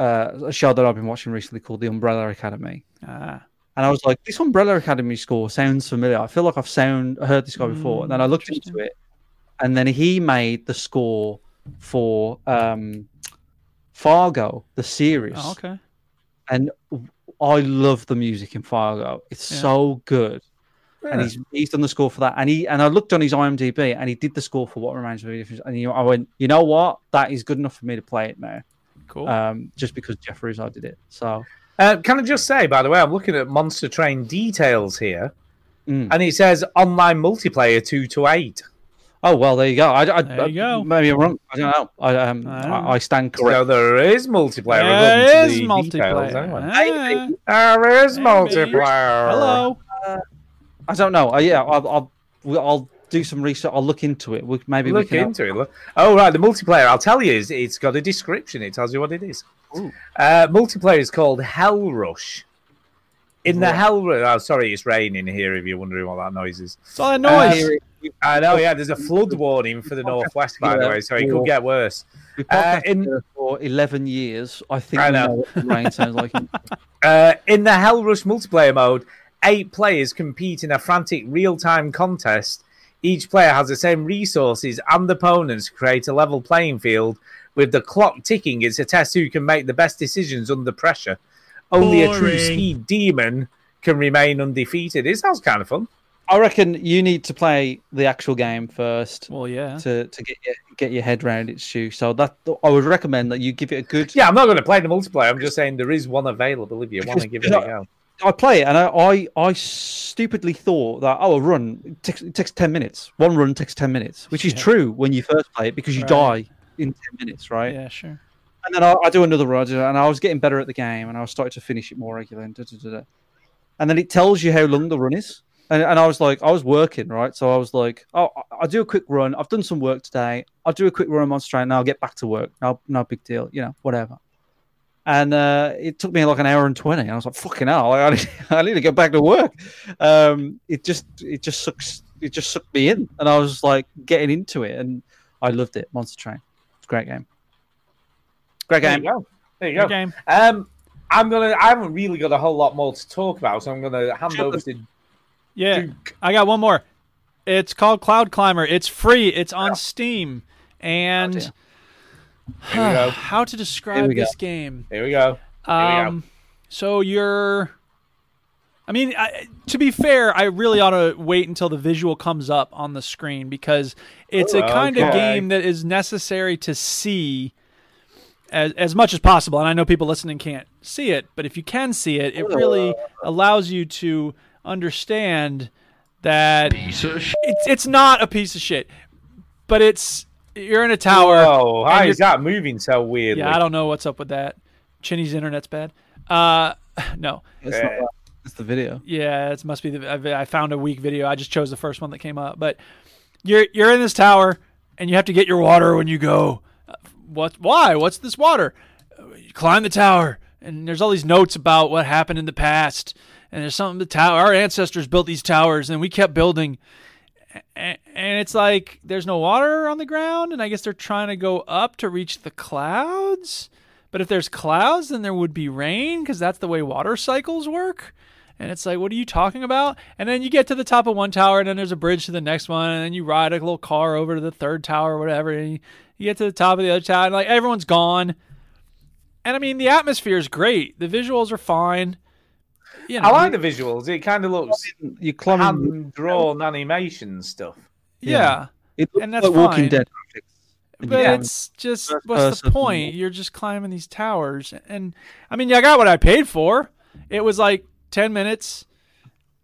uh, a show that I've been watching recently called The Umbrella Academy. Uh, and I was like, this Umbrella Academy score sounds familiar. I feel like I've sound I heard this guy before. And then I looked into it, and then he made the score for um, Fargo, the series. Oh, okay. And I love the music in Fargo. It's yeah. so good. Really? And he's he's done the score for that. And he and I looked on his I M D B, and he did the score for What Remains of Edith Finch. And you, I went, you know what? That is good enough for me to play it now. Cool. Um, just because Jeff Russo did it. So uh, can I just say, by the way, I'm looking at Monster Train details here, mm. and it says online multiplayer two to eight. Oh well, there you go. I, I, there you I, go. Maybe I'm wrong. I don't know. I um, oh. I, I stand corrected. So there is multiplayer. There is the multiplayer. Details, anyway. yeah. Maybe. There is Maybe. multiplayer. Hello. Uh, I don't know. Uh, yeah, I'll, I'll I'll do some research. I'll look into it. We, maybe look we can into help. it. Oh right, the multiplayer. I'll tell you. It's, it's got a description. It tells you what it is. Uh, multiplayer is called Hell Rush. In the hell, oh, sorry, it's raining here. If you're wondering what that noise is, it's all that noise. Uh, I know, yeah. There's a flood warning for the northwest, by the way, so it could get worse. Uh, in for eleven years, I think. I know. know rain sounds like. Uh, in the Hell Rush multiplayer mode, eight players compete in a frantic real-time contest. Each player has the same resources and opponents to create a level playing field. With the clock ticking, it's a test who can make the best decisions under pressure. Only Boring. a true speed demon can remain undefeated. It sounds kind of fun. I reckon you need to play the actual game first. Well, yeah. To, to get your get your head around its shoe. So that I would recommend that you give it a good. Yeah, I'm not going to play the multiplayer. I'm just saying there is one available if you want to give it I, a go. I play it and I, I I stupidly thought that oh a run it takes, it takes ten minutes. One run takes ten minutes, which is yeah. true when you first play it because you right. die in ten minutes, right? Yeah, sure. And then I, I do another run, and I was getting better at the game, and I was starting to finish it more regularly. And, da, da, da, da. and then it tells you how long the run is. And, and I was like, I was working, right? So I was like, oh, I'll do a quick run. I've done some work today. I'll do a quick run on Monster Train, and I'll get back to work. No, no big deal, you know, whatever. And uh, it took me like an hour and twenty. And I was like, fucking hell, I need, I need to get back to work. Um, it just, it just sucks. It just sucked me in, and I was like getting into it, and I loved it. Monster Train, it's a great game. Great game. There you go. There you go. Game. Um, I'm gonna. I haven't really got a whole lot more to talk about, so I'm gonna hand over to. Yeah, Duke. I got one more. It's called Cloud Climber. It's free. It's on oh. Steam. And oh, huh, how to describe this game? Here we go. Here um, we go. So you're. I mean, I, to be fair, I really ought to wait until the visual comes up on the screen because it's oh, a kind okay. of game that is necessary to see. As, as much as possible, and I know people listening can't see it, but if you can see it, it really allows you to understand that piece of shit. It's, it's not a piece of shit, but it's you're in a tower. Oh, how is that moving so weirdly? Yeah, I don't know what's up with that. Chinny's internet's bad. Uh, no, it's yeah. not bad. It's the video. Yeah, it must be the. I found a weak video. I just chose the first one that came up. But you're you're in this tower, and you have to get your water when you go. What? Why? What's this water? You climb the tower, and there's all these notes about what happened in the past, and there's something the tower. Our ancestors built these towers, and we kept building, and it's like there's no water on the ground, and I guess they're trying to go up to reach the clouds. But if there's clouds, then there would be rain because that's the way water cycles work. And it's like, what are you talking about? And then you get to the top of one tower, and then there's a bridge to the next one, and then you ride a little car over to the third tower or whatever, and you, you get to the top of the other tower, and like everyone's gone. And I mean, the atmosphere is great. The visuals are fine. You know, I like the visuals. It kind of looks you hand-drawn animation stuff. Yeah, yeah. It looks and that's like fine. Walking Dead. But yeah. it's just, what's the point? You're just climbing these towers, and I mean, I got what I paid for. It was like ten minutes,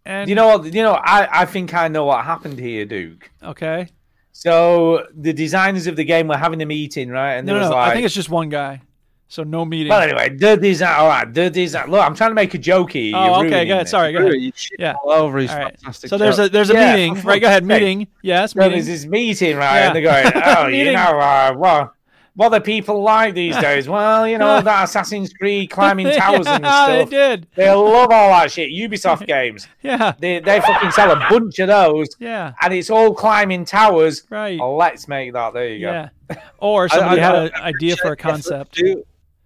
and you know what? You know, I, I think I know what happened here, Duke. Okay. So the designers of the game were having a meeting, right? And no, there was no, like, I think it's just one guy, so no meeting. Well, anyway, the design. All right, the design. Look, I'm trying to make a joke here. Oh, You're okay, go ahead. Sorry, go ahead. Yeah. All over his right. fantastic. So there's joke. a there's a yeah, meeting, right? Go ahead, meeting. Yes, meeting. So there's this meeting, right? Yeah. And they're going, oh, you know, uh, well. What do people like these days? Well, you know, that Assassin's Creed climbing towers yeah, and stuff. They did. They love all that shit. Ubisoft games. Yeah. They they fucking sell a bunch of those. Yeah. And it's all climbing towers. Right. Let's make that. There you go. Yeah. Or somebody I, I, had an idea for a concept. Do,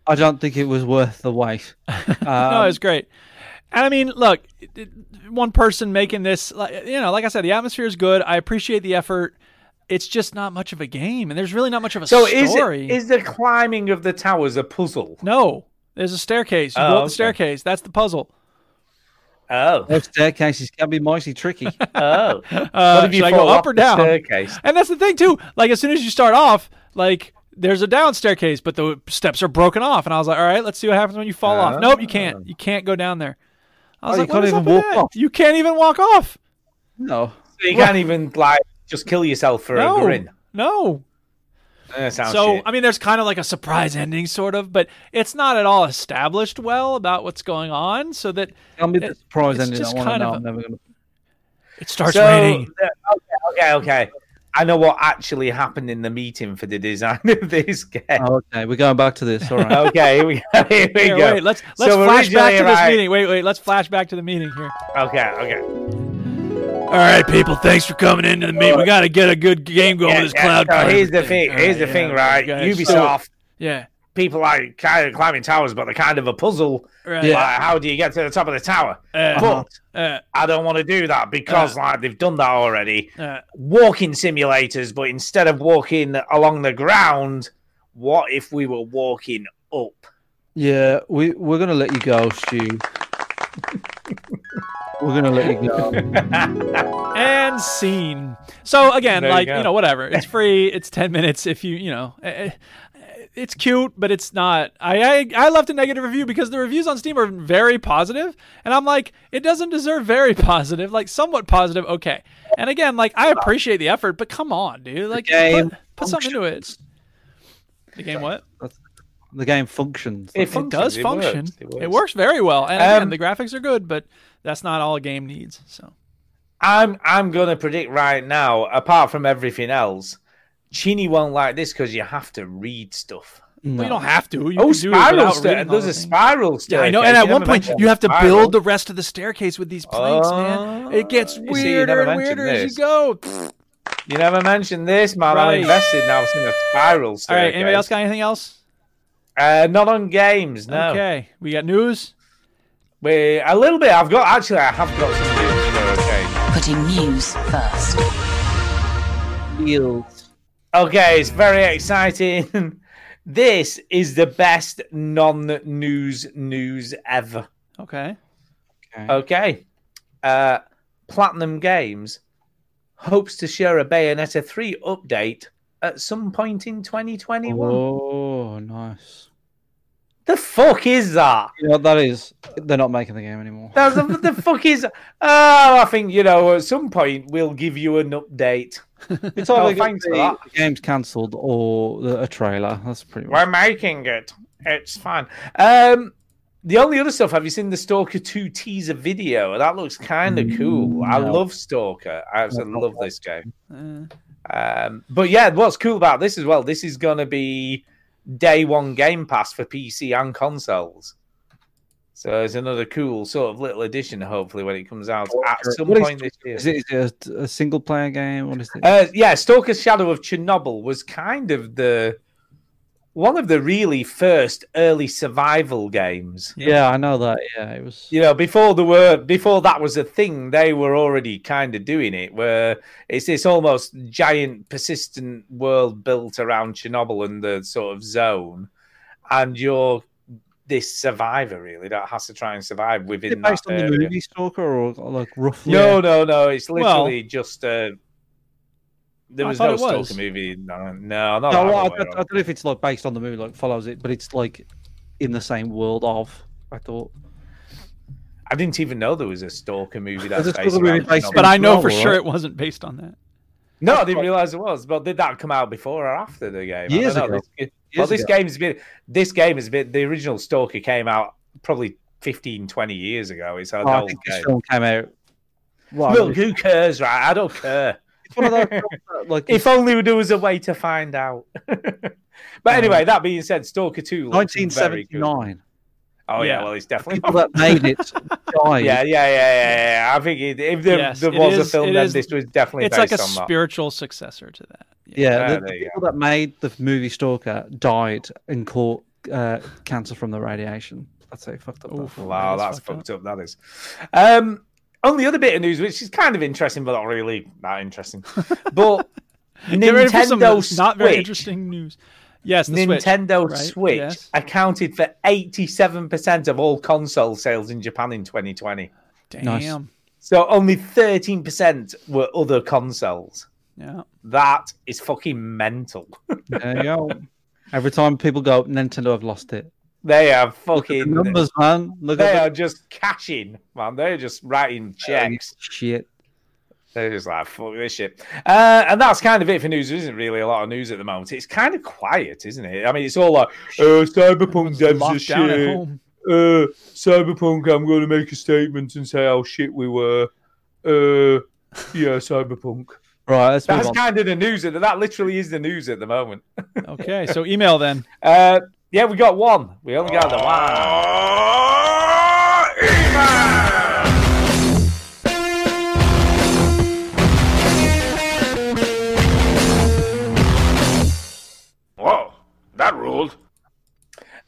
I don't think it was worth the wait. Um, no, it was great. And I mean, look, one person making this, you know, like I said, the atmosphere is good. I appreciate the effort. It's just not much of a game, and there's really not much of a so story. So is, is the climbing of the towers a puzzle? No. There's a staircase. You oh, go up okay. the staircase. That's the puzzle. Oh. Those staircases can be mighty tricky. oh. Uh, should I go up or down? Staircase? And that's the thing, too. Like, as soon as you start off, like... there's a down staircase, but the steps are broken off. And I was like, all right, let's see what happens when you fall uh, off. Nope, you can't. You can't go down there. I was oh, like, you can't even walk off. You can't even walk off. No. So you well, can't even, like, just kill yourself for no, a grin. No. That sounds so, shit. I mean, there's kind of like a surprise ending, sort of, but it's not at all established well about what's going on. So that. Tell me it, the surprise ending. I want to know. A, I'm never gonna... It starts so, raining. Uh, okay, okay, okay. I know what actually happened in the meeting for the design of this game. Oh, okay, we're going back to this. All right. okay, here we go. Here we here, go. Wait, let's let's so flash back to right. this meeting. Wait, wait, let's flash back to the meeting here. Okay, okay. All right, people, thanks for coming into the meeting. We got to get a good game going yeah, with this yeah, cloud. So here's the thing. thing. Here's right, the yeah, thing, right? Ubisoft. Yeah. People like kind of climbing towers, but they're kind of a puzzle. Right. Yeah. Like, how do you get to the top of the tower? Uh, but uh, I don't want to do that because uh, like they've done that already. Uh, walking simulators, but instead of walking along the ground, what if we were walking up? Yeah, we, we're going to let you go, Stu. We're going to let you go. And scene. So, again, there like, you, you know, whatever. It's free. It's ten minutes if you, you know... Uh, it's cute, but it's not. I, I I left a negative review because the reviews on Steam are very positive, and I'm like, it doesn't deserve very positive, like somewhat positive, okay. And again, like I appreciate the effort, but come on, dude, like put, put something into it. The game what? The game functions. It, it functions. does it function. Works. It, works. It works very well, and um, again, the graphics are good, but that's not all a game needs. So, I'm I'm gonna predict right now, apart from everything else. Chini won't like this because you have to read stuff. No. Well, you don't have to. You oh, spiral staircase. There's a spiral staircase. Yeah, I know. And at one point, you have to build the rest of the staircase with these planks, oh, man. It gets you weirder see, and weirder this. as you go. You never mentioned this, man. Right. I'm invested now. It's in a spiral staircase. All right. Anybody else got anything else? Uh, not on games, no. Okay. We got news? We, a little bit. I've got, actually, I have got some news. For, okay. Putting news first. Yield. Okay, it's very exciting. This is the best non-news news ever. Okay. Okay. okay. Uh, Platinum Games hopes to share a Bayonetta three update at some point in twenty twenty-one. Oh, nice. The fuck is that? You know what that is? They're not making the game anymore. That's a, the fuck is... Oh, I think, you know, at some point we'll give you an update. It's all oh, thanks for that. The game's cancelled or a trailer. That's pretty much. We're making it. It's fine. Um, the only other stuff, have you seen the Stalker two teaser video? That looks kind of mm, cool. No. I love Stalker. I absolutely love this game. Uh, um, but yeah, what's cool about this as well, this is going to be day one Game Pass for P C and consoles. So it's another cool sort of little addition, hopefully, when it comes out at some what point is, this year. Is it, is it a, a single-player game? What is it? Uh, yeah, Stalker's Shadow of Chernobyl was kind of the one of the really first early survival games. Yeah, I know that. Yeah, it was. You know, before there were before that was a thing, they were already kind of doing it. Where it's this almost giant, persistent world built around Chernobyl and the sort of zone, and you're this survivor really that has to try and survive within. Is it based that on the area. movie Stalker or, or like roughly? No, no, no. It's literally well, just uh, there was no Stalker was. movie. No, no, not no. That well, I, I, I don't know if it's like based on the movie, like follows it, but it's like in the same world of. I thought. I didn't even know there was a Stalker movie that's based, based on that. But I know for sure it wasn't based on that. No, I didn't realize it was. But did that come out before or after the game? Years ago. This, well, this ago. game has been. This game has been. The original Stalker came out probably fifteen, twenty years ago. It's how oh, I think game. this film came out. Well, Look, who cares, right? I don't care. Like, if only there was a way to find out. But anyway, that being said, Stalker two, nineteen seventy-nine. Cool. Oh yeah, yeah, well, it's definitely people that made it. died. Yeah, yeah, yeah, yeah, yeah. I think it, if there, yes, there was is, a film, then is, this was definitely. It's based like a on spiritual that. successor to that. Yeah, yeah, yeah the, the people go. that made the movie Stalker died in court uh, cancer from the radiation. That's how fucked up. Oof, that wow, that's, that's fucked up. up. That is. Um, only other bit of news, which is kind of interesting, but not really that interesting. But Nintendo Switch. Not very interesting news. Yes, the Nintendo Switch, right? Switch yes. accounted for eighty-seven percent of all console sales in Japan in twenty twenty. Damn. Nice. So only thirteen percent were other consoles. Yeah. That is fucking mental. There you go. Every time people go, Nintendo have lost it. They are fucking... Look at the numbers, man. Look they at are the... just cashing, man. They're just writing checks. Oh, shit. They're just like, fuck this shit. Uh, and that's kind of it for news. There isn't really a lot of news at the moment. It's kind of quiet, isn't it? I mean, it's all like, oh, Cyberpunk devs are shit. Uh, Cyberpunk, I'm going to make a statement and say how shit we were. Uh, yeah, Cyberpunk. Right, let's That's kind of the news. That literally is the news at the moment. Okay, so email then. Uh, yeah, we got one. We only got oh, the one. Email! That ruled.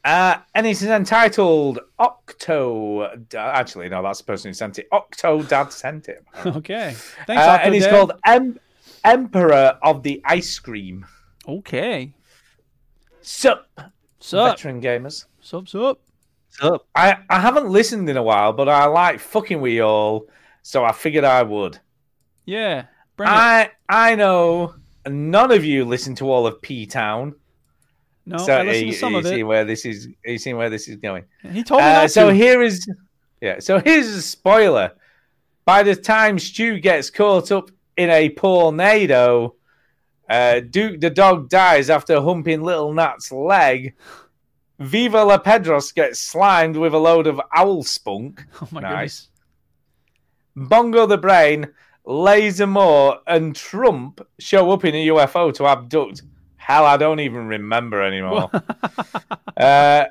Uh, and it is entitled Octo... Actually, no, that's the person who sent it. Octo Dad sent it. Okay. Thanks, uh, and it's called em- Emperor of the Ice Cream. Okay. Sup, sup. Veteran gamers. Sup, sup. Sup. I, I haven't listened in a while, but I like fucking with you all, so I figured I would. Yeah. I, I know none of you listen to all of P-Town. No, so I listen to some you, you of it. Where this is, you see where this is going. He told me uh, that. So to. here is, yeah. So here's a spoiler. By the time Stu gets caught up in a tornado, uh, Duke the dog dies after humping Little Nat's leg. Viva La Pedros gets slimed with a load of owl spunk. Oh my nice. goodness! Bongo the Brain, Laser Moore, and Trump show up in a U F O to abduct. Hell, I don't even remember anymore. uh,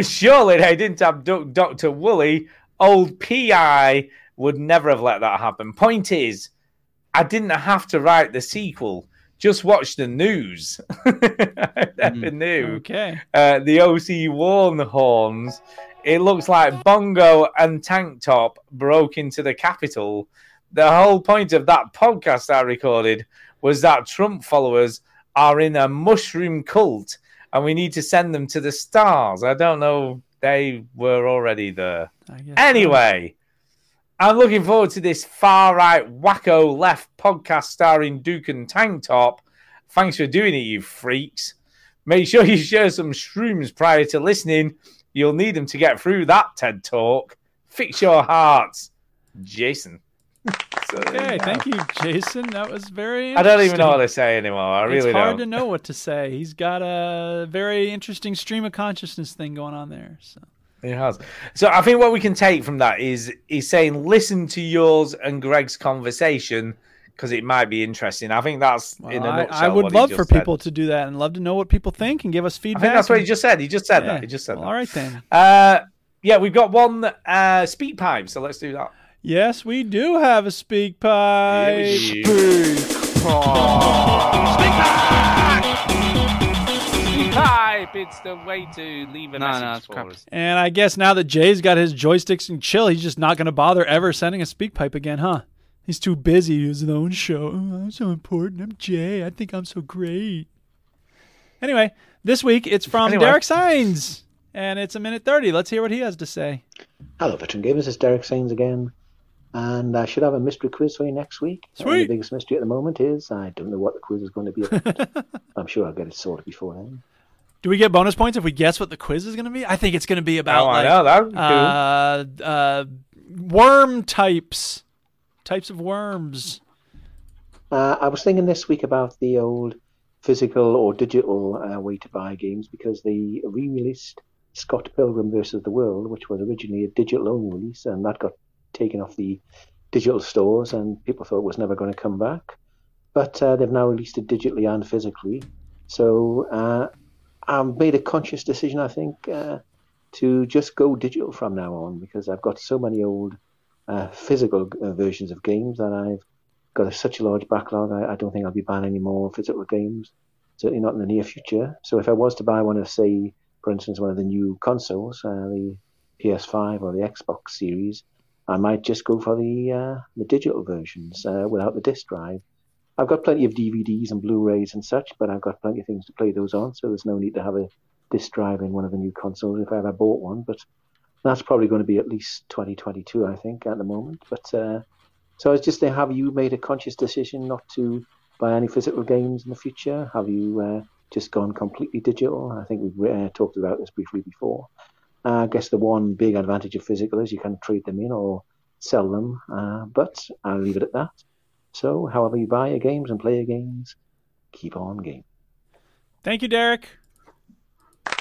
surely they didn't abduct Doctor Woolley. Old P I would never have let that happen. Point is, I didn't have to write the sequel. Just watch the news. I never knew. Okay. Uh, the O C Warnhorns. It looks like Bongo and Tank Top broke into the Capitol. The whole point of that podcast I recorded was that Trump followers are in a mushroom cult, and we need to send them to the stars. I don't know. They were already there. Anyway, so. I'm looking forward to this far-right wacko left podcast starring Duke and Tank Top. Thanks for doing it, you freaks. Make sure you share some shrooms prior to listening. You'll need them to get through that TED Talk. Fix your hearts. Jason. Okay, thank you, Jason. That was very interesting. I don't even know what to say anymore. I really don't. It's hard don't. to know what to say. He's got a very interesting stream of consciousness thing going on there. So. He has. So I think what we can take from that is he's saying, listen to yours and Greg's conversation because it might be interesting. I think that's well, in a nutshell. I, I would what love he just for said. people to do that and love to know what people think and give us feedback. I think that's what he just said. He just said yeah. that. He just said well, that. All right, then. Uh, yeah, we've got one uh, speak pipe, so let's do that. Yes, we do have a speak pipe. Yeah, speak pipe. Speak pipe. Speak pipe. It's the way to leave a no, message no, for us. And I guess now that Jay's got his joysticks and chill, he's just not going to bother ever sending a speak pipe again, huh? He's too busy with his own show. Oh, I'm so important. I'm Jay. I think I'm so great. Anyway, this week it's from anyway. Derek Sainz, and it's a minute thirty. Let's hear what he has to say. Hello, veteran gamers. It's Derek Sainz again. And I should have a mystery quiz for you next week. Sweet. The biggest mystery at the moment is I don't know what the quiz is going to be about. I'm sure I'll get it sorted before then. Do we get bonus points if we guess what the quiz is going to be? I think it's going to be about oh, like, I know. Cool. Uh, uh, worm types, types of worms. Uh, I was thinking this week about the old physical or digital uh, way to buy games because they re-released Scott Pilgrim versus the World, which was originally a digital-only release, and that got taken off the digital stores and people thought it was never going to come back, but uh, they've now released it digitally and physically. So uh, I've made a conscious decision, I think, uh, to just go digital from now on because I've got so many old uh, physical uh, versions of games that I've got a, such a large backlog. I, I don't think I'll be buying any more physical games, certainly not in the near future. So if I was to buy one of, say, for instance, one of the new consoles, uh, the P S five or the Xbox series, I might just go for the uh, the digital versions uh, without the disc drive. I've got plenty of D V Ds and Blu-rays and such, but I've got plenty of things to play those on, so there's no need to have a disc drive in one of the new consoles if I ever bought one. But that's probably going to be at least twenty twenty-two, I think, at the moment. But uh, so it's just, have you made a conscious decision not to buy any physical games in the future? Have you uh, just gone completely digital? I think we've uh, talked about this briefly before. Uh, I guess the one big advantage of physical is you can trade them in or sell them, uh, but I'll leave it at that. So, however you buy your games and play your games, keep on game. Thank you, Derek.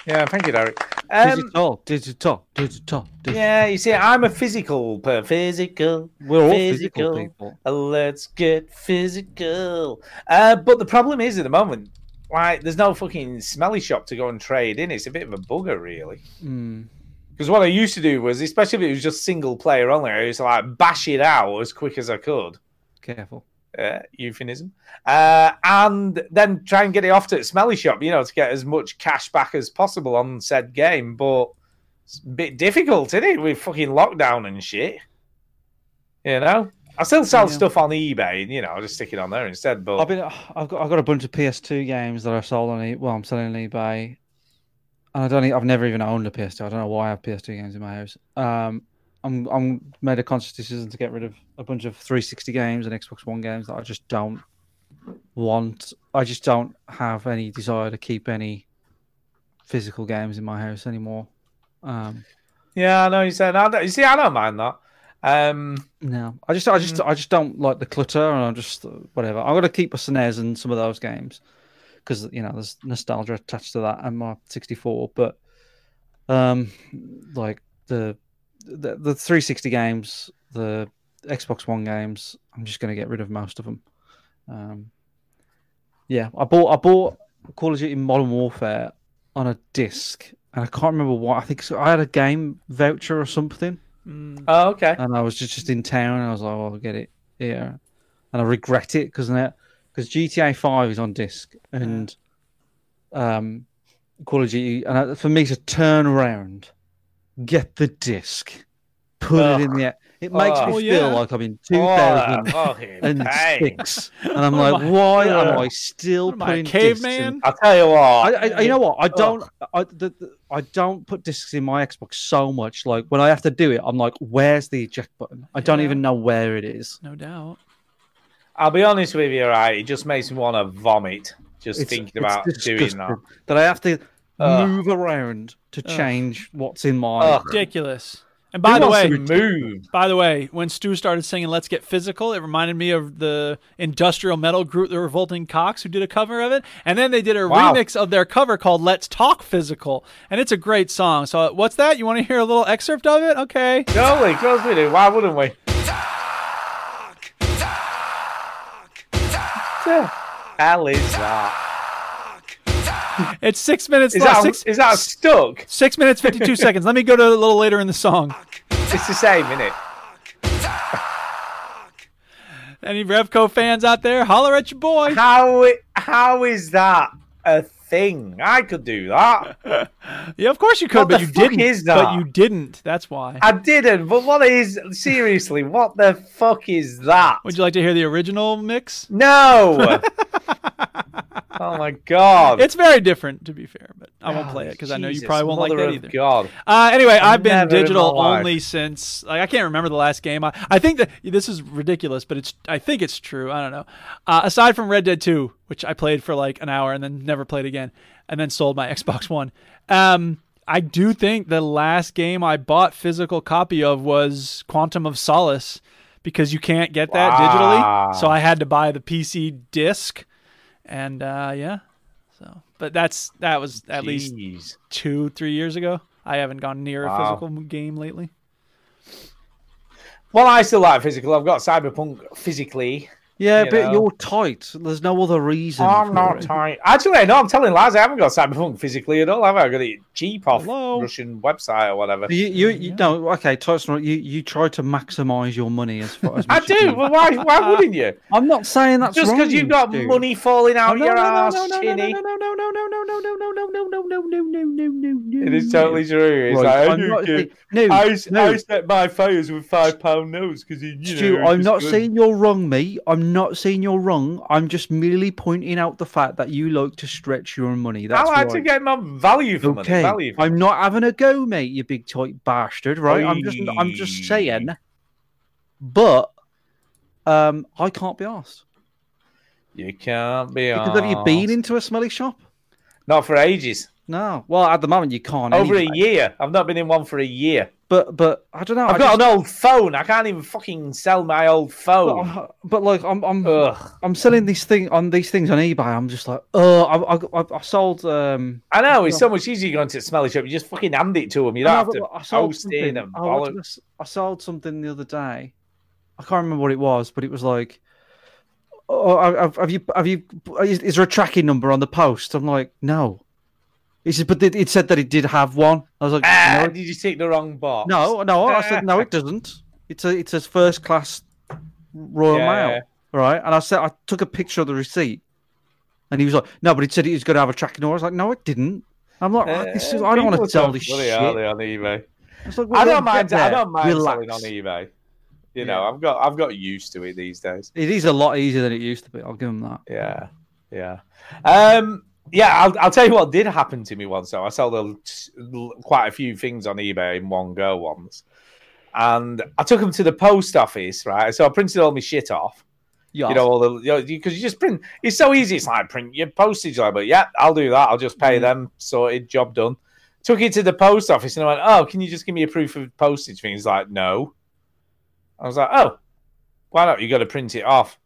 Yeah, thank you, Derek. Um, digital, digital, digital, digital. Yeah, you see, I'm a physical per physical. We're all physical, physical people. Let's get physical. Uh, but the problem is, at the moment, like, there's no fucking smelly shop to go and trade in. It's a bit of a bugger, really. Mm. Because what I used to do was, especially if it was just single player only, I used to like bash it out as quick as I could. Careful. Uh, euphemism. Uh, and then try and get it off to a smelly shop, you know, to get as much cash back as possible on said game. But it's a bit difficult, isn't it, with fucking lockdown and shit? You know? I still sell yeah. stuff on eBay, and you know, I'll just stick it on there instead. But I've been, I've got, I've got a bunch of P S two games that I sold on eBay. Well, I'm selling on eBay, and I don't, I've never even owned a P S two. I don't know why I have P S two games in my house. Um, I'm, I'm made a conscious decision to get rid of a bunch of three sixty games and Xbox One games that I just don't want. I just don't have any desire to keep any physical games in my house anymore. Um, yeah, I know you said. I don't, you see, I don't mind that. Um, no, I just, I just, mm. I just don't like the clutter, and I'm just whatever. I'm gonna keep a S N E S and some of those games because you know there's nostalgia attached to that and my sixty-four. But um, like the the, the three sixty games, the Xbox One games, I'm just gonna get rid of most of them. Um, yeah, I bought I bought Call of Duty Modern Warfare on a disc, and I can't remember why. I think so, I had a game voucher or something. Mm. Oh, okay. And I was just, just in town, and I was like, well, I'll get it here. And I regret it because G T A five is on disc and um, Call of Duty. And I, for me to turn around, get the disc, put oh. it in the. It makes oh, me feel yeah. like I'm in two thousand six. Oh, oh, and I'm oh, like, why God. am I still what putting discs in? I'll tell you what. I, I, you know what? I don't oh. I, the, the, I don't put discs in my Xbox so much. Like, when I have to do it, I'm like, where's the eject button? I yeah. don't even know where it is. No doubt. I'll be honest with you, right? It just makes me want to vomit just it's, thinking about doing that. That I have to oh. move around to change oh. what's in my... Oh, ridiculous. And by the way, move. by the way, when Stu started singing "Let's Get Physical," it reminded me of the industrial metal group, the Revolting Cocks, who did a cover of it, and then they did a wow. remix of their cover called "Let's Talk Physical," and it's a great song. So, what's that? You want to hear a little excerpt of it? Okay. No, we, cause we do. Why wouldn't we? Talk, talk, talk. Alice. Talk. It's six minutes. Is, that, six, is that stuck? Six minutes, fifty-two seconds. Let me go to a little later in the song. It's the same, isn't it? Any Revco fans out there, holler at your boy. How How is that a thing? I could do that. Yeah, of course you could, what but you didn't. Is that? But you didn't. That's why. I didn't. But what is, seriously, what the fuck is that? Would you like to hear the original mix? No. Oh my God! It's very different, to be fair, but I won't oh, play it because I know you probably won't like that either. God. Uh, anyway, I've, I've been digital only since like I can't remember the last game. I, I think that this is ridiculous, but it's I think it's true. I don't know. Uh, aside from Red Dead two, which I played for like an hour and then never played again, and then sold my Xbox One. Um, I do think the last game I bought physical copy of was Quantum of Solace because you can't get that wow. digitally, so I had to buy the P C disc. And uh, yeah, so but that's that was at Jeez. least two, three years ago. I haven't gone near wow. a physical game lately. Well, I still like physical. I've got Cyberpunk physically. Yeah, you but know. You're tight. There's no other reason. I'm not it. tight. Actually, no, I'm telling lies. I haven't got Cyberpunk physically at all. Have I? I got it cheap off Hello? Russian website or whatever. You, you, you yeah. no, okay, tight. You, you try to maximise your money as far as I do. You. Well, why? Why wouldn't you? I'm not saying that's just because you've got dude. money falling out oh, no, your no, ass, no, no, Chinny. No, no, no, no, no, no, no, no, no, no, no, no, no, no, no, no, no, no. It is totally true. It's right. like, I'm not, you, no, I, no. I set my fires with five pound notes because you. Stu, I'm not saying you're wrong, mate. I'm not saying you're wrong. I'm just merely pointing out the fact that you like to stretch your money. That's I like why. to get my value for okay. money. Value for I'm money. not having a go, mate. You big tight bastard, right? Oy. I'm just, I'm just saying. But um, I can't be arsed. You can't be arsed. Have you been into a smelly shop? Not for ages. No. Well, at the moment you can't. Over anyway. a year. I've not been in one for a year. But but I don't know. I've I got just... an old phone. I can't even fucking sell my old phone. But, but like I'm I'm Ugh. I'm selling these thing on these things on eBay. I'm just like, oh, I I, I sold. Um... I know it's so much easier going to the smelly shop. You just fucking hand it to them. You don't I have know, to I sold post something. in and bollocks. I sold something the other day. I can't remember what it was, but it was like, oh, have you have you is there a tracking number on the post? I'm like, no. He said, but it said that it did have one. I was like, ah, no. Did you take the wrong box? No, no. I said, no, it doesn't. It's a, it says first class Royal yeah. Mail, right? And I said, I took a picture of the receipt, and he was like, no, but it said it was going to have a tracking number. I was like, no, it didn't. I'm like, uh, this is, I don't want to sell this shit. Are they on eBay? I, like, well, I don't mind. I don't mind Relax. selling on eBay. You know, yeah. I've got, I've got used to it these days. It is a lot easier than it used to be. I'll give them that. Yeah, yeah. Um. Yeah, I'll, I'll tell you what did happen to me once. Though I sold a, quite a few things on eBay in one go once, and I took them to the post office. Right, so I printed all my shit off. Yes. You know, all the because you, know, you just print. It's so easy. It's like print your postage label. Yeah, I'll do that. I'll just pay mm. them. Sorted. Job done. Took it to the post office and I went, "Oh, can you just give me a proof of postage thing?" He's like, "No." I was like, "Oh, why not? You got to print it off."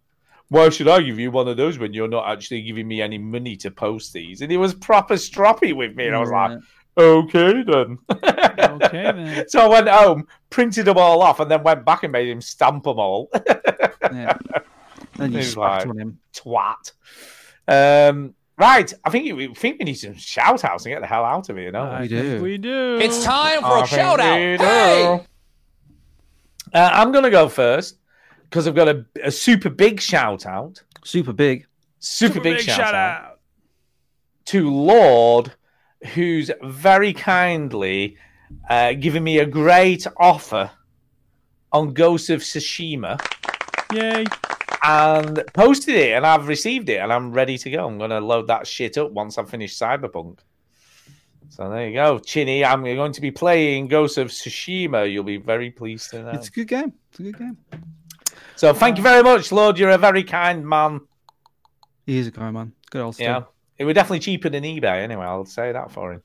Why should I give you one of those when you're not actually giving me any money to post these? And it was proper stroppy with me. And I was right. like, okay, then. okay, then. So I went home, printed them all off, and then went back and made him stamp them all. yeah. Then you spat like, on him. Twat. Um, right. I think, I think we need some shout-outs and get the hell out of here. No? I we do. We do. It's time for I a shout-out. Hey! Uh, I'm going to go first. Because I've got a, a super big shout out. Super big. Super, super big, big shout, shout out, out to Lord, who's very kindly uh, given me a great offer on Ghost of Tsushima. Yay. And posted it, and I've received it, and I'm ready to go. I'm going to load that shit up once I've finished Cyberpunk. So there you go, Chinny. I'm going to be playing Ghost of Tsushima. You'll be very pleased to know. It's a good game. It's a good game. So thank you very much, Lord. You're a very kind man. He is a kind man. Good old stuff. Yeah. It was definitely cheaper than eBay anyway. I'll say that for him.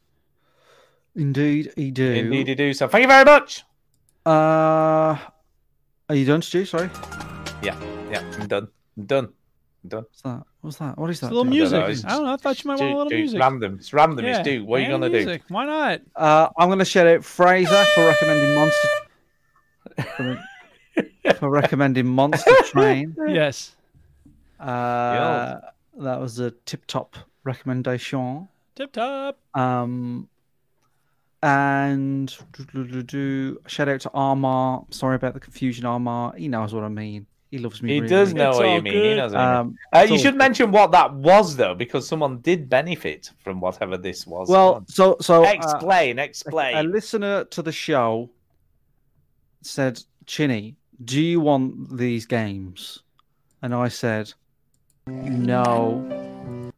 Indeed, he do. Indeed, he do. So thank you very much. Uh, are you done, Stu? Sorry. Yeah, yeah. I'm done. I'm done. I'm done. What's that? What's that? What is that? It's a little music. I don't know. It's, I don't know. I thought you might want a little music. It's random. It's random. Yeah. It's do. What are you gonna music. do? Why not? Uh, I'm gonna shout out Fraser for recommending Monster. For recommending Monster Train. Yes. Uh, that was a tip-top recommendation. Tip-top. Um, and do, do, do, shout out to Armar. Sorry about the confusion, Armar. He knows what I mean. He loves me. He really. does know it's what you mean. Good. He knows what um, I mean. Uh, you should good. mention what that was, though, because someone did benefit from whatever this was. Well, so... so explain, uh, explain. A, a listener to the show said, Chinny, do you want these games? And I said, no.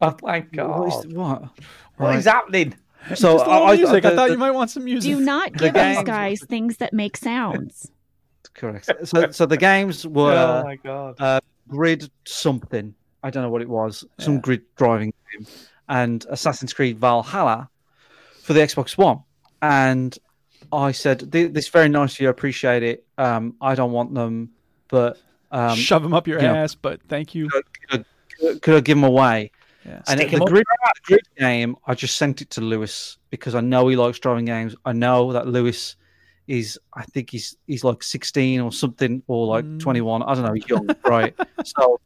Oh my God. What? Is, what? what right. is happening? So I, I, I thought you might want some music. Do not give the these guys things that make sounds. Correct. So, so the games were oh my God. Uh, Grid something. I don't know what it was. Yeah. Some grid driving game. And Assassin's Creed Valhalla for the Xbox One. And I said, this very nice of you, I appreciate it. Um, I don't want them, but... Um, shove them up your you ass, know, but thank you. Could I, could I give them away? Yeah. And at the grid, the grid game, I just sent it to Lewis because I know he likes driving games. I know that Lewis is, I think he's he's like sixteen or something, or like mm. twenty-one. I don't know. He's young, right? So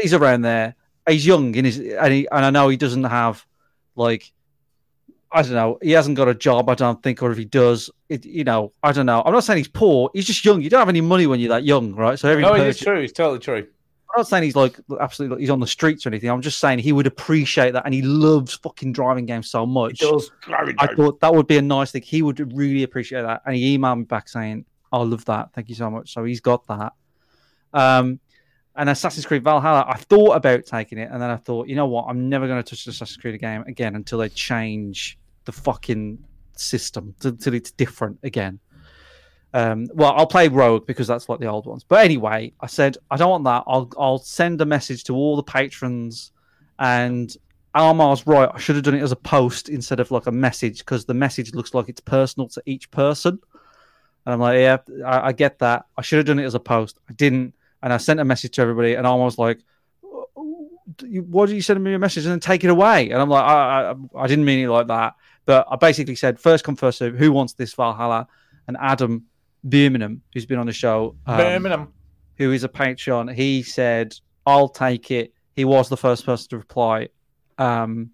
he's around there. He's young, in his, and he, and I know he doesn't have, like, I don't know. He hasn't got a job, I don't think, or if he does, it, you know, I don't know. I'm not saying he's poor. He's just young. You don't have any money when you're that young, right? So every no, it's true. It's totally true. I'm not saying he's like absolutely he's on the streets or anything. I'm just saying he would appreciate that, and he loves fucking driving games so much. He does. I thought that would be a nice thing. He would really appreciate that. And he emailed me back saying, "I love that. Thank you so much." So he's got that. Um, and Assassin's Creed Valhalla, I thought about taking it, and then I thought, you know what? I'm never going to touch the Assassin's Creed game again until they change the fucking system, until it's different again. Um, well, I'll play Rogue because that's like the old ones. But anyway, I said, I don't want that. I'll I'll send a message to all the patrons. And Almar's right. I should have done it as a post instead of like a message, because the message looks like it's personal to each person. And I'm like, yeah, I, I get that. I should have done it as a post. I didn't. And I sent a message to everybody. And Almar's like, why did you send me a message and then take it away? And I'm like, I, I, I didn't mean it like that. But I basically said, first come, first serve. Who wants this Valhalla? And Adam Birmingham, who's been on the show, um, Birmingham, who is a Patreon, he said, "I'll take it." He was the first person to reply, um,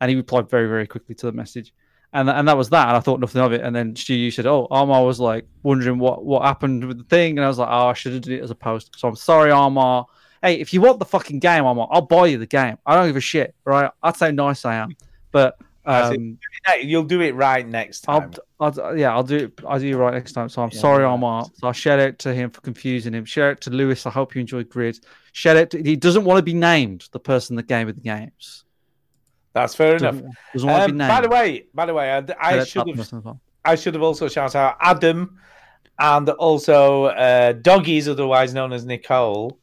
and he replied very, very quickly to the message, and and that was that. And I thought nothing of it. And then Stu, you said, "Oh, Almar was like wondering what what happened with the thing," and I was like, "Oh, I should have done it as a post." So I'm sorry, Almar. Hey, if you want the fucking game, Almar, I'll buy you the game. I don't give a shit, right? That's how nice I am, but. Um, You'll do it right next time. I'll, I'll, yeah, I'll do it. I'll do it right next time. So I'm yeah, sorry, Omar. So I'll shout out to him for confusing him. Shout out to Lewis. I hope you enjoyed Grid. Shout out to, he doesn't want to be named the person that gave it the games. That's fair doesn't, enough. Doesn't want um, to be named. By the way, by the way, I, I should have. I should have also shouted out Adam, and also uh, Doggies, otherwise known as Nicole,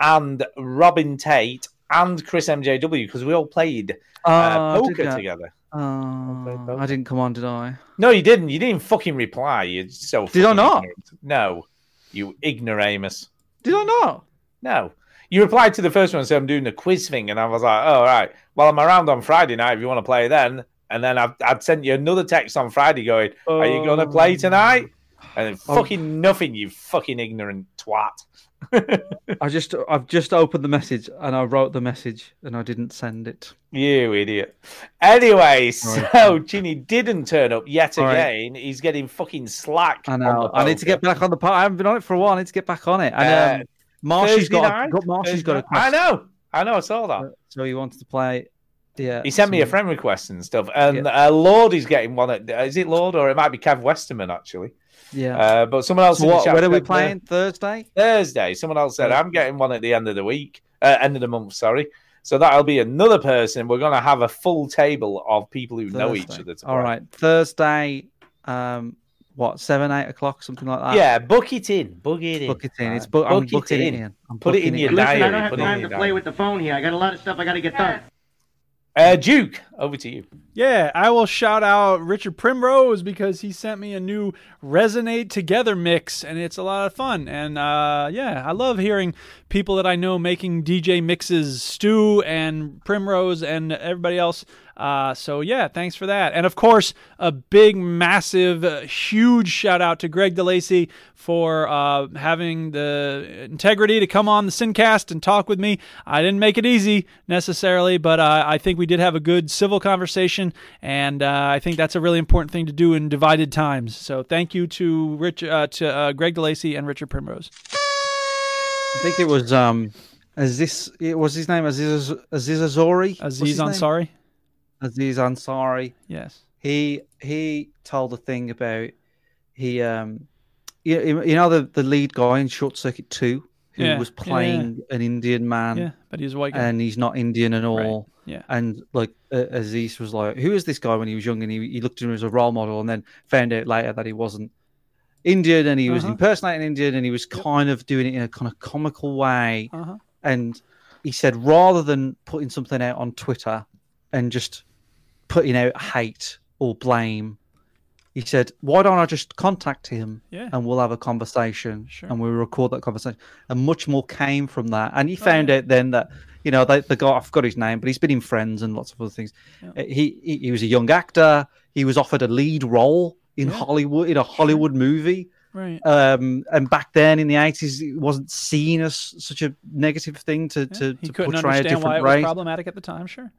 and Robin Tate. And Chris M J W, because we all played uh, uh, poker did together. Uh, played poker. I didn't come on, did I? No, you didn't. You didn't fucking reply. You're so did I not? Ignorant. No, you ignoramus. Did I not? No. You replied to the first one, so I'm doing the quiz thing, and I was like, oh, all right. Well, I'm around on Friday night if you want to play then. And then I'd, I'd sent you another text on Friday going, oh. Are you going to play tonight? And then fucking oh. nothing, you fucking ignorant twat. I just, I've just opened the message and I wrote the message and I didn't send it. You idiot. Anyway, right. So Ginny didn't turn up yet right. again. He's getting fucking slack. I know. I need to get back on the pod. I haven't been on it for a while. I need to get back on it. And um, Marshy's got, got Marshy's got a question. I know. I know. I saw that. Uh, so he wanted to play. Yeah. He sent so... me a friend request and stuff. And yeah. uh, Lord is getting one. At, is it Lord or it might be Kev Westerman actually? Yeah, uh, but someone else. So what? When are we playing? Thursday. Thursday. Someone else said I'm getting one at the end of the week, uh, end of the month. Sorry. So that'll be another person. We're gonna have a full table of people who Thursday. know each other. Tomorrow. All right, Thursday. Um, what? Seven, eight o'clock, something like that. Yeah, book it in. Book it in. Book it in. It's book. Book I'm it booking in. It in. I'm Put it in your in. diary. Listen, I don't have Put time to play diary. with the phone here. I got a lot of stuff I got to get done. Uh, Duke, over to you. Yeah, I will shout out Richard Primrose because he sent me a new Resonate Together mix, and it's a lot of fun. And uh, yeah, I love hearing people that I know making D J mixes, Stu and Primrose and everybody else. Uh, so yeah, thanks for that. And of course, a big, massive, uh, huge shout out to Greg DeLacy for uh, having the integrity to come on the Sincast and talk with me. I didn't make it easy necessarily, but uh, I think we did have a good civil conversation. And uh, I think that's a really important thing to do in divided times. So thank you to Rich, uh, to uh, Greg DeLacy and Richard Primrose. I think it was um, Aziz. It was his name Aziz Aziz Ansari. Aziz Ansari. Aziz Ansari. Yes. He he told a thing about he um you, you know the, the lead guy in Short Circuit Two who yeah. was playing yeah. an Indian man. Yeah, but he's a white guy and he's not Indian at all. Right. Yeah, and like uh, Aziz was like, "Who is this guy?" When he was young, and he, he looked at him as a role model, and then found out later that he wasn't Indian, and he uh-huh. was impersonating Indian, and he was yep. kind of doing it in a kind of comical way. Uh-huh. And he said, rather than putting something out on Twitter and just putting out hate or blame, he said, "Why don't I just contact him, yeah. and we'll have a conversation, sure. and we'll record that conversation." And much more came from that, and he oh, found yeah. out then that. You know, they, the guy, I forgot his name, but he's been in Friends and lots of other things. Yeah. He, he he was a young actor. He was offered a lead role in yeah. Hollywood, in a Hollywood movie. Right. Um, and back then in the eighties, it wasn't seen as such a negative thing to, yeah. to, to portray a different race. He couldn't understand why it was problematic at the time, sure.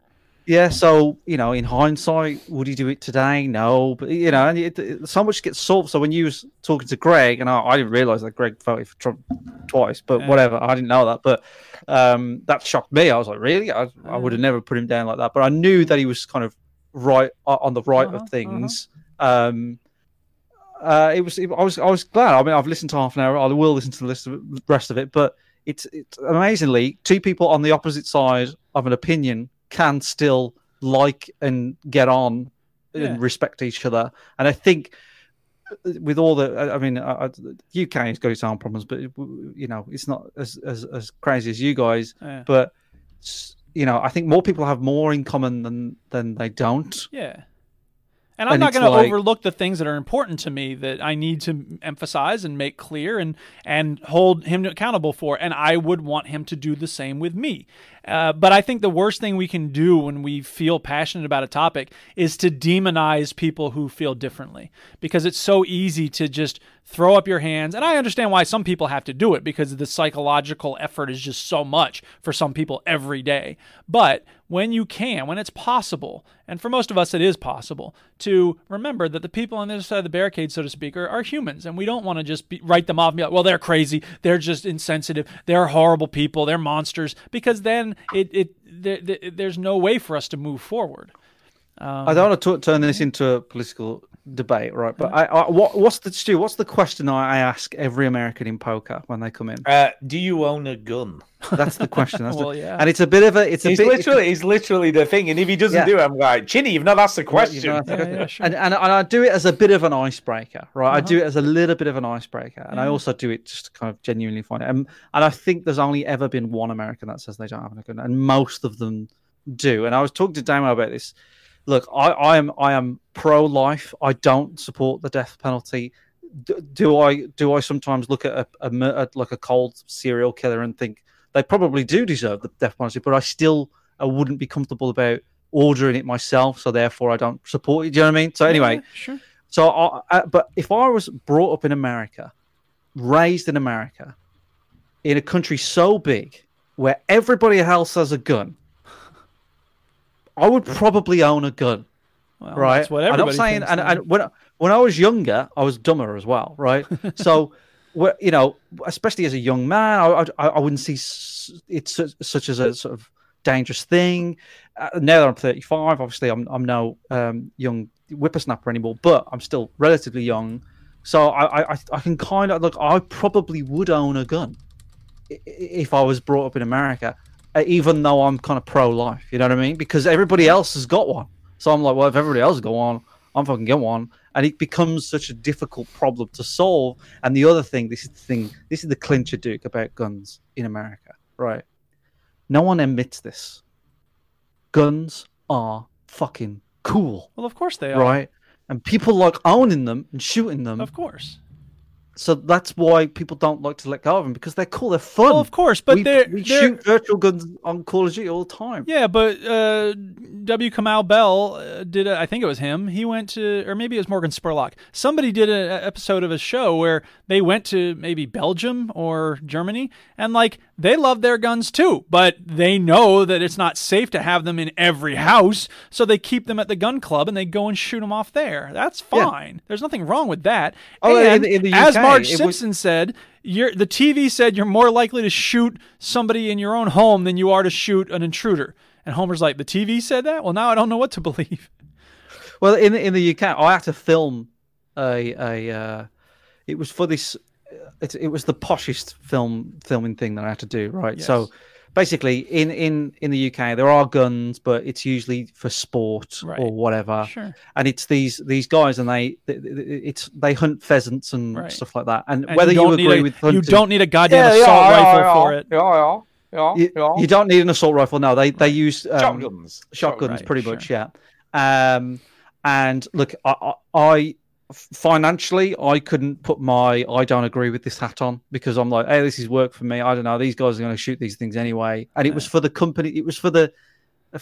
Yeah, so, you know, in hindsight, would he do it today? No. But, you know, and it, it, so much gets solved. So when you was talking to Greg, and I, I didn't realise that Greg voted for Trump twice, but yeah. whatever, I didn't know that. But um, that shocked me. I was like, really? I, I would have never put him down like that. But I knew that he was kind of right on the right uh-huh, of things. Uh-huh. Um, uh, it was. It, I was. I was glad. I mean, I've listened to half an hour. I will listen to the list of, the rest of it. But it's, it's amazingly, two people on the opposite side of an opinion can still like and get on yeah. and respect each other. And I think with all the, I mean, I, the U K has got its own problems, but, you know, it's not as, as, as crazy as you guys. Yeah. But, you know, I think more people have more in common than, than they don't. Yeah. And I'm and not going like... to overlook the things that are important to me that I need to emphasize and make clear and, and hold him accountable for. And I would want him to do the same with me. Uh, but I think the worst thing we can do when we feel passionate about a topic is to demonize people who feel differently, because it's so easy to just throw up your hands. And I understand why some people have to do it, because the psychological effort is just so much for some people every day. But when you can, when it's possible, and for most of us it is possible, to remember that the people on the other side of the barricade, so to speak, are, are humans, and we don't want to just be, write them off and be like, well, they're crazy, they're just insensitive, they're horrible people, they're monsters, because then it, it there, there, there's no way for us to move forward. Um, I don't want to t- turn this into a political debate, right? But I, I, what, what's the Stu? What's the question I ask every American in poker when they come in? Uh, do you own a gun? That's the question. That's well, the, yeah. And it's a bit of a. It's, it's a bit, literally. It's, it's literally the thing. And if he doesn't yeah. do it, I'm like, Ginny, you've not asked the question. Yeah, yeah, yeah, sure. And, and and I do it as a bit of an icebreaker, right? Uh-huh. I do it as a little bit of an icebreaker, and yeah. I also do it just to kind of genuinely find it. And and I think there's only ever been one American that says they don't have a gun, and most of them do. And I was talking to Damo about this. Look, I, I am I am pro-life. I don't support the death penalty. D- do I? Do I sometimes look at a, a, a like a cold serial killer and think they probably do deserve the death penalty? But I still I wouldn't be comfortable about ordering it myself. So therefore, I don't support it. Do you know what I mean? So anyway, yeah, sure. So, I, I, but if I was brought up in America, raised in America, in a country so big where everybody else has a gun, I would probably own a gun, well, right? That's what everybody I'm saying, thinks, and, and when when I was younger, I was dumber as well, right? So, you know, especially as a young man, I I, I wouldn't see it such as a sort of dangerous thing. Uh, now that I'm thirty-five, obviously, I'm I'm no um, young whippersnapper anymore, but I'm still relatively young, so I I, I can kind of look. I probably would own a gun if I was brought up in America, even though I'm kind of pro-life, you know what I mean? Because everybody else has got one. So I'm like, well, if everybody else has got one, I'm fucking get one. And it becomes such a difficult problem to solve. And the other thing, this is the thing, this is the clincher, Duke, about guns in America, right? No one admits this. Guns are fucking cool. Well, of course they are. Right? And people like owning them and shooting them. Of course. So that's why people don't like to let go of them, because they're cool, they're fun. Well, of course, but we, they're... We they're... shoot virtual guns on Call of Duty all the time. Yeah, but uh, W. Kamau Bell did, a, I think it was him, he went to, or maybe it was Morgan Spurlock, somebody did an episode of a show where they went to maybe Belgium or Germany, and like, they love their guns too, but they know that it's not safe to have them in every house, so they keep them at the gun club and they go and shoot them off there. That's fine. Yeah. There's nothing wrong with that. Oh, and in, in the U K, as Marge Simpson was... said, you're, the T V said you're more likely to shoot somebody in your own home than you are to shoot an intruder. And Homer's like, the T V said that? Well, now I don't know what to believe. Well, in, in the U K, I had to film a... a uh, it was for this... It, it was the poshest film filming thing that I had to do, right? Yes. So basically in, in, in the U K, there are guns, but it's usually for sport right. or whatever. Sure. And it's these, these guys and they, it's, they hunt pheasants and right. stuff like that. And, and whether you, you agree a, with hunting, you don't need a goddamn yeah, assault yeah, rifle yeah, for yeah, it. Yeah, yeah. Yeah, you, yeah. you don't need an assault rifle. No, they, they use um, shotguns, shotguns oh, right, pretty sure. much. Yeah. Um, and look, I, I, I financially, I couldn't put my I don't agree with this hat on, because I'm like, hey, this is work for me. I don't know. These guys are going to shoot these things anyway. And it was for the company. It was for the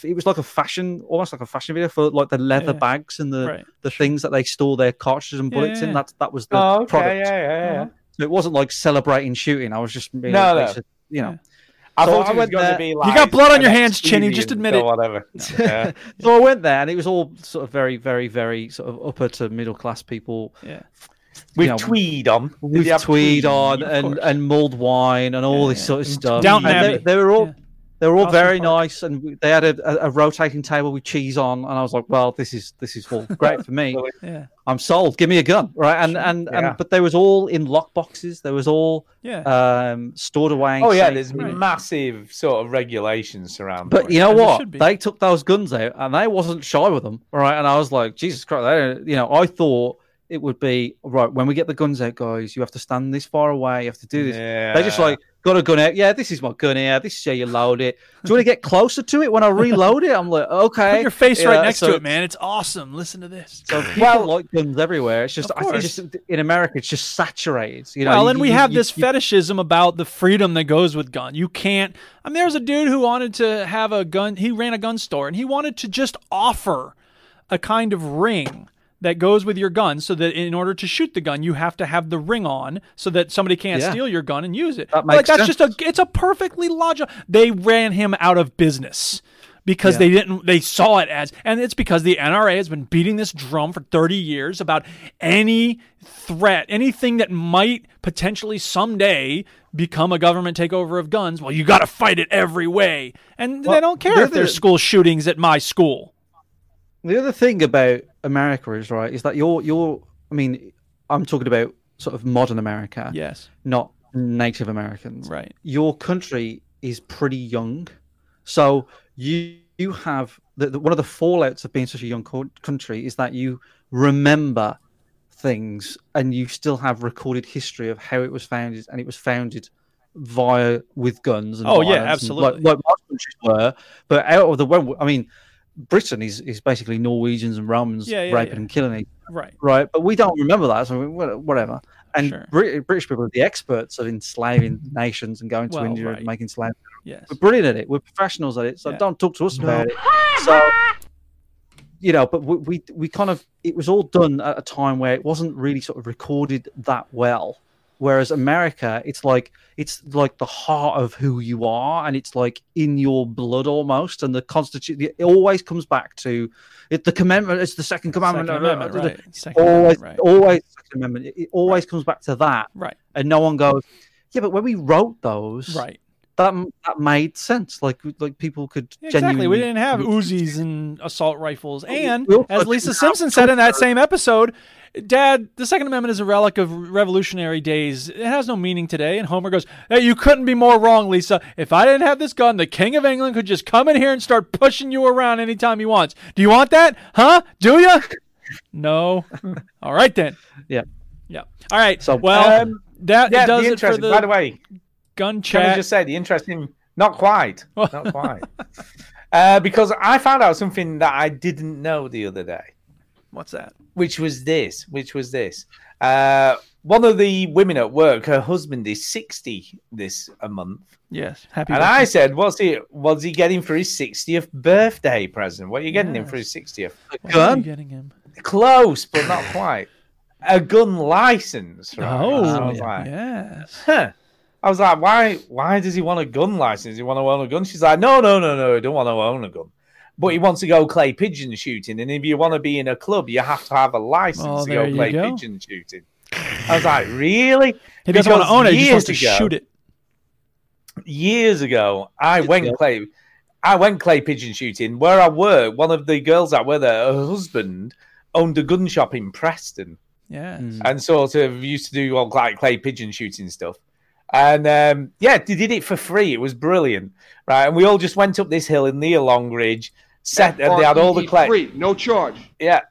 it was like a fashion, almost like a fashion video for like the leather yeah. bags and the, right. the things that they store their cartridges and bullets yeah, yeah. in. That that was the oh, okay. product. Yeah, yeah, yeah. yeah. So it wasn't like celebrating shooting. I was just being no, like, no. you know. Yeah. I so thought I it was going there. to be like you got blood on your hands, Chinny. Just admit it. Whatever. Yeah. So I went there, and it was all sort of very, very, very sort of upper to middle class people. Yeah. With know, tweed on, with tweed, tweed on, and, and mulled wine, and all yeah, this sort of stuff. Down they, they were all. Yeah. They were all awesome very fun. nice, and they had a, a, a rotating table with cheese on, and I was like, "Well, this is this is all great for me. yeah. I'm sold. Give me a gun, right?" And and, yeah. and but they was all in lock boxes. They was all yeah. um, stored away. Oh yeah, safe. There's right. massive sort of regulations around. But you know and what? They took those guns out, and they wasn't shy with them, right? And I was like, "Jesus Christ!" They, you know, I thought it would be right when we get the guns out, guys. You have to stand this far away. You have to do this. Yeah. They just like. Got a gun out. Yeah, this is my gun here. This is how you load it. Do you want to get closer to it when I reload it? I'm like, okay. Put your face yeah, right next so to it, man. It's awesome. Listen to this. So people well, like guns everywhere. It's just, I think it's just in America, it's just saturated. You know, well, and you, we you, have you, this you, fetishism about the freedom that goes with gun. You can't. I mean, there was a dude who wanted to have a gun. He ran a gun store, and he wanted to just offer a kind of ring that goes with your gun, so that in order to shoot the gun, you have to have the ring on, so that somebody can't yeah. steal your gun and use it. That makes like that's sense. just a, it's a perfectly logical. They ran him out of business because yeah. they didn't. They saw it as, and it's because the N R A has been beating this drum for thirty years about any threat, anything that might potentially someday become a government takeover of guns. Well, you got to fight it every way, and well, they don't care if the, there's school shootings at my school. The other thing about America is right is that you're you're I mean I'm talking about sort of modern America, yes, not Native Americans, right? Your country is pretty young, so you you have the, the, one of the fallouts of being such a young co- country is that you remember things, and you still have recorded history of how it was founded, and it was founded via with guns and oh yeah absolutely and, like, like most countries were, but out of the world, I mean. Britain is, is basically Norwegians and Romans yeah, yeah, raping yeah. and killing each other. Right. Right. But we don't remember that, so whatever. And sure. Brit- British people are the experts of enslaving nations and going to well, India right. and making slaves. Yes. We're brilliant at it. We're professionals at it. So yeah. don't talk to us no. about it. So, you know, but we, we we kind of, it was all done at a time where it wasn't really sort of recorded that well. Whereas America, it's like it's like the heart of who you are, and it's like in your blood almost. And the Constitution, it always comes back to it. The commandment, it's the Second Commandment. Second amendment, right. Second always, amendment, right. always Second Amendment. It always right. comes back to that, right? And no one goes, yeah, but when we wrote those, right, that that made sense. Like like people could yeah, genuinely. Exactly, we didn't have Uzis and assault rifles, and we, we as Lisa Simpson said in that same episode. Dad, the Second Amendment is a relic of revolutionary days. It has no meaning today. And Homer goes, hey, you couldn't be more wrong, Lisa. If I didn't have this gun, the King of England could just come in here and start pushing you around anytime he wants. Do you want that? Huh? Do you? No. All right, then. Yeah. Yeah. All right. So, well, um, that yeah, does the it for the by the way, gun chat. Can I just say the interesting? Not quite. Not quite. uh, because I found out something that I didn't know the other day. What's that? Which was this? Which was this? Uh, one of the women at work, her husband is sixty this a month. Yes, happy. And I you. said, "What's he? What's he getting for his sixtieth birthday present? What are you getting yes. him for his sixtieth? A gun? Are you getting him? Close, but not quite. A gun license, right? Oh, I was like, yes. Huh. I was like, why? Why does he want a gun license? He want to own a gun? She's like, no, no, no, no. I don't want to own a gun. But he wants to go clay pigeon shooting, and if you want to be in a club, you have to have a license oh, to go clay go. pigeon shooting. I was like, really? He doesn't want to own it; he just wants to ago, shoot it. Years ago, I went yeah. clay, I went clay pigeon shooting where I work. One of the girls that were there, her husband owned a gun shop in Preston, yeah, and sort of used to do all like clay pigeon shooting stuff. And um, yeah, they did it for free. It was brilliant, right? And we all just went up this hill in the Long Ridge. Set and they had all the clay free, no charge. Yeah,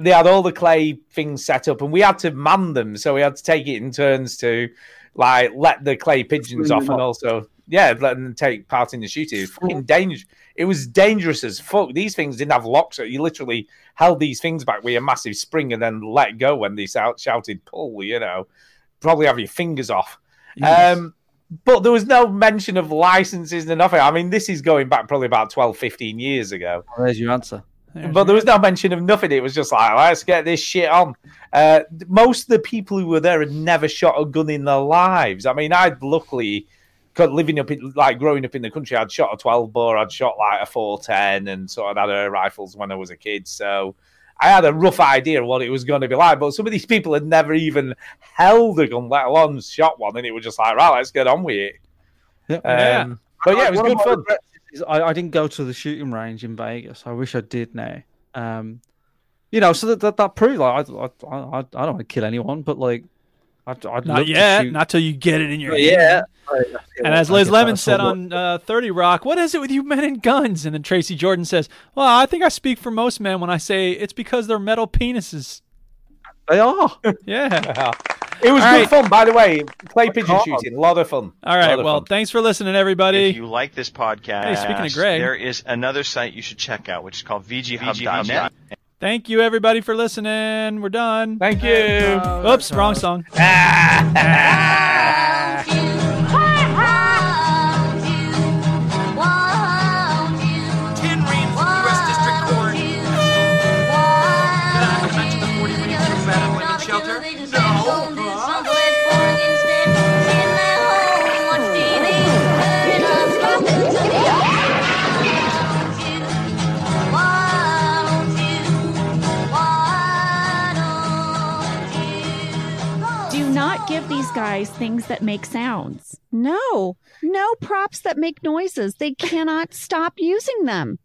they had all the clay things set up, and we had to man them, so we had to take it in turns to like let the clay pigeons off, and also yeah, let them take part in the shooting. It was fucking dangerous. It was dangerous as fuck. These things didn't have locks, so you literally held these things back with a massive spring and then let go when they shouted pull. You know, probably have your fingers off. Yes. Um, But there was no mention of licenses and nothing. I mean, this is going back probably about twelve, fifteen years ago. Well, there's your answer. There's but your there was answer. No mention of nothing. It was just like, let's get this shit on. Uh, most of the people who were there had never shot a gun in their lives. I mean, I'd luckily, living up in, like growing up in the country, I'd shot a twelve bore, I'd shot like a four ten and sort of had air rifles when I was a kid. So I had a rough idea of what it was going to be like, but some of these people had never even held a gun, let alone shot one, and it was just like, right, let's get on with it. Yeah. Um, yeah. But yeah, it was one good fun. I, I didn't go to the shooting range in Vegas. I wish I did now. Um, you know, so that that, that proved like I, I I I don't want to kill anyone, but like I'd, I'd not yet, not till you get it in your yeah. head. Yeah. And as Liz Lemon said on uh, thirty Rock, what is it with you men and guns? And then Tracy Jordan says, well, I think I speak for most men when I say it's because they're metal penises. They are. Yeah. yeah. It was All good right. fun, by the way. Clay oh, pigeon shooting, a lot of fun. All right, well, fun. Thanks for listening, everybody. If you like this podcast, hey, speaking of Greg, there is another site you should check out, which is called V G hub dot net. Thank you, everybody, for listening. We're done. Thank you. Oh, Oops, wrong song. Give these guys things that make sounds. No, no props that make noises. They cannot stop using them.